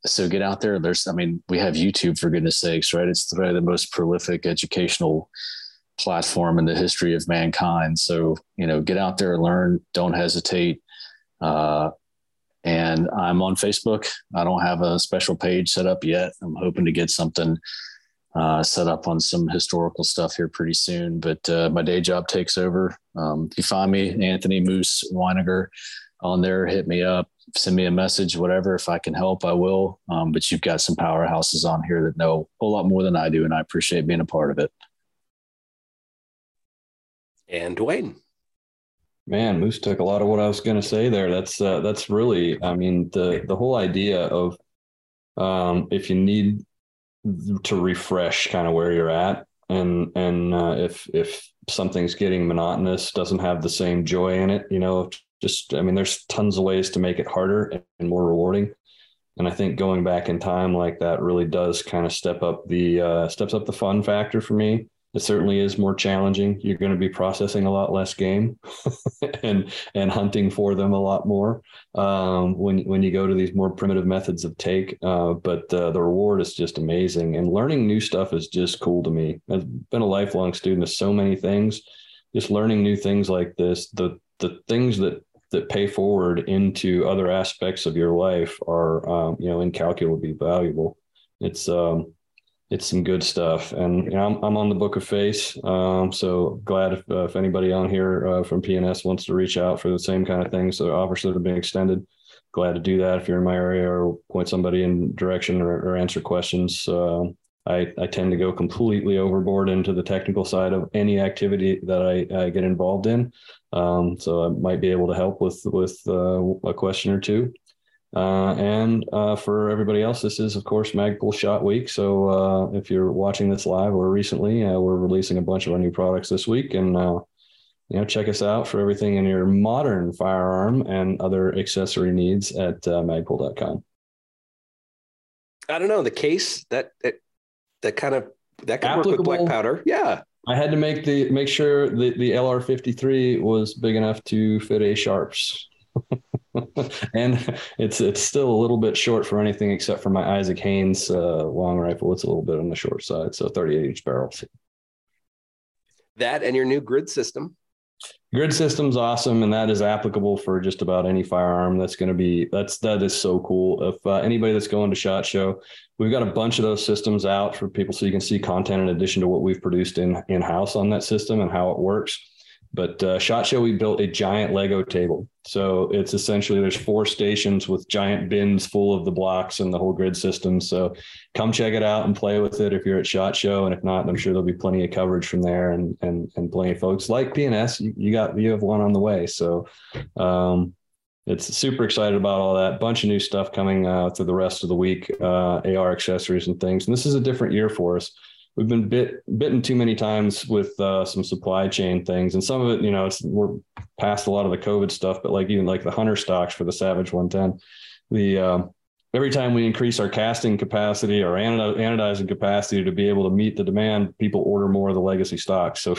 so get out there. There's, I mean, we have YouTube, for goodness sakes, right? It's probably the most prolific educational platform in the history of mankind. So, you know, get out there and learn, don't hesitate. Uh, and I'm on Facebook. I don't have a special page set up yet. I'm hoping to get something uh, set up on some historical stuff here pretty soon, but uh, my day job takes over. Um, if you find me, Anthony Moose Weininger, on there, hit me up, send me a message, whatever. If I can help, I will. Um, but you've got some powerhouses on here that know a whole lot more than I do, and I appreciate being a part of it. And Dwayne. Man, Moose took a lot of what I was going to say there. That's uh, that's really, I mean, the the whole idea of um, if you need to refresh kind of where you're at, and and uh, if if something's getting monotonous, doesn't have the same joy in it, you know. Just, I mean, there's tons of ways to make it harder and more rewarding. And I think going back in time like that really does kind of step up the, uh, steps up the fun factor for me. It certainly is more challenging. You're going to be processing a lot less game and, and hunting for them a lot more um, when, when you go to these more primitive methods of take. Uh, but uh, the reward is just amazing. And learning new stuff is just cool to me. I've been a lifelong student of so many things. Just learning new things like this, the, the things that, that pay forward into other aspects of your life are, um, you know, incalculably valuable. It's, um, it's some good stuff. And you know, I'm, I'm on the Book of Face. Um, so glad if, uh, if anybody on here uh, from P N S wants to reach out for the same kind of things, so offers that have been extended, glad to do that. If you're in my area, or point somebody in direction, or, or answer questions. Uh, I, I tend to go completely overboard into the technical side of any activity that I, I get involved in. Um, so I might be able to help with, with uh, a question or two. Uh, and uh, for everybody else, this is, of course, Magpul Shot Week. So uh, if you're watching this live or recently, uh, we're releasing a bunch of our new products this week. And, uh, you know, check us out for everything in your modern firearm and other accessory needs at uh, magpul dot com. I don't know. The case that... It- That kind of that could applicable. Work with black powder. Yeah. I had to make the make sure the, the L R fifty-three was big enough to fit a Sharps. And it's it's still a little bit short for anything except for my Isaac Haynes uh, long rifle. It's a little bit on the short side. So thirty-eight inch barrels. That and your new grid system. Grid system's awesome, and that is applicable for just about any firearm. That's going to be that's that is so cool. If uh, anybody that's going to SHOT Show, we've got a bunch of those systems out for people, so you can see content in addition to what we've produced in in house on that system and how it works. But uh, SHOT Show, we built a giant Lego table, so it's essentially there's four stations with giant bins full of the blocks and the whole grid system. So come check it out and play with it if you're at SHOT Show, and if not, I'm sure there'll be plenty of coverage from there, and and and plenty of folks like P N S. You, you got you have one on the way, so um, it's super excited about all that. Bunch of new stuff coming uh, through the rest of the week, uh, A R accessories and things. And this is a different year for us. We've been bit bitten too many times with uh, some supply chain things, and some of it, you know, it's we're past a lot of the COVID stuff, but like even like the hunter stocks for the Savage one ten, the uh, every time we increase our casting capacity or anodizing capacity to be able to meet the demand, people order more of the legacy stocks. So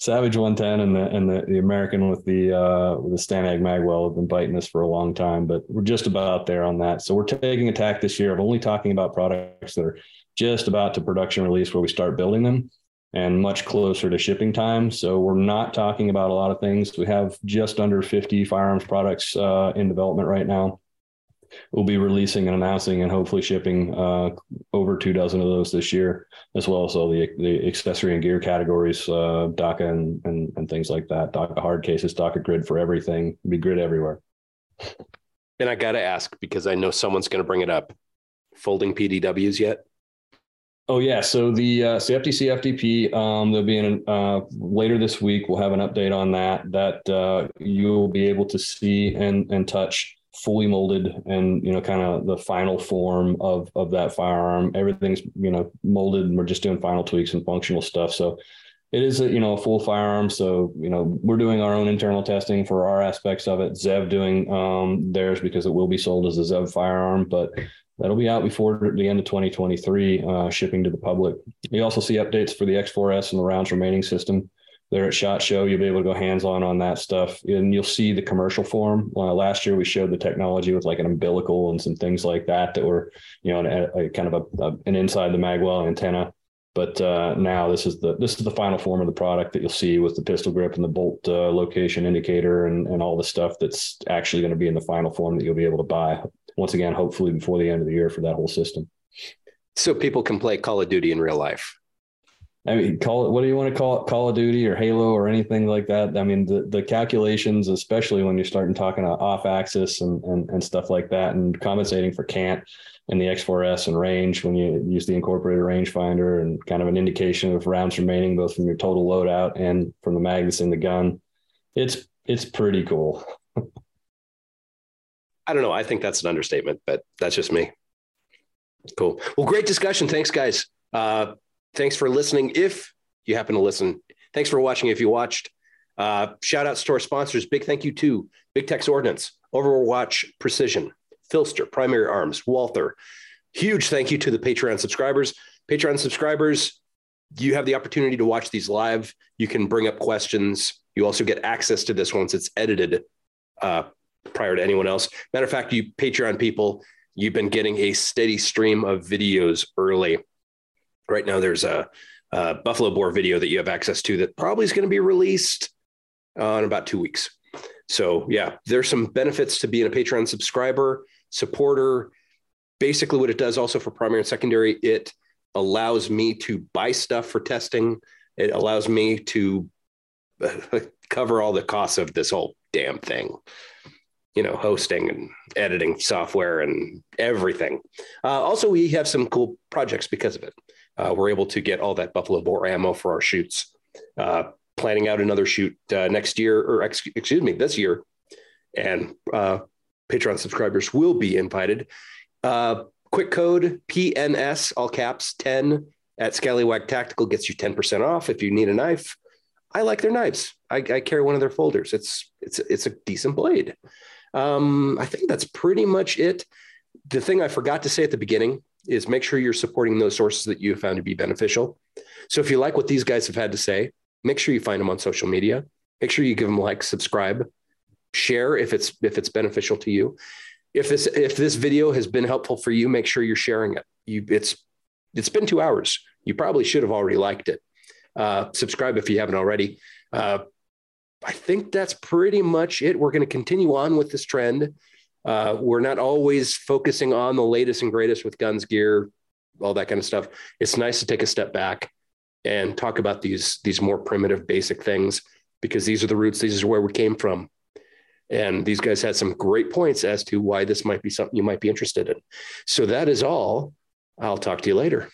Savage one ten and the and the, the American with the uh, with the Stanag Magwell have been biting us for a long time, but we're just about there on that. So we're taking a tack this year of only talking about products that are just about to production release, where we start building them, and much closer to shipping time. So we're not talking about a lot of things. We have just under fifty firearms products uh, in development right now. We'll be releasing and announcing and hopefully shipping uh, over two dozen of those this year, as well as all the, the accessory and gear categories, uh, DACA and, and, and things like that. DACA hard cases, DACA grid for everything. It'll be grid everywhere. And I got to ask, because I know someone's going to bring it up, folding P D Ws yet? Oh, yeah. So the uh, so F T C, F T P, um, there'll be an uh, later this week. We'll have an update on that, that uh, you'll be able to see and, and touch fully molded and, you know, kind of the final form of, of that firearm. Everything's, you know, molded, and we're just doing final tweaks and functional stuff. So it is, a, you know, a full firearm. So, you know, we're doing our own internal testing for our aspects of it. Zev doing um, theirs, because it will be sold as a Zev firearm, but that'll be out before the end of twenty twenty-three, uh, shipping to the public. We also see updates for the X four S and the rounds remaining system. there at SHOT Show, you'll be able to go hands-on on that stuff. And you'll see the commercial form. Uh, last year, we showed the technology with like an umbilical and some things like that that were, you know, an, a, kind of a, a, an inside the magwell antenna. But uh, now this is the this is the final form of the product that you'll see with the pistol grip and the bolt uh, location indicator and, and all the stuff that's actually going to be in the final form that you'll be able to buy. Once again, hopefully before the end of the year for that whole system. So people can play Call of Duty in real life. I mean, call it, what do you want to call it? Call of Duty or Halo or anything like that. I mean, the, the calculations, especially when you're starting talking off axis and, and, and stuff like that, and compensating for cant and the X four S and range, when you use the incorporated rangefinder and kind of an indication of rounds remaining, both from your total loadout and from the mag that's in the gun. It's, it's pretty cool. I don't know. I think that's an understatement, but that's just me. Cool. Well, great discussion. Thanks guys. Uh, Thanks for listening. If you happen to listen, thanks for watching. If you watched, uh, shout outs to our sponsors. Big thank you to Big Tex Ordnance, Overwatch Precision, Phlster, Primary Arms, Walther. Huge thank you to the Patreon subscribers. Patreon subscribers, you have the opportunity to watch these live. You can bring up questions. You also get access to this once it's edited uh, prior to anyone else. Matter of fact, you Patreon people, you've been getting a steady stream of videos early. Right now, there's a, a Buffalo Boar video that you have access to that probably is going to be released uh, in about two weeks. So, yeah, there's some benefits to being a Patreon subscriber, supporter. Basically, what it does also for Primary and Secondary, it allows me to buy stuff for testing. It allows me to cover all the costs of this whole damn thing. You know, hosting and editing software and everything. Uh, also, we have some cool projects because of it. Uh, we're able to get all that Buffalo Boar ammo for our shoots, uh, planning out another shoot uh, next year, or ex- excuse me, this year. And uh, Patreon subscribers will be invited. Uh, quick code P N S, all caps, ten at Scallywag Tactical gets you ten percent off if you need a knife. I like their knives. I, I carry one of their folders. It's, it's, it's a decent blade. Um, I think that's pretty much it. The thing I forgot to say at the beginning is make sure you're supporting those sources that you have found to be beneficial. So if you like what these guys have had to say, make sure you find them on social media, make sure you give them a like, subscribe, share if it's, if it's beneficial to you. If this, if this video has been helpful for you, make sure you're sharing it. You it's, it's been two hours. You probably should have already liked it. Uh, subscribe if you haven't already. Uh, I think that's pretty much it. We're going to continue on with this trend. Uh, we're not always focusing on the latest and greatest with guns, gear, all that kind of stuff. It's nice to take a step back and talk about these, these more primitive, basic things, because these are the roots. These are where we came from. And these guys had some great points as to why this might be something you might be interested in. So that is all. I'll talk to you later.